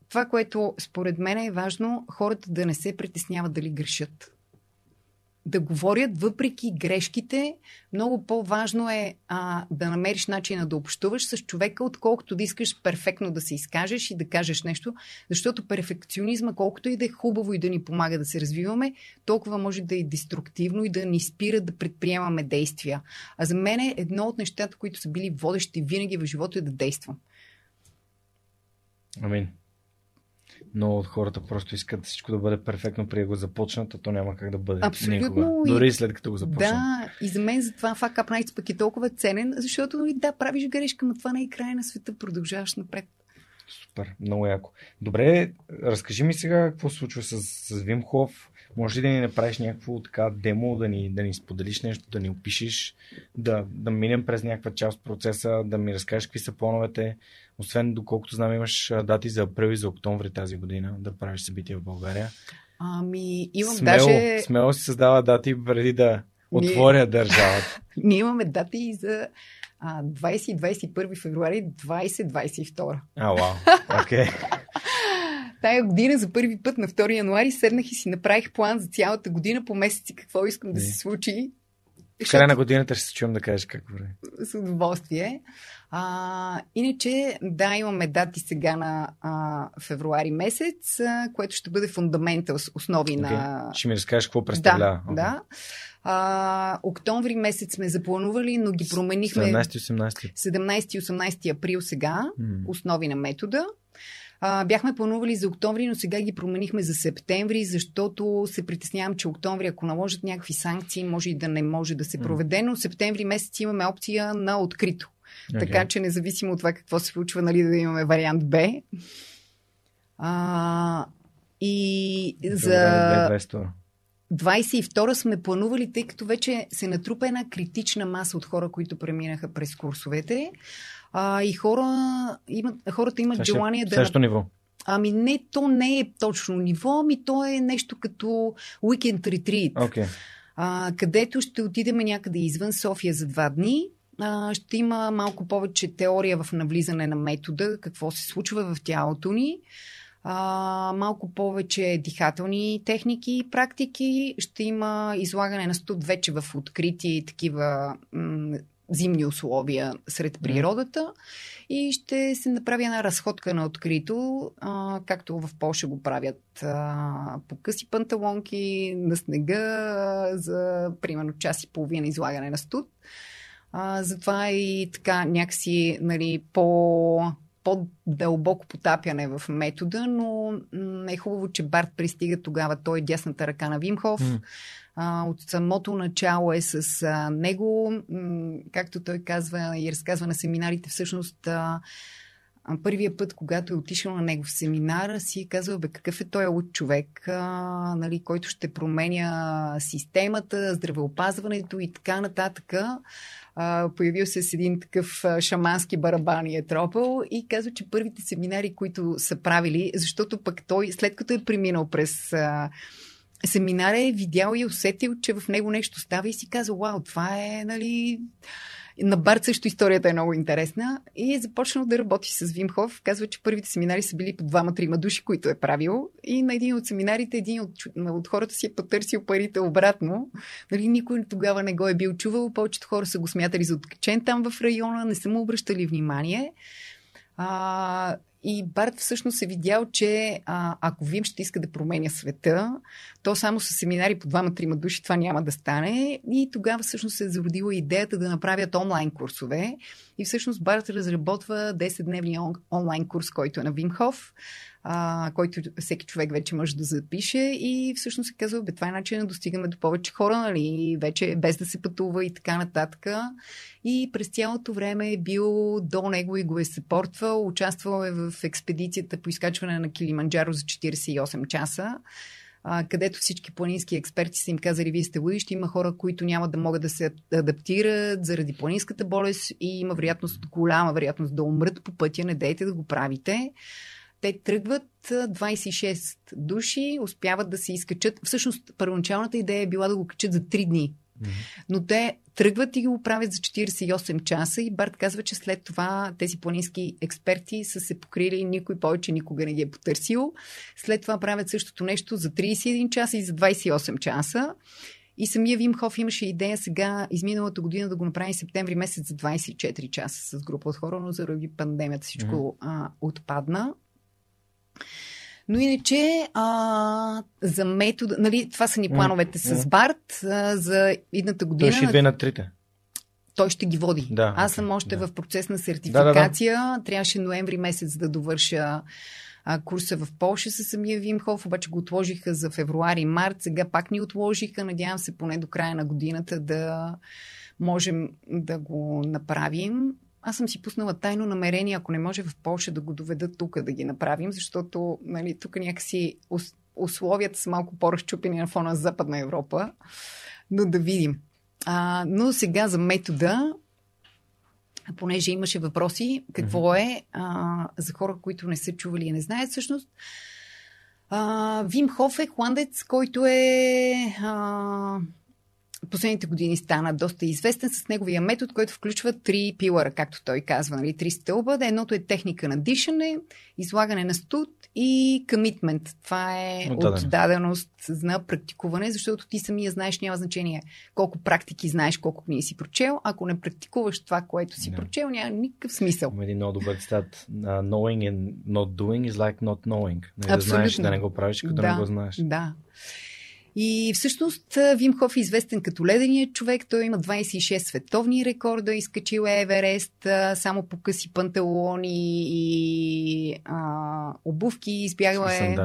това, което според мен е важно, хората да не се притесняват дали грешат. Да говорят въпреки грешките. Много по-важно е а, да намериш начина да общуваш с човека, отколкото да искаш перфектно да се изкажеш и да кажеш нещо, защото перфекционизма, колкото и да е хубаво и да ни помага да се развиваме, толкова може да е деструктивно и да ни спира да предприемаме действия. А за мен е едно от нещата, които са били водещи винаги в живота, е да действам. Амин. Много от хората просто искат всичко да бъде перфектно преди да го започнат, а то няма как да бъде. Абсолютно. Никога. Дори и след като го започнат. Да, и за мен затова Fuck Up Nights пък е толкова ценен, защото и да, правиш грешка, но това не е края на света, продължаваш напред. Супер, много яко. Добре, разкажи ми сега какво се случва с, с Вим Хоф. Може ли да ни направиш някакво така демо, да ни, да ни споделиш нещо, да ни опишеш, да, да минем през някаква част от процеса, да ми разкажеш какви са плановете. Освен, доколкото знам, имаш дати за април и за октомври тази година да правиш събития в България. Ами, имам смело, даже... Смело си създава дати преди да отворя ние... държавата. Ние имаме дати и за двайсети и двайсет и първи февруари, двайсети и двайсет и втори. А, вау, окей. Тая година за първи път на втори януари седнах и си направих план за цялата година по месеци какво искам не. Да се случи. В края на годината ще се чуем да кажеш как върви. С удоволствие. А, иначе, да, имаме дати сега на а, февруари месец, а, което ще бъде фундаментал с основи okay. на... Ще ми разкажеш какво представлява. Да, okay. да. А, октомври месец сме запланували, но ги променихме... седемнайсети и осемнайсети седемнайсети и осемнайсети април сега, mm. основи на метода. А, бяхме планували за октомври, но сега ги променихме за септември, защото се притеснявам, че октомври, ако наложат някакви санкции, може и да не може да се проведе, но септември месец имаме опция на открито. Okay. Така че независимо от това какво се случва, нали, да имаме вариант Б. А, и за... двайсет и втора сме планували, тъй като вече се натрупа една критична маса от хора, които преминаха през курсовете. А, и хора, има, хората имат също, желание да... Също ниво. Ами не, то не е точно ниво, ами то е нещо като Weekend Retreat, okay. а, където ще отидем някъде извън София за два дни. А, ще има малко повече теория в навлизане на метода, какво се случва в тялото ни. А, малко повече дихателни техники и практики. Ще има излагане на студ вече в открити такива... М- зимни условия сред природата и ще се направи една разходка на открито, а, както в Полша го правят а, по къси панталонки, на снега а, за примерно час и половина излагане на студ. А, затова и така някакси нали, по, по-дълбоко потапяне в метода, но м- е хубаво, че Барт пристига тогава. Той е дясната ръка на Вим Хоф. Mm. А, от самото начало е с а, него, м- както той казва и разказва на семинарите, всъщност а, а, първия път, когато е отишъл на негов семинар, си е казал, бе, какъв е той луд човек, а, нали, който ще променя системата, здравеопазването и така нататък. А, появил се с един такъв шамански барабан и е тропал и казва, че първите семинари, които са правили, защото пък той, след като е преминал през... А, семинара е видял и усетил, че в него нещо става и си казал, вау, това е, нали... На Барт също историята е много интересна и е започнал да работи с Вим Хоф. Казва, че първите семинари са били по двама-трима души, които е правил и на един от семинарите, един от, от хората си е потърсил парите обратно. Нали, никой тогава не го е бил чувал, повечето хора са го смятали за откачен там в района, не са му обръщали внимание. А... И Барт всъщност е видял, че а, ако Вим ще иска да променя света, то само с семинари по двама-трима души това няма да стане. И тогава всъщност се е зародила идеята да направят онлайн курсове. И всъщност Барт разработва десетдневния онлайн курс, който е на Вим Хоф, а, който всеки човек вече може да запише. И всъщност се казва, бе, това е начин да достигаме до повече хора, нали, вече без да се пътува и така нататък. И през цялото време е бил до него и го е съпортвал. Участвал е в експедицията по изкачване на Килиманджаро за четиридесет и осем часа, където всички планински експерти са им казали, вие сте лудищи, има хора, които няма да могат да се адаптират заради планинската болест и има вероятност, голяма вероятност да умрат по пътя, не дейте да го правите. Те тръгват, двадесет и шест души успяват да се изкачат. Всъщност, първоначалната идея е била да го качат за три дни. Но те тръгват и го правят за четиридесет и осем часа и Барт казва, че след това тези планински експерти са се покрили, никой повече никога не ги е потърсил. След това правят същото нещо за тридесет и един часа и за двадесет и осем часа. И самия Вим Хоф имаше идея сега изминалата година да го направи септември месец за двадесет и четири часа с група от хора, но заради пандемията всичко mm-hmm. а, отпадна. Но иначе а, за метода, нали, това са ни плановете mm. с Барт а, за идната година. Той ще две на трите. Той ще ги води. Да, Аз съм още да. в процес на сертификация. Да, да, да. Трябваше ноември месец да довърша а, курса в Полша със самия Вим Хоф, обаче го отложиха за февруари-март. Сега пак ни отложиха. Надявам се поне до края на годината да можем да го направим. Аз съм си пуснала тайно намерение, ако не може в Полша да го доведа тук да ги направим, защото, нали, тук някакси условията са малко по-разчупени на фона за Западна Европа, но да видим. А, но сега за метода, понеже имаше въпроси, какво е а, за хора, които не са чували и не знаят всъщност. А, Вим Хоф е холандец, който е... А, последните години стана доста известен с неговия метод, който включва три пилара, както той казва, нали, три стълба. Едното е техника на дишане, излагане на студ и комитмент. Това е отдаденост. отдаденост на практикуване, защото ти самия знаеш, няма значение колко практики знаеш, колко книги си прочел. Ако не практикуваш това, което си yeah. прочел, няма никакъв смисъл. Има един много добър цитат. Uh, knowing and not doing is like not knowing. Не знаеш, да не го правиш, като да, не го знаеш. Да. И всъщност Вим Хоф е известен като леденият човек. Той има двадесет и шест световни рекорда, изкачил Еверест само по къси панталони и а, обувки, избягал е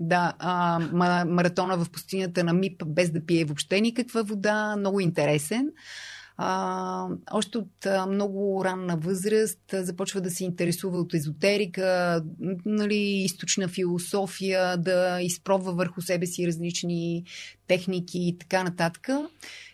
да, а, маратона в пустинята на Мип без да пие въобще никаква вода. Много интересен. А, още от а, много ранна възраст а, започва да се интересува от езотерика, нали, източна философия, да изпробва върху себе си различни техники и така нататък.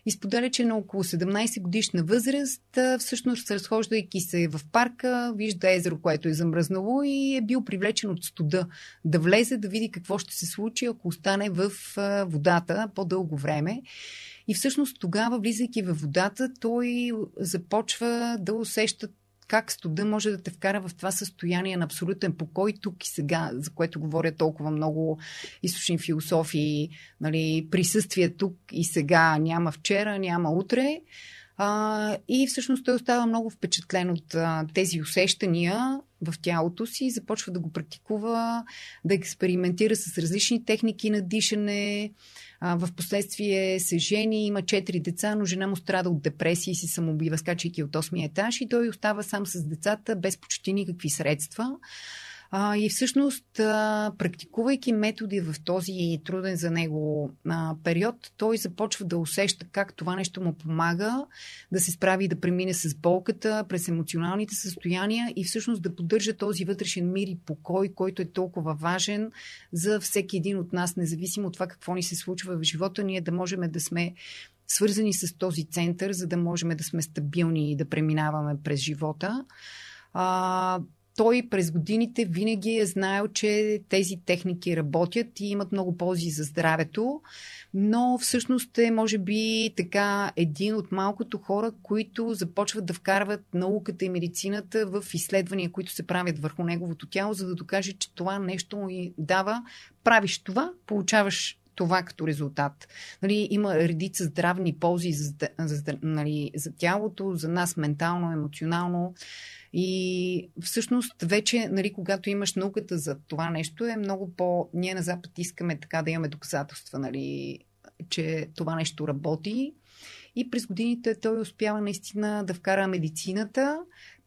Изподеля, че на около седемнадесет годишна възраст, а, всъщност разхождайки се в парка, вижда езеро, което е замръзнало и е бил привлечен от студа да влезе, да види какво ще се случи, ако остане в а, водата по-дълго време. И всъщност тогава, влизайки във водата, той започва да усеща как студа може да те вкара в това състояние на абсолютен покой тук и сега, за което говоря толкова много източни философии, нали, присъствие тук и сега, няма вчера, няма утре. А, и всъщност той остава много впечатлен от а, тези усещания в тялото си и започва да го практикува, да експериментира с различни техники на дишане. А, в последствие се жени, има четири деца, но жена му страда от депресия и си самоубива, скачайки от осмия етаж, и той остава сам с децата без почти никакви средства. А, и всъщност, а, практикувайки методи в този труден за него а, период, той започва да усеща как това нещо му помага да се справи и да премине с болката, през емоционалните състояния и всъщност да поддържа този вътрешен мир и покой, който е толкова важен за всеки един от нас, независимо от това какво ни се случва в живота, ние да можем да сме свързани с този център, за да можем да сме стабилни и да преминаваме през живота. А, Той през годините винаги е знаел, че тези техники работят и имат много ползи за здравето, но всъщност е, може би, така един от малкото хора, които започват да вкарват науката и медицината в изследвания, които се правят върху неговото тяло, за да докаже, че това нещо му и дава. Правиш това, получаваш това като резултат. Нали, има редица здравни ползи за, за, нали, за тялото, за нас ментално, емоционално. И всъщност вече, нали, когато имаш науката за това нещо, е много по... Ние на Запад искаме така да имаме доказателства, нали, че това нещо работи. И през годините той успява наистина да вкара медицината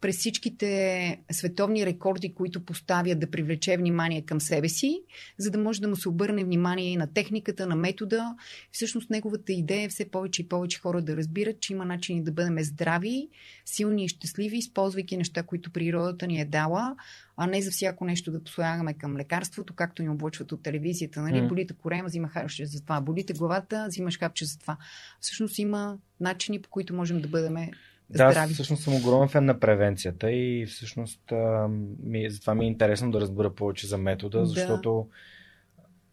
през всичките световни рекорди, които поставя, да привлече внимание към себе си, за да може да му се обърне внимание и на техниката, на метода. Всъщност неговата идея е все повече и повече хора да разбират, че има начини да бъдем здрави, силни и щастливи, използвайки неща, които природата ни е дала, а не за всяко нещо да послагаме към лекарството, както ни облъчват от телевизията. Нали? Mm. Болите корема, взимаш хапче за това. Болите главата, взимаш хапче за това. Всъщност има начини, по които можем да бъдем здрави. Да, всъщност съм огромен фен на превенцията и всъщност а, ми, затова ми е интересно да разбера повече за метода, да. Защото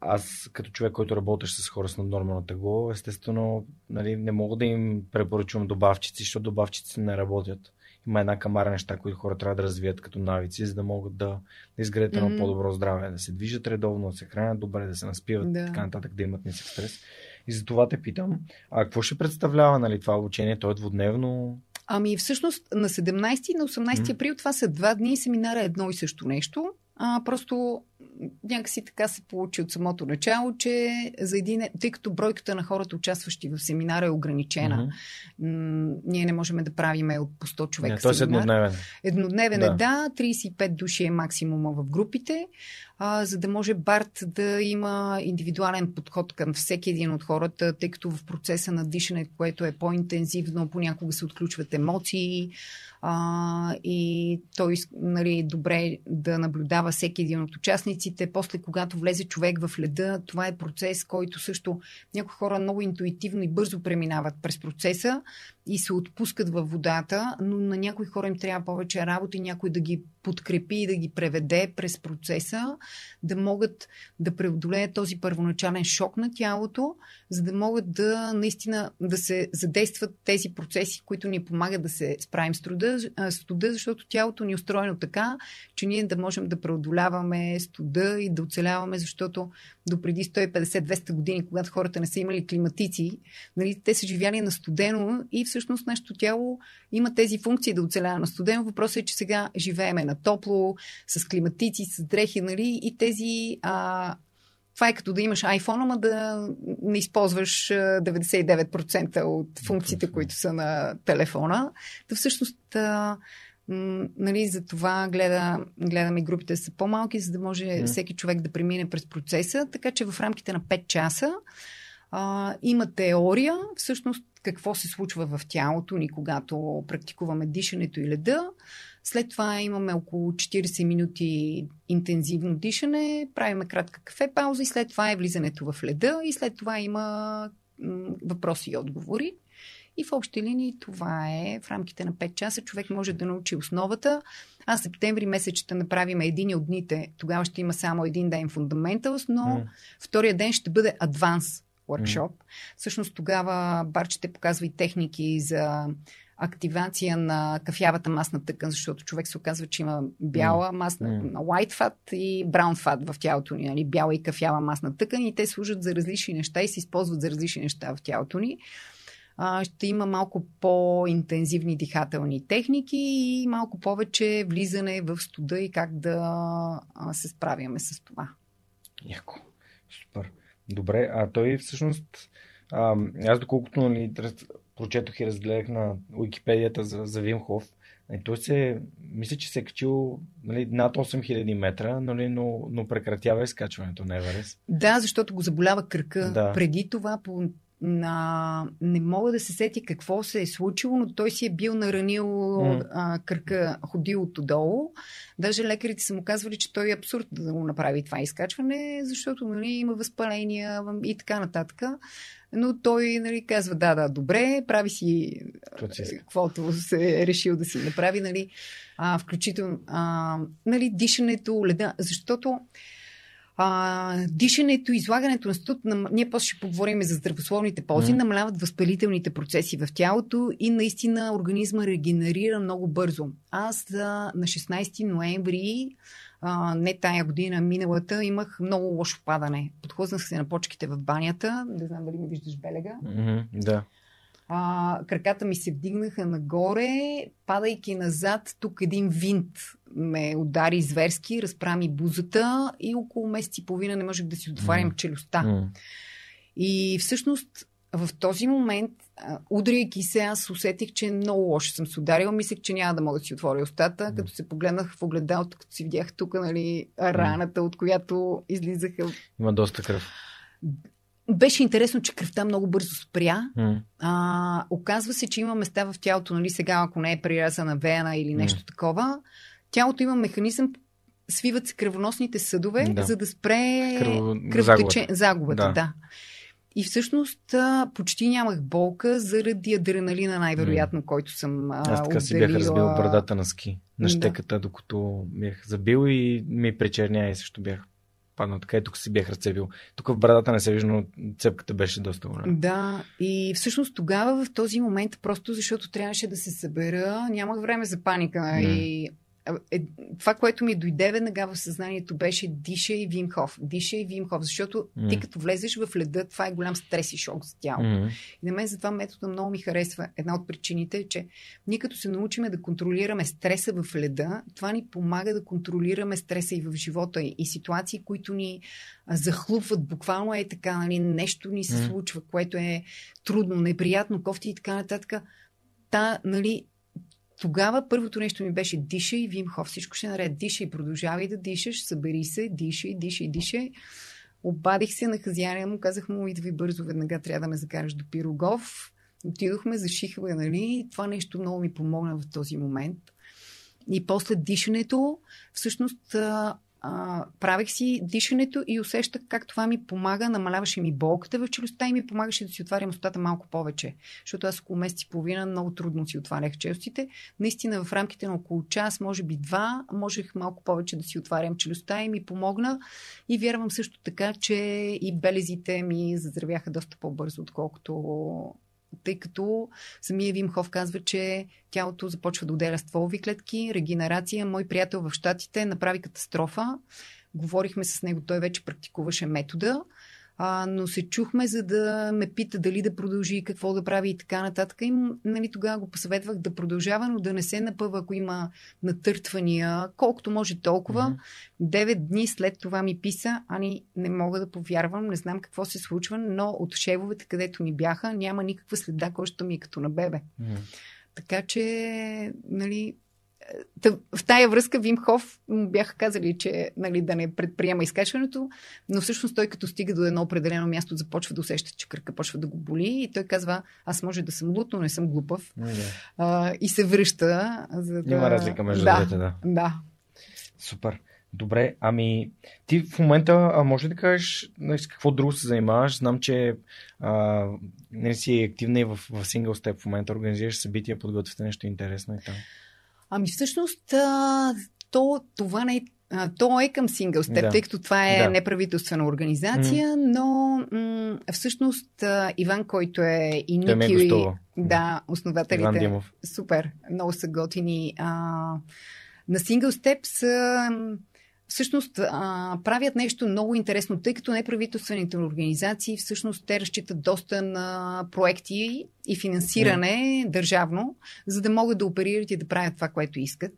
аз като човек, който работеш с хора с наднормално тегло, естествено, нали, не мога да им препоръчвам добавчици, защото добавчици не работят. Има една камара неща, които хора трябва да развият като навици, за да могат да, да изградят едно mm-hmm. по-добро здраве, да се движат редовно, да се хранят добре, да се наспиват, да. Така нататък, да имат нисък стрес. И за това те питам, а какво ще представлява, нали, това обучение? То е двудневно? Ами всъщност на седемнайсети и на осемнайсети април, това са два дни, семинара е едно и също нещо. А, просто някакси така се получи от самото начало, че за един, тъй като бройката на хората, участващи в семинара, е ограничена. Mm-hmm. Ние не можем да правим от по сто човека. Yeah, т.е. еднодневен. Еднодневен да. е, да. трийсет и пет души е максимума в групите, а, за да може Барт да има индивидуален подход към всеки един от хората, тъй като в процеса на дишане, което е по-интензивно, понякога се отключват емоции а, и той, нали, добре да наблюдава всеки един от участници. После, когато влезе човек в леда, това е процес, който също някои хора много интуитивно и бързо преминават през процеса и се отпускат във водата, но на някои хора им трябва повече работа и някой да ги подкрепи и да ги преведе през процеса, да могат да преодолеят този първоначален шок на тялото, за да могат да наистина да се задействат тези процеси, които ни помагат да се справим с труда, студа, защото тялото ни е устроено така, че ние да можем да преодоляваме студа и да оцеляваме, защото допреди сто и петдесет до двеста години, когато хората не са имали климатици, нали, те са живяли на студено и всъщност нашето тяло има тези функции да оцелява на студено. Въпросът е, че сега живееме на топло, с климатици, с дрехи, нали, и тези... А, това е като да имаш iPhone, ама да не използваш деветдесет и девет процента от функциите, които са на телефона. Та всъщност... А, нали, за това гледа, гледаме и групите са по-малки, за да може mm. всеки човек да премине през процеса, така че в рамките на пет часа а, има теория, всъщност какво се случва в тялото ни, когато практикуваме дишането и леда. След това имаме около четирийсет минути интензивно дишане, правиме кратка кафе пауза и след това е влизането в леда и след това има м- въпроси и отговори. И в общи линии това е в рамките на пет часа. Човек може да научи основата. А в септември месец ще направим един от дните. Тогава ще има само един ден фундаменталс, но mm. втория ден ще бъде адванс workshop. Mm. Всъщност тогава Барт ще показва и техники за активация на кафявата масна тъкан, защото човек се оказва, че има бяла масна, mm. white fat и brown fat в тялото ни, нали? Бяла и кафява масна тъкан и те служат за различни неща и се използват за различни неща в тялото ни. Ще има малко по-интензивни дихателни техники и малко повече влизане в студа и как да се справяме с това. Яко. Супер. Добре, а той всъщност... Аз доколкото, нали, прочетох и разгледах на Уикипедията за, за Вим Хоф, той се... Мисля, че се е качил, нали, над осем хиляди метра, нали, но, но прекратява изкачването на Еверест. Да, защото го заболява кръка. Да. Преди това... по На... Не мога да се сети какво се е случило, но той си е бил наранил mm. а, кръка, ходилото долу. Даже лекарите са му казвали, че той е абсурд да му направи това изкачване, защото, нали, има възпаления и така нататък. Но той, нали, казва, да, да, добре, прави си каквото се е решил да си направи, нали, а, включително а, нали, дишането, леда, защото А, дишането, излагането на студ, нам... ние после ще поговорим за здравословните ползи, mm. намаляват възпалителните процеси в тялото и наистина организма регенерира много бързо. Аз а, на шестнайсети ноември, а, не тая година, миналата, имах много лошо падане. Подхлъзнах се на почките в банята, не знам дали ми виждаш белега. Mm-hmm, да. А, краката ми се вдигнаха нагоре, падайки назад, тук един винт ме удари зверски, разпра ми бузата и около месец и половина не можех да си отварям mm. челюстта. Mm. И всъщност в този момент, удряйки се, аз усетих, че много лошо съм се ударила. Мислех, че няма да мога да си отворя устата. Mm. Като се погледнах в огледалото, като си видях тук, нали, раната, mm. от която излизаха... Има доста кръв. Беше интересно, че кръвта много бързо спря. Mm. А, оказва се, че има места в тялото, нали, сега, ако не е прерязана вена или нещо mm. такова, тялото има механизъм, свиват се кръвоносните съдове, да. за да спре Кръв... кръвтече... загубата. Да. Да. И всъщност почти нямах болка заради адреналина, най-вероятно, mm. който съм а, аз така отделила... си бях разбил брадата на ски, на щеката, да. докато бях забил и ми причерня и също бях. Падна така и тук си бях разцепил. Тук в брадата не се вижда, но цепката беше доста голяма. Да, и всъщност тогава в този момент, просто защото трябваше да се събера, нямах време за паника. Mm. И е, това, което ми дойде веднага в съзнанието, беше дишай Вим Хоф. Дишай Вим Хоф, защото mm. ти като влезеш в леда, това е голям стрес и шок за тялото. Mm. И на мен затова метода много ми харесва. Една от причините е, че ние като се научим да контролираме стреса в леда, това ни помага да контролираме стреса и в живота, и ситуации, които ни захлупват. Буквално е така, нали, нещо ни се mm. случва, което е трудно, неприятно, кофти и така нататък. Та, нали, тогава първото нещо ми беше дишай, Вим Хоф, всичко ще наред, дишай, продължавай да дишаш, събери се, дишай, дишай, дишай. Обадих се на хазяина му, казах му, идвай бързо, веднага трябва да ме закараш до Пирогов. Отидохме, зашихме, нали, това нещо много ми помогна в този момент. И после дишането, всъщност а, а, правих си дишането и усещах как това ми помага, намаляваше ми болката в челюстта и ми помагаше да си отварям устата малко повече. Защото аз около месец и половина много трудно си отварях челюстите. Наистина в рамките на около час, може би два, можех малко повече да си отварям челюстта и ми помогна. И вярвам също така, че и белезите ми заздравяха доста по-бързо, отколкото... Тъй като самия Вим Хоф казва, че тялото започва да отделя стволови клетки, регенерация. Мой приятел в Щатите направи катастрофа. Говорихме с него, той вече практикуваше метода, а, но се чухме, за да ме пита дали да продължи, какво да прави и така нататък. И, нали, тогава го посъветвах да продължава, но да не се напъва, ако има натъртвания, колкото може толкова. Девет mm-hmm. дни след това ми писа, ани не мога да повярвам, не знам какво се случва, но от шевовете, където ми бяха, няма никаква следа, кожата ми е като на бебе. Mm-hmm. Така че, нали... В тая връзка Вим Хоф му бяха казали, че, нали, да не предприема изкачването, но всъщност той като стига до едно определено място, започва да усеща, че кръка почва да го боли и той казва, аз може да съм луд, но не съм глупав. Yeah. А, и се връща. За да... Има разлика между да, двете, да. да. Супер. Добре, ами ти в момента може ли да кажеш с какво друго се занимаваш? Знам, че а, не си активна и в, в Single Step в момента, организираш събития, подготвяте нещо интересно и там. Ами всъщност то, това не, то е към Single Step, да. тъй като това е да. неправителствена организация, mm. но м- всъщност Иван, който е и Ники, да, основателите. Иван Димов. Супер, много са готини. А, на Single Step са... Всъщност а, правят нещо много интересно, тъй като неправителствените организации всъщност те разчитат доста на проекти и финансиране mm. държавно, за да могат да оперират и да правят това, което искат.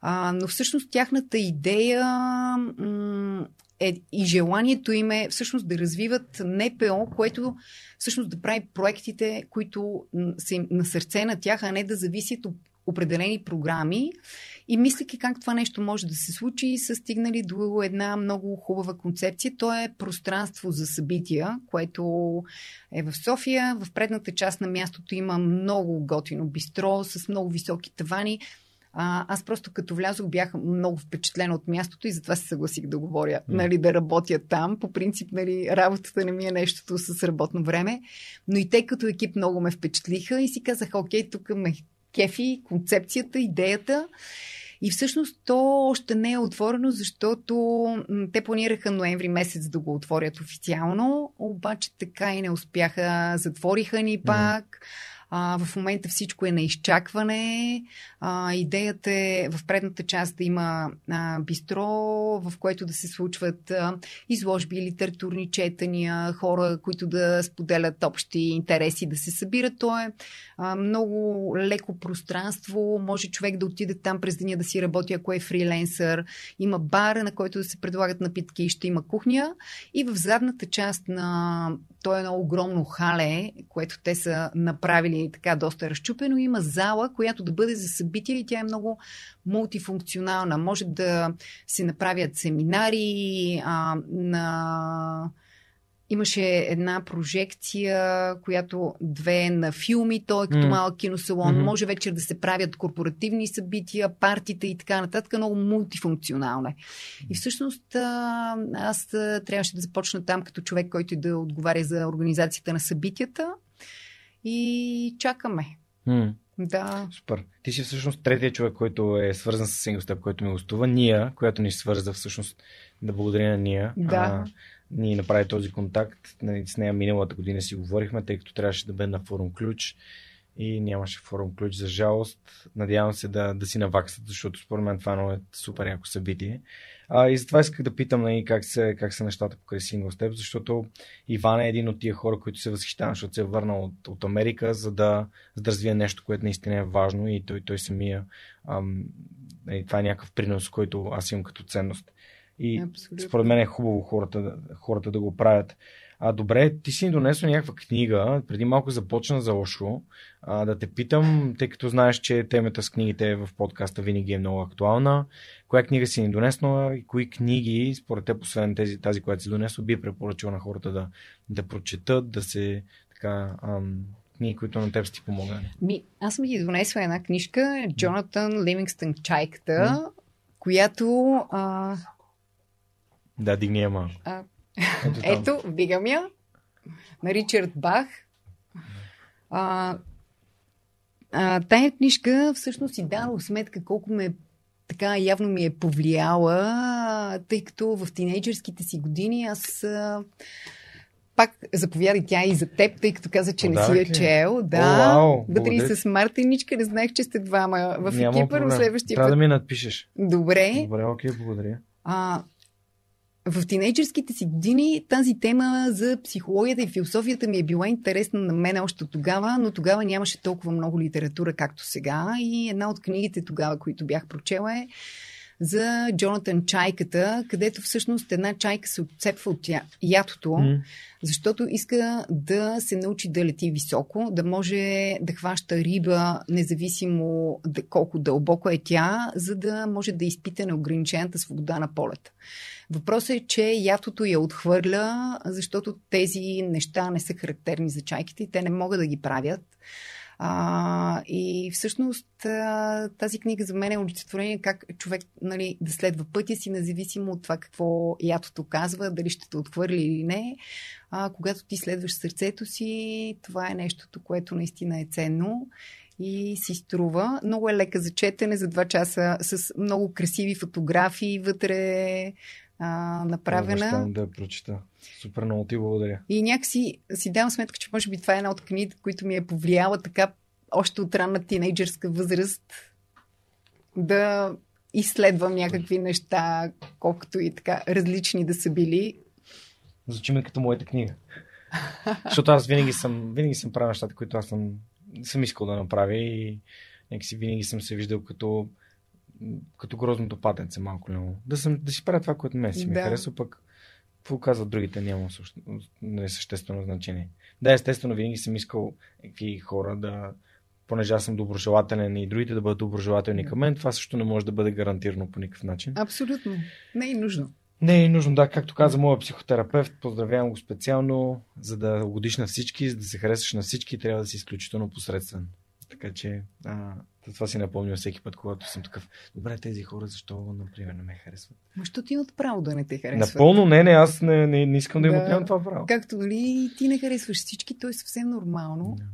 А, но всъщност тяхната идея м- е, и желанието им е всъщност да развиват НПО, което всъщност да прави проектите, които са им на сърце на тях, а не да зависят от определени програми и мислики как това нещо може да се случи и са стигнали до една много хубава концепция. То е пространство за събития, което е в София. В предната част на мястото има много готино бистро с много високи тавани. А, аз просто като влязох бях много впечатлена от мястото и затова се съгласих да говоря, mm. нали, да работя там. По принцип, нали, работата не ми е нещото с работно време, но и те като екип много ме впечатлиха и си казаха, окей, тук ме кефи, концепцията, идеята. И всъщност то още не е отворено, защото те планираха ноември месец да го отворят официално, обаче така и не успяха. Затвориха ни пак. Mm. А, в момента всичко е на изчакване. А, идеята е в предната част да има а, бистро, в което да се случват а, изложби, литературни четения, хора, които да споделят общи интереси, да се събират. То е а, много леко пространство. Може човек да отиде там през деня да си работи, ако е фриленсър. Има бар, на който да се предлагат напитки, ще има кухня. И в задната част на то е едно огромно хале, което те са направили така доста разчупено. Има зала, която да бъде за събития и тя е много мултифункционална. Може да се направят семинари а, на... Имаше една прожекция, която две на филми, той е като mm. малък киносалон. Mm-hmm. Може вечер да се правят корпоративни събития, партита и така нататък. Много мултифункционално е. И всъщност аз трябваше да започна там като човек, който да отговаря за организацията на събитията. И чакаме. Mm. Да. Супер. Ти си всъщност третия човек, който е свързан с Сингълстъп, който ми гостува. Ния, която ни свърза всъщност, да благодаря на Ния. Да. А, ни направи този контакт. С нея миналата година си говорихме, тъй като трябваше да бе на форум ключ и нямаше форум ключ за жалост. Надявам се да, да си наваксат, защото според мен това е супер яко събитие. А, и затова исках да питам нали, как, се, как са нещата покрай Сингълстъп, защото Иван е един от тия хора, които се възхищава, защото се е върнал от, от Америка, за да, за да развие нещо, което наистина е важно и той, той самия ам, и това е някакъв принос, който аз имам като ценност. И абсолютно. Според мен е хубаво хората, хората да го правят. А, добре, ти си ни донесла някаква книга. Преди малко започна за Ошо. А, да те питам, тъй като знаеш, че темата с книгите в подкаста винаги е много актуална. Коя книга си ни донесла и кои книги, според теб, освен тези, тази, която си донесла, би препоръчала на хората да, да прочетат, да се така... Ам... книги, които на теб си ти помогнали? Аз съм ги донесла една книжка, Джонатан Ливингстън Чайката, mm. която... А... Да, дигни я малко. А... Ето, Ето вдигам я. На Ричард Бах. А... А, тая книжка всъщност си дала сметка колко ме така явно ми е повлияла, тъй като в тинейджърските си години аз... Пак заповядай тя и за теб, тъй като каза, че Подарки. не си я чел. Да, вътре и с Мартиничка, не знаех, че сте двама в Няма екипа, но следващия Трябва път... да ми надпишеш. Добре. Добре, окей, благодаря. А, в тинейджърските си години тази тема за психологията и философията ми е била интересна на мен още тогава, но тогава нямаше толкова много литература, както сега. И една от книгите тогава, които бях прочела е за Джонатан Чайката, където всъщност една чайка се отцепва от ятото, mm. защото иска да се научи да лети високо, да може да хваща риба, независимо колко дълбоко е тя, за да може да изпита неограничената свобода на полета. Въпросът е, че ятото я отхвърля, защото тези неща не са характерни за чайките и те не могат да ги правят. А, и всъщност тази книга за мен е олицетворение как човек нали, да следва пътя си, независимо от това какво ятото казва, дали ще те отхвърли или не. А, когато ти следваш сърцето си, това е нещото, което наистина е ценно и си струва. Много е лека за четене, за два часа с много красиви фотографии вътре а, направена. Обещам да прочита. Супер, много ти благодаря. И някакси си давам сметка, че може би това е една от книгите, които ми е повлияла така още от ранна тинейджърска възраст да изследвам някакви неща, колкото и така различни да са били. Звучи ми като моята книга. Защото аз винаги съм, винаги съм правил нещата, които аз съм, съм искал да направя и някакси винаги съм се виждал като, като грозното патенце малко. Да, съм, да си правя това, което мен си ми да. харесва, пък какво казват другите, няма съще... съществено значение. Да, естествено, винаги съм искал какви хора да, понеже аз съм доброжелателен и другите да бъдат доброжелателни към мен, това също не може да бъде гарантирано по никакъв начин. Абсолютно. Не е нужно. Не е нужно, да, както каза моя психотерапевт, поздравявам го специално, за да угодиш на всички, за да се харесаш на всички, трябва да си изключително посредствен. Така че а, това си напомня всеки път, когато съм такъв. Добре, тези хора, защо, например, не ме харесват? Ма що ти имат право да не те харесват? Напълно, не, не, аз не, не, не искам да, да имам това право. Както ли ти не харесваш всички, то е съвсем нормално. Да.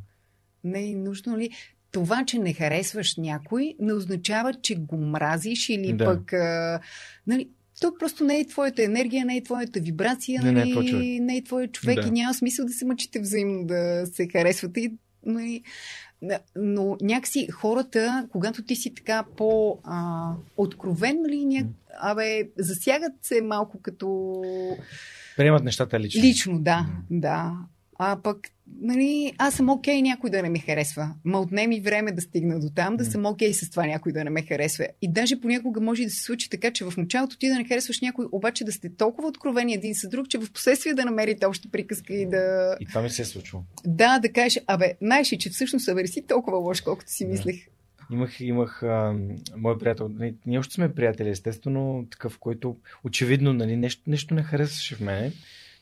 Не е нужно ли... Това, че не харесваш някой, не означава, че го мразиш или да. пък... А, нали, то просто не е твоята енергия, не е твоята вибрация, не, нали, не е твой човек, не е твой човек да. и няма смисъл да се мъчите взаимно да се харесвате и Но някакси хората, когато ти си така по-откровен, нали, абе, засягат се малко като... Приемат нещата лично. Лично, да. да. А пък, нали, аз съм окей okay, някой да не ме харесва. Ма отнеми време да стигна до там, да съм окей okay с това някой да не ме харесва. И даже понякога може да се случи така, че в началото ти да не харесваш някой, обаче да сте толкова откровени един с друг, че в последствие да намерите обща приказка и да... И това ми се е случило. Да, да кажеш, абе, знаеш ли, че всъщност абе си толкова лош, колкото си мислех. Да. Имах, имах а, мой приятел, ние още сме приятели, естествено, такъв, който очевидно нали, нещо, нещо не харесваше в мене.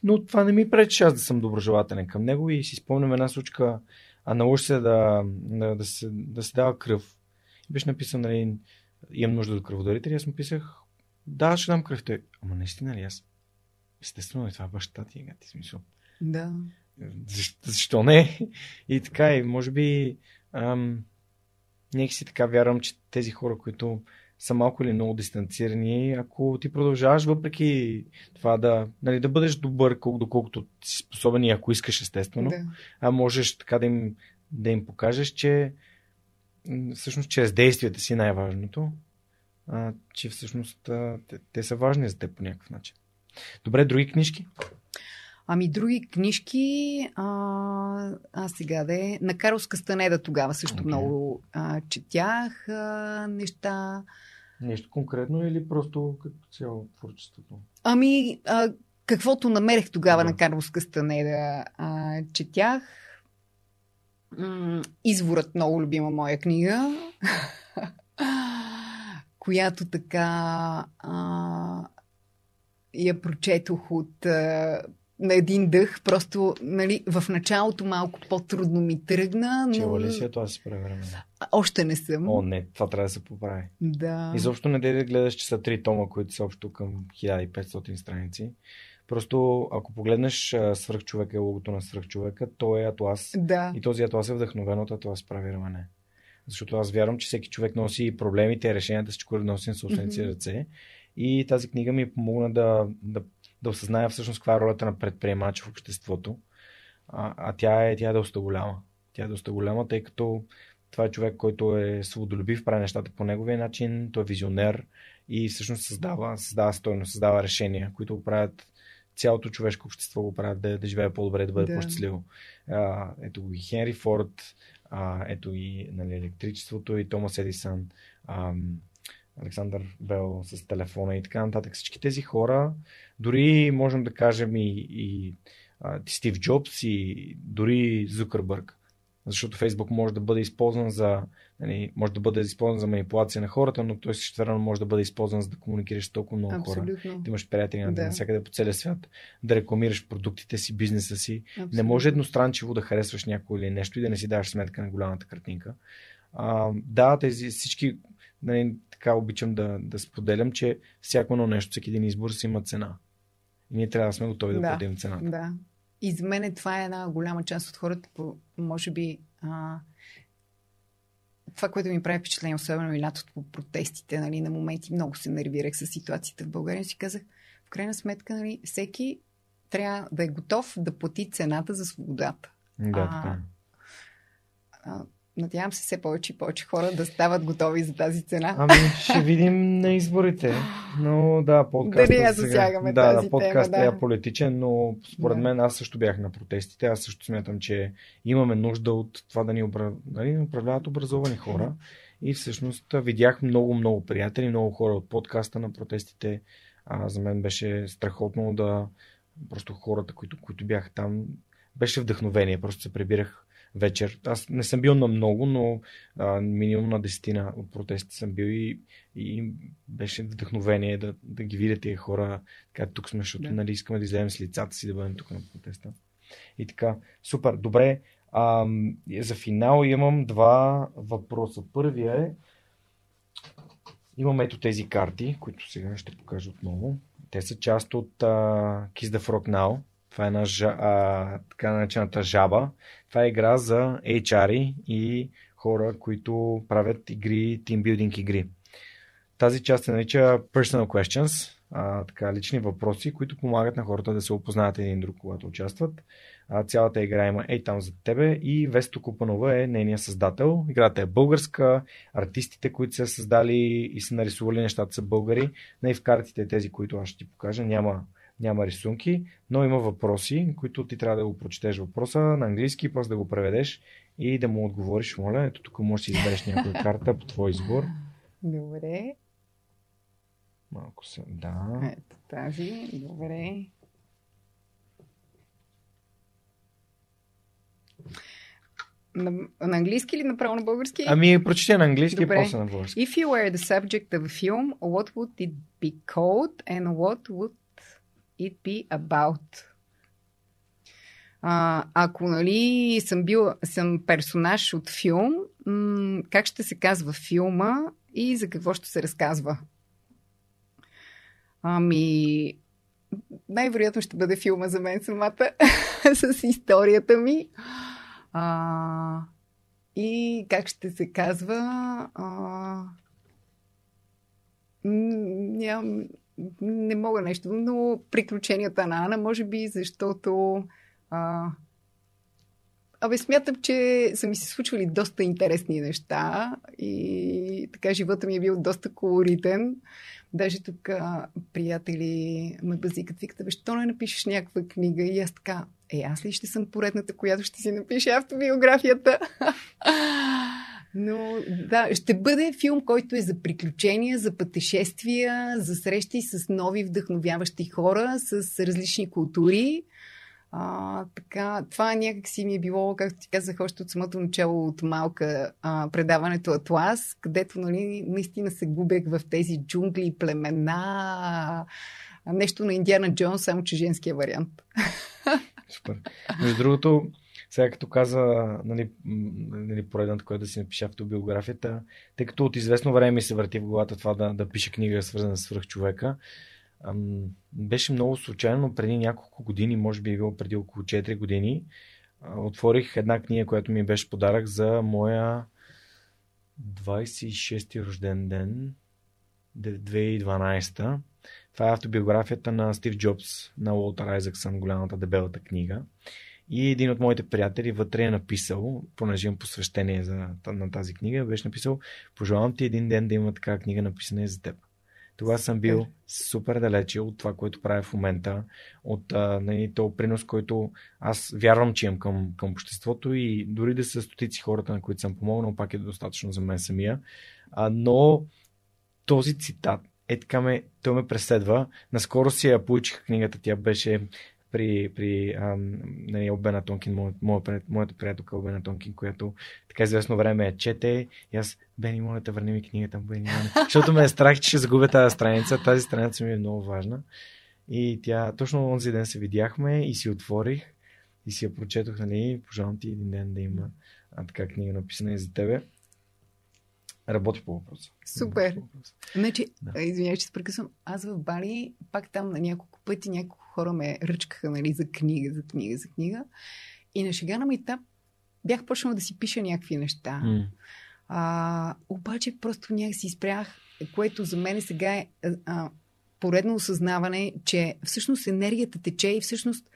Но това не ми пречи аз да съм доброжелателен към него и си спомням една случка, а наложи се да, да, да се да се дава кръв. Беше написан, нали, имам нужда от кръводарители, аз му писах, да, ще дам кръв. Той, ама наистина ли аз? Естествено е това баща ти, ега ти смисъл. Да. Защо, защо не? И така, и може би ам, някак си така вярвам, че тези хора, които са малко или много дистанцирани, ако ти продължаваш въпреки това да, нали, да бъдеш добър, доколкото си способен и ако искаш естествено, да. А можеш така да им, да им покажеш, че всъщност чрез действията си най-важното, а, че всъщност а, те, те са важни за теб по някакъв начин. Добре, други книжки? Ами други книжки, а, а сега де, на Карлос Кастанеда тогава също okay. много а, четях а, неща. Нещо конкретно или просто като цяло творчеството? Ами а, каквото намерих тогава yeah. на Карлос Кастанеда а, четях. М- Изворът, много любима моя книга, която така а, я прочетох от... А, на един дъх, просто нали, в началото малко по-трудно ми тръгна. Но... Чела ли си е това да се преверим? Още не съм. О, не, това трябва да се поправи. Да. Изобщо не да гледаш, че са три тома, които са общо към хиляда и петстотин страници. Просто ако погледнеш Свръхчовека и логото на Свръхчовека, то е Атлас. Да. И този Атлас е вдъхновен от Атлас прави рамене. Защото аз вярвам, че всеки човек носи проблемите и решенията си, които носи на собствените mm-hmm. ръце. И тази книга ми е помогна да, да да осъзная всъщност каква е ролята на предприемача в обществото, а, а тя, е, тя е доста голяма. Тя е доста голяма, тъй като това е човек, който е свободолюбив, прави нещата по неговия начин, той е визионер и всъщност създава, създава стойност, създава решения, които правят цялото човешко общество, го правят да, да живее по-добре, да бъде да. по-щастливо. А, ето го и Хенри Форд, а, ето и нали, електричеството и Томас Едисън, а, Александър Бел с телефона и така нататък. Всички тези хора, дори можем да кажем и, и а, Стив Джобс и дори Зукърбърг. Защото Фейсбук може да бъде използван за нали, може да бъде използван за манипулация на хората, но той същевременно може да бъде използван за да комуникираш с толкова много абсолютно. Хора. Ти имаш приятели на да. Навсякъде по целия свят, да рекламираш продуктите си, бизнеса си. Абсолютно. Не може едностранчиво да харесваш някой или нещо и да не си даваш сметка на голямата картинка. А, да, тези всички нали, така обичам да, да споделям, че всяко едно нещо, всеки един избор си има цена. И ние трябва да сме готови да, да платим цената. Да. И за мен това е една голяма част от хората, може би а... това, което ми прави впечатление, особено и лятото по протестите, нали, на моменти много се нервирах с ситуацията в България. Си казах, в крайна сметка, нали, всеки трябва да е готов да плати цената за свободата. Да, така. А... Надявам се все повече и повече хора да стават готови за тази цена. Ами ще видим на изборите. Но да, подкастът дали я засягаме сега... тази да, подкастът тема, да. Е политичен, но според да. Мен аз също бях на протестите. Аз също смятам, че имаме нужда от това да ни, обра... нали, ни управляват образовани хора. И всъщност видях много-много приятели, много хора от подкаста на протестите. А, за мен беше страхотно да... Просто хората, които, които бяха там, беше вдъхновение. Просто се прибирах вечер. Аз не съм бил на много, но а, минимум на десетина от протести съм бил и, и беше вдъхновение да, да ги видя тия хора, така тук сме, защото да. Нали, искаме да излезем с лицата си да бъдем тук на протеста. И така, супер, добре. А, за финал имам два въпроса. Първия е, имам ето тези карти, които сега ще покажа отново. Те са част от а, Kiss the Frog Now. Това е една а, така наречената жаба. Това е игра за ейч ар и хора, които правят игри, тимбилдинг игри. Тази част се нарича Personal Questions. а, така, лични въпроси, които помагат на хората да се опознаят един друг, когато участват. А, цялата игра има "Ей там зад тебе" и Весто Купанова е нейният създател. Играта е българска, артистите, които са създали и са нарисували нещата, са българи. Не и в картите, тези, които аз ще ти покажа, няма Няма рисунки, но има въпроси, които ти трябва да го прочетеш въпроса на английски, после да го преведеш и да му отговориш, моля. Ето тук можеш да избереш някоя карта по твой избор. Добре. Малко се... Да. Ето тази. Добре. На, на английски или направо на български? Ами, прочете на английски и после на български. If you were the subject of a film, what would it be called and what would it be about? А, ако, нали, съм бил, съм персонаж от филм, м- как ще се казва филма и за какво ще се разказва? Ами, най-вероятно ще бъде филма за мен самата, с историята ми. А, и как ще се казва? А, нямам... Не мога нещо, но приключенията на Ана, може би, защото а... абе, смятам, че са ми се случвали доста интересни неща и така живота ми е бил доста колоритен. Даже тук а, приятели ме базикат, викат, бе, що не напишеш някаква книга? И аз така, е, аз ли ще съм поредната, която ще си напише автобиографията? Но да, ще бъде филм, който е за приключения, за пътешествия, за срещи с нови вдъхновяващи хора, с различни култури. А, така, това някакси ми е било, както ти казах, още от самото начало, от малка, а, предаването Атлас, където, нали, наистина се губех в тези джунгли, племена, нещо на Индиана Джонс, само че женския вариант. Супер. Между другото, сега като каза, нали, нали, поредната, която да си напиша автобиографията, тъй като от известно време ми се върти в главата това да, да пиша книга, свързана с свръхчовека. Ам, беше много случайно, преди няколко години, може би е било преди около четири години, а, отворих една книга, която ми беше подарък за моя двадесет и шести рожден ден, две хиляди и дванадесета. Това е автобиографията на Стив Джобс, на Уолтър Айзъксън, голямата дебелата книга. И един от моите приятели вътре е написал, понеже имам посвещение за, на тази книга, беше написал: "Пожелавам ти един ден да има такава книга написана и за теб." Тогава съм бил супер далече от това, което правя в момента, от нали, този принос, който аз вярвам, че имам към, към обществото, и дори да са стотици хората, на които съм помогнал, пак е достатъчно за мен самия. А, но този цитат, е така ме, той ме преследва. Наскоро си я получих книгата, тя беше... при, при ам, нали, Обена Тонкин, моя, моя, моята приятелка Обена Тонкин, която така известно време я чете, и аз: "Бени, моля те, върни ми книгата, Бени", защото ме е страх, че ще загубя тази страница. Тази страница ми е много важна. И тя, точно онзи ден се видяхме и си отворих и си я прочетох, нали, "Пожелавам ти един ден да има а, така книга написана и за тебе." Работи по въпроса. Супер. По въпроса. Значи, да. Извинявай, че се прекъсвам. Аз в Бали, пак там на няколко пъти, няколко хора ме ръчкаха, нали, за книга, за книга, за книга. И на Шигана Майтап бях почнала да си пиша някакви неща. Mm. А, обаче просто някак си спрях, което за мен сега е а, поредно осъзнаване, че всъщност енергията тече и всъщност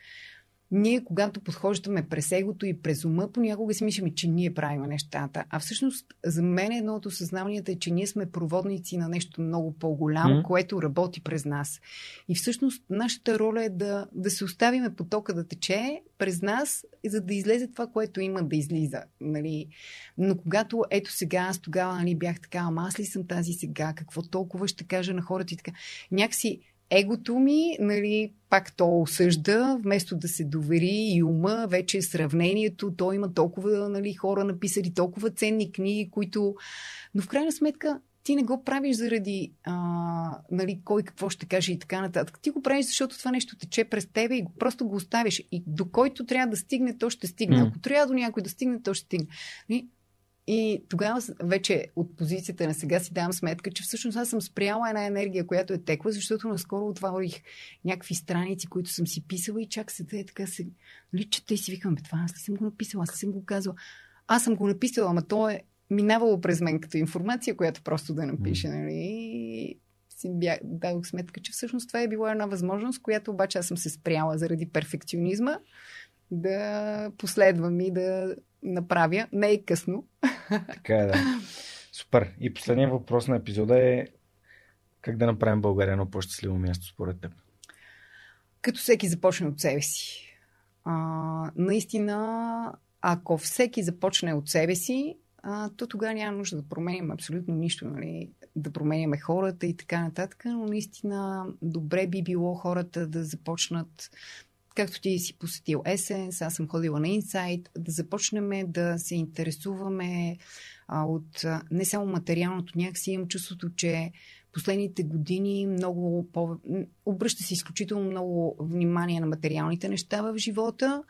ние, когато подхождаме през егото и през ума, понякога си мислим, че ние правим нещата. А всъщност, за мен едно от осъзнаванията е, че ние сме проводници на нещо много по-голямо, mm. което работи през нас. И всъщност, нашата роля е да, да се оставиме потока да тече през нас, за да излезе това, което има да излиза. Нали? Но когато, ето сега, аз тогава, нали, бях така, ама аз ли съм тази сега, какво толкова ще кажа на хората и така. Някакси егото ми, нали, пак то осъжда, вместо да се довери, и ума, вече сравнението, то има толкова, нали, хора написали толкова ценни книги, които... Но в крайна сметка ти не го правиш заради а, нали, кой какво ще каже и така нататък. Ти го правиш, защото това нещо тече през тебе и просто го оставиш. И до който трябва да стигне, то ще стигне. Mm. Ако трябва до някой да стигне, то ще стигне. И тогава вече от позицията на сега си давам сметка, че всъщност аз съм спряла една енергия, която е текла, защото наскоро отворих някакви страници, които съм си писала, и чак се да е така се... Нали, чета и си викам, бе, това аз ли съм го написала, аз ли съм го казала. Аз съм го написала, ама то е минавало през мен като информация, която просто да напиша. Нали? си бях, дадох сметка, че всъщност това е била една възможност, която обаче аз съм се спряла заради перфекционизма да последвам и да направя. Не е късно. Така е, да. Супер. И последният въпрос на епизода е как да направим България на по-щастливо място според теб? Като всеки започне от себе си. А, наистина, ако всеки започне от себе си, а, то тогава няма нужда да променим абсолютно нищо, нали? Да променяме хората и така нататък, но наистина добре би било хората да започнат, както ти си посетил Есенс, аз съм ходила на Инсайт, да започнем да се интересуваме а, от а, не само материалното, някакси имам чувството, че последните години много по... обръща се изключително много внимание на материалните неща в живота,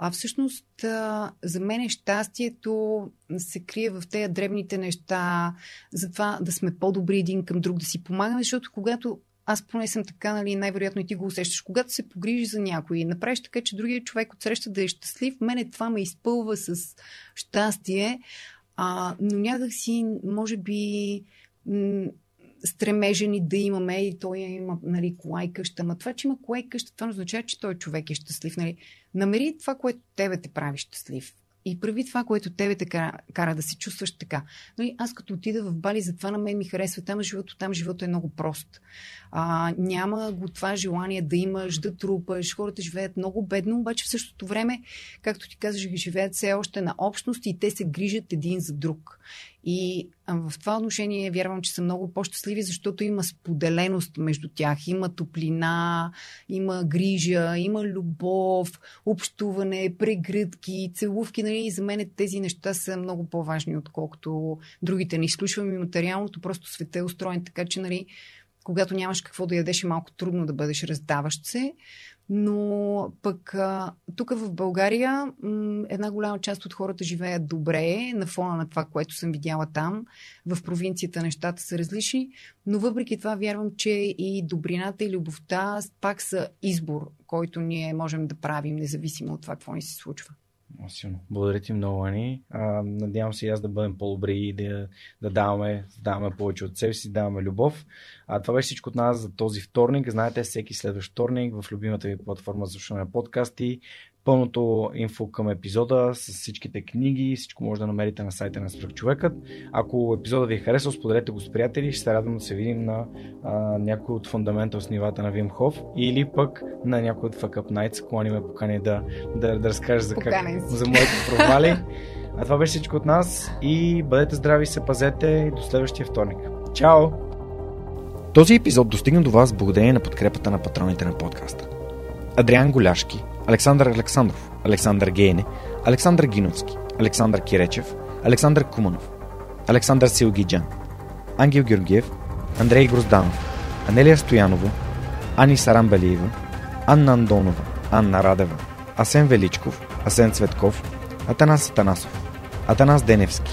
а всъщност за мен щастието се крие в тези дребните неща, за това да сме по-добри един към друг, да си помагаме, защото когато аз поне съм така, нали, най-вероятно и ти го усещаш, когато се погрижиш за някой и направиш така, че другия човек отсреща да е щастлив, мене това ме изпълва с щастие, а, но някак си, може би... М- стремежени да имаме и той има, нали, кола и къща. Ма това, че има кола и къща, това не означава, че той човек е щастлив. Нали? Намери това, което тебе те прави щастлив. И прави това, което тебе те кара, кара да се чувстваш така. Нали? Аз като отида в Бали, затова на мен ми харесва там живота, там живота е много прост. А, няма го това желание да имаш, да трупаш. Хората живеят много бедно, обаче в същото време, както ти казваш, живеят все още на общност и те се грижат един за друг. И в това отношение вярвам, че са много по-щастливи, защото има споделеност между тях. Има топлина, има грижа, има любов, общуване, прегръдки, целувки. Нали? И за мен тези неща са много по-важни, отколкото другите. Не изключвам и материалното, просто светът е устроен така, че нали, когато нямаш какво да ядеш е малко трудно да бъдеш раздаващ се. Но пък тук в България една голяма част от хората живеят добре на фона на това, което съм видяла там. В провинцията нещата са различни, но въпреки това вярвам, че и добрината и любовта пак са избор, който ние можем да правим, независимо от това, какво ни се случва. Силно. Благодаря ти много, Ани. А, надявам се и аз да бъдем по-добри и да, да даваме, даваме повече от себе си, даваме любов. А, това беше всичко от нас за този вторник. Знаете, всеки следващ вторник в любимата ви платформа за слушане подкасти. Пълното инфо към епизода с всичките книги, всичко може да намерите на сайта на Свръхчовекът. Ако епизода ви е харесал, споделете го с приятели. Ще се радвам да се видим на а, някой от фундаментал с нивата на Вим Хоф или пък на някой от Fuck Up Nights, когато ме покани да, да, да разкажа за, как, за моите провали. А това беше всичко от нас и бъдете здрави, се пазете и до следващия вторник. Чао! Този епизод достигна до вас благодарение на подкрепата на патроните на подкаста. Адриан Голяшки, Александър Александров, Александър Гейне, Александър Гиновски, Александър Киречев, Александър Куманов, Александър Силгиджан, Ангел Георгиев, Андрей Грозданов, Анелия Стоянова, Ани Сарамбелиева, Анна Андонова, Анна Радева, Асен Величков, Асен Цветков, Атанас Атанасов, Атанас Деневски,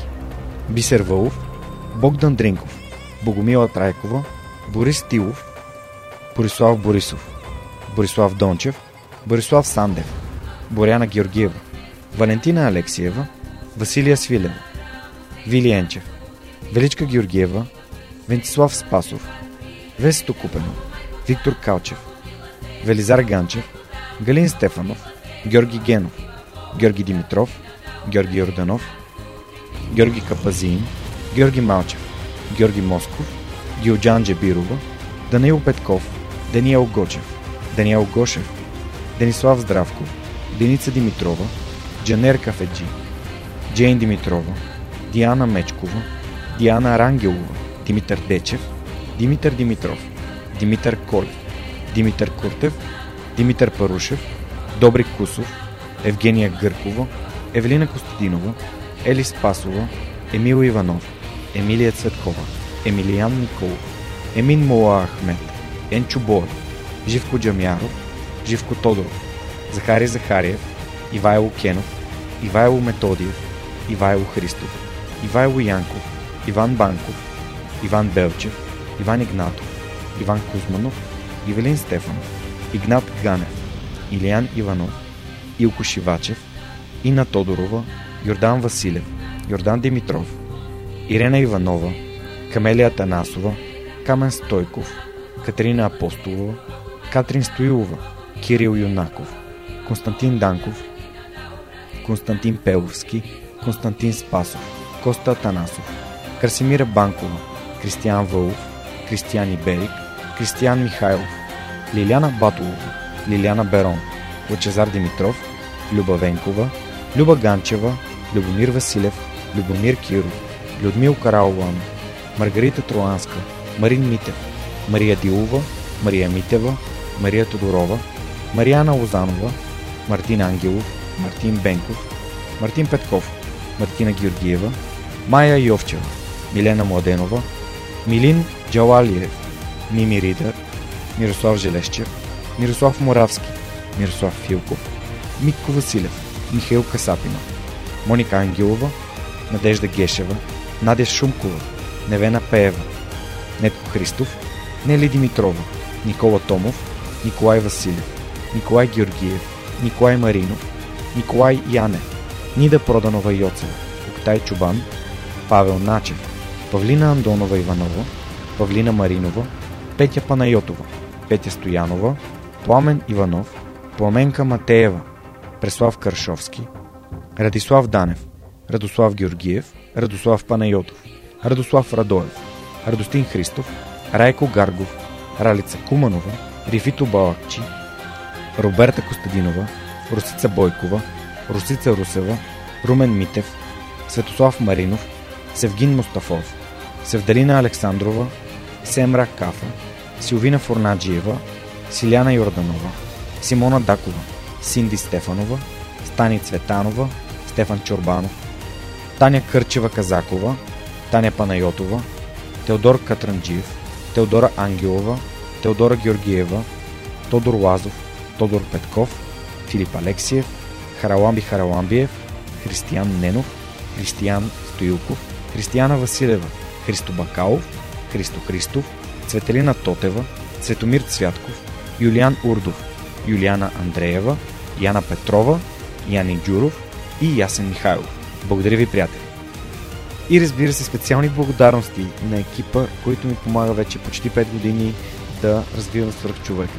Бисер Вълов, Богдан Дринков, Богомила Трайкова, Борис Тилов, Борислав Борисов, Борислав Дончев, Борислав Сандев, Боряна Георгиева, Валентина Алексиева, Василия Свилева, Вили Енчев, Величка Георгиева, Вентислав Спасов, Весто Купенов, Виктор Калчев, Велизар Ганчев, Галин Стефанов, Георги Генов, Георги Димитров, Георги Йорданов, Георги Капазин, Георги Малчев, Георги Москов, Гилджан Джебирова, Даниил Петков, Даниел Гочев, Даниел Гошев, Денислав Здравков, Деница Димитрова, Джанер Кафеджи, Джейн Димитрова, Диана Мечкова, Диана Рангелова, Димитър Дечев, Димитър Димитров, Димитър Колев, Димитър Куртев, Димитър Парушев, Добри Кусов, Евгения Гъркова, Евелина Костадинова, Ели Спасова, Емил Иванов, Емилия Цветкова, Емилиян Николов, Емин Мола Ахмет, Енчо Боев, Живко Джамяров, Живко Тодоров, Захари Захариев, Ивайло Кенов, Ивайло Методиев, Ивайло Христов, Ивайло Янков, Иван Банков, Иван Белчев, Иван Игнатов, Иван Кузманов, Ивелин Стефанов, Игнат Ганев, Илиян Иванов, Илко Шивачев, Инна Тодорова, Йордан Василев, Йордан Димитров, Ирена Иванова, Камелия Танасова, Камен Стойков, Катерина Апостолова, Катрин Стоилова, Кирил Юнаков, Константин Данков, Константин Пеловски, Константин Спасов, Коста Атанасов, Красимира Банкова, Кристиан Вълов, Кристиан Иберик, Кристиан Михайлов, Лиляна Батулова, Лиляна Берон, Лъчезар Димитров, Люба Венкова, Люба Ганчева, Любомир Василев, Любомир Киров, Людмил Каралуан, Маргарита Троанска, Марин Митев, Мария Дилова, Мария Митева, Мария Тодорова, Марияна Лозанова, Мартин Ангелов, Мартин Бенков, Мартин Петков, Мартина Георгиева, Майя Йовчева, Милена Младенова, Милин Джалалиев, Мими Ридър, Мирослав Желещев, Мирослав Моравски, Мирослав Филков, Митко Василев, Михаил Касапина, Моника Ангелова, Надежда Гешева, Надя Шумкова, Невена Пеева, Нетко Христов, Нели Димитрова, Никола Томов, Николай Василев, Николай Георгиев, Николай Маринов, Николай Янев, Нида Проданова Йоцева, Октай Чубан, Павел Начев, Павлина Андонова Иванова, Павлина Маринова, Петя Панайотова, Петя Стоянова, Пламен Иванов, Пламенка Матеева, Преслав Кършовски, Радислав Данев, Радослав Георгиев, Радослав Панайотов, Радослав Радоев, Радостин Христов, Райко Гаргов, Ралица Куманова, Рифито Балакчи, Роберта Костадинова, Русица Бойкова, Русица Русева, Румен Митев, Светослав Маринов, Севгин Мустафов, Севдалина Александрова, Семра Кафа, Силвина Фурнаджиева, Силяна Йорданова, Симона Дакова, Синди Стефанова, Стани Цветанова, Стефан Чорбанов, Таня Кърчева-Казакова, Таня Панайотова, Теодор Катранджиев, Теодора Ангелова, Теодора Георгиева, Тодор Лазов, Тодор Петков, Филип Алексиев, Хараламби Хараламбиев, Християн Ненов, Християн Стоилков, Християна Василева, Христо Бакалов, Христо Христов, Цветелина Тотева, Цветомир Цвятков, Юлиан Урдов, Юлиана Андреева, Яна Петрова, Яни Джуров и Ясен Михайлов. Благодаря ви, приятели! И разбира се, специални благодарности на екипа, който ми помага вече почти пет години да развивам Свръхчовека.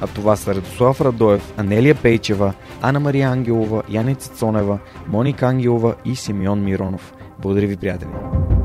А това са Радослав Радоев, Анелия Пейчева, Ана Мария Ангелова, Яница Цонева, Моника Ангелова и Симеон Миронов. Благодаря ви, приятели!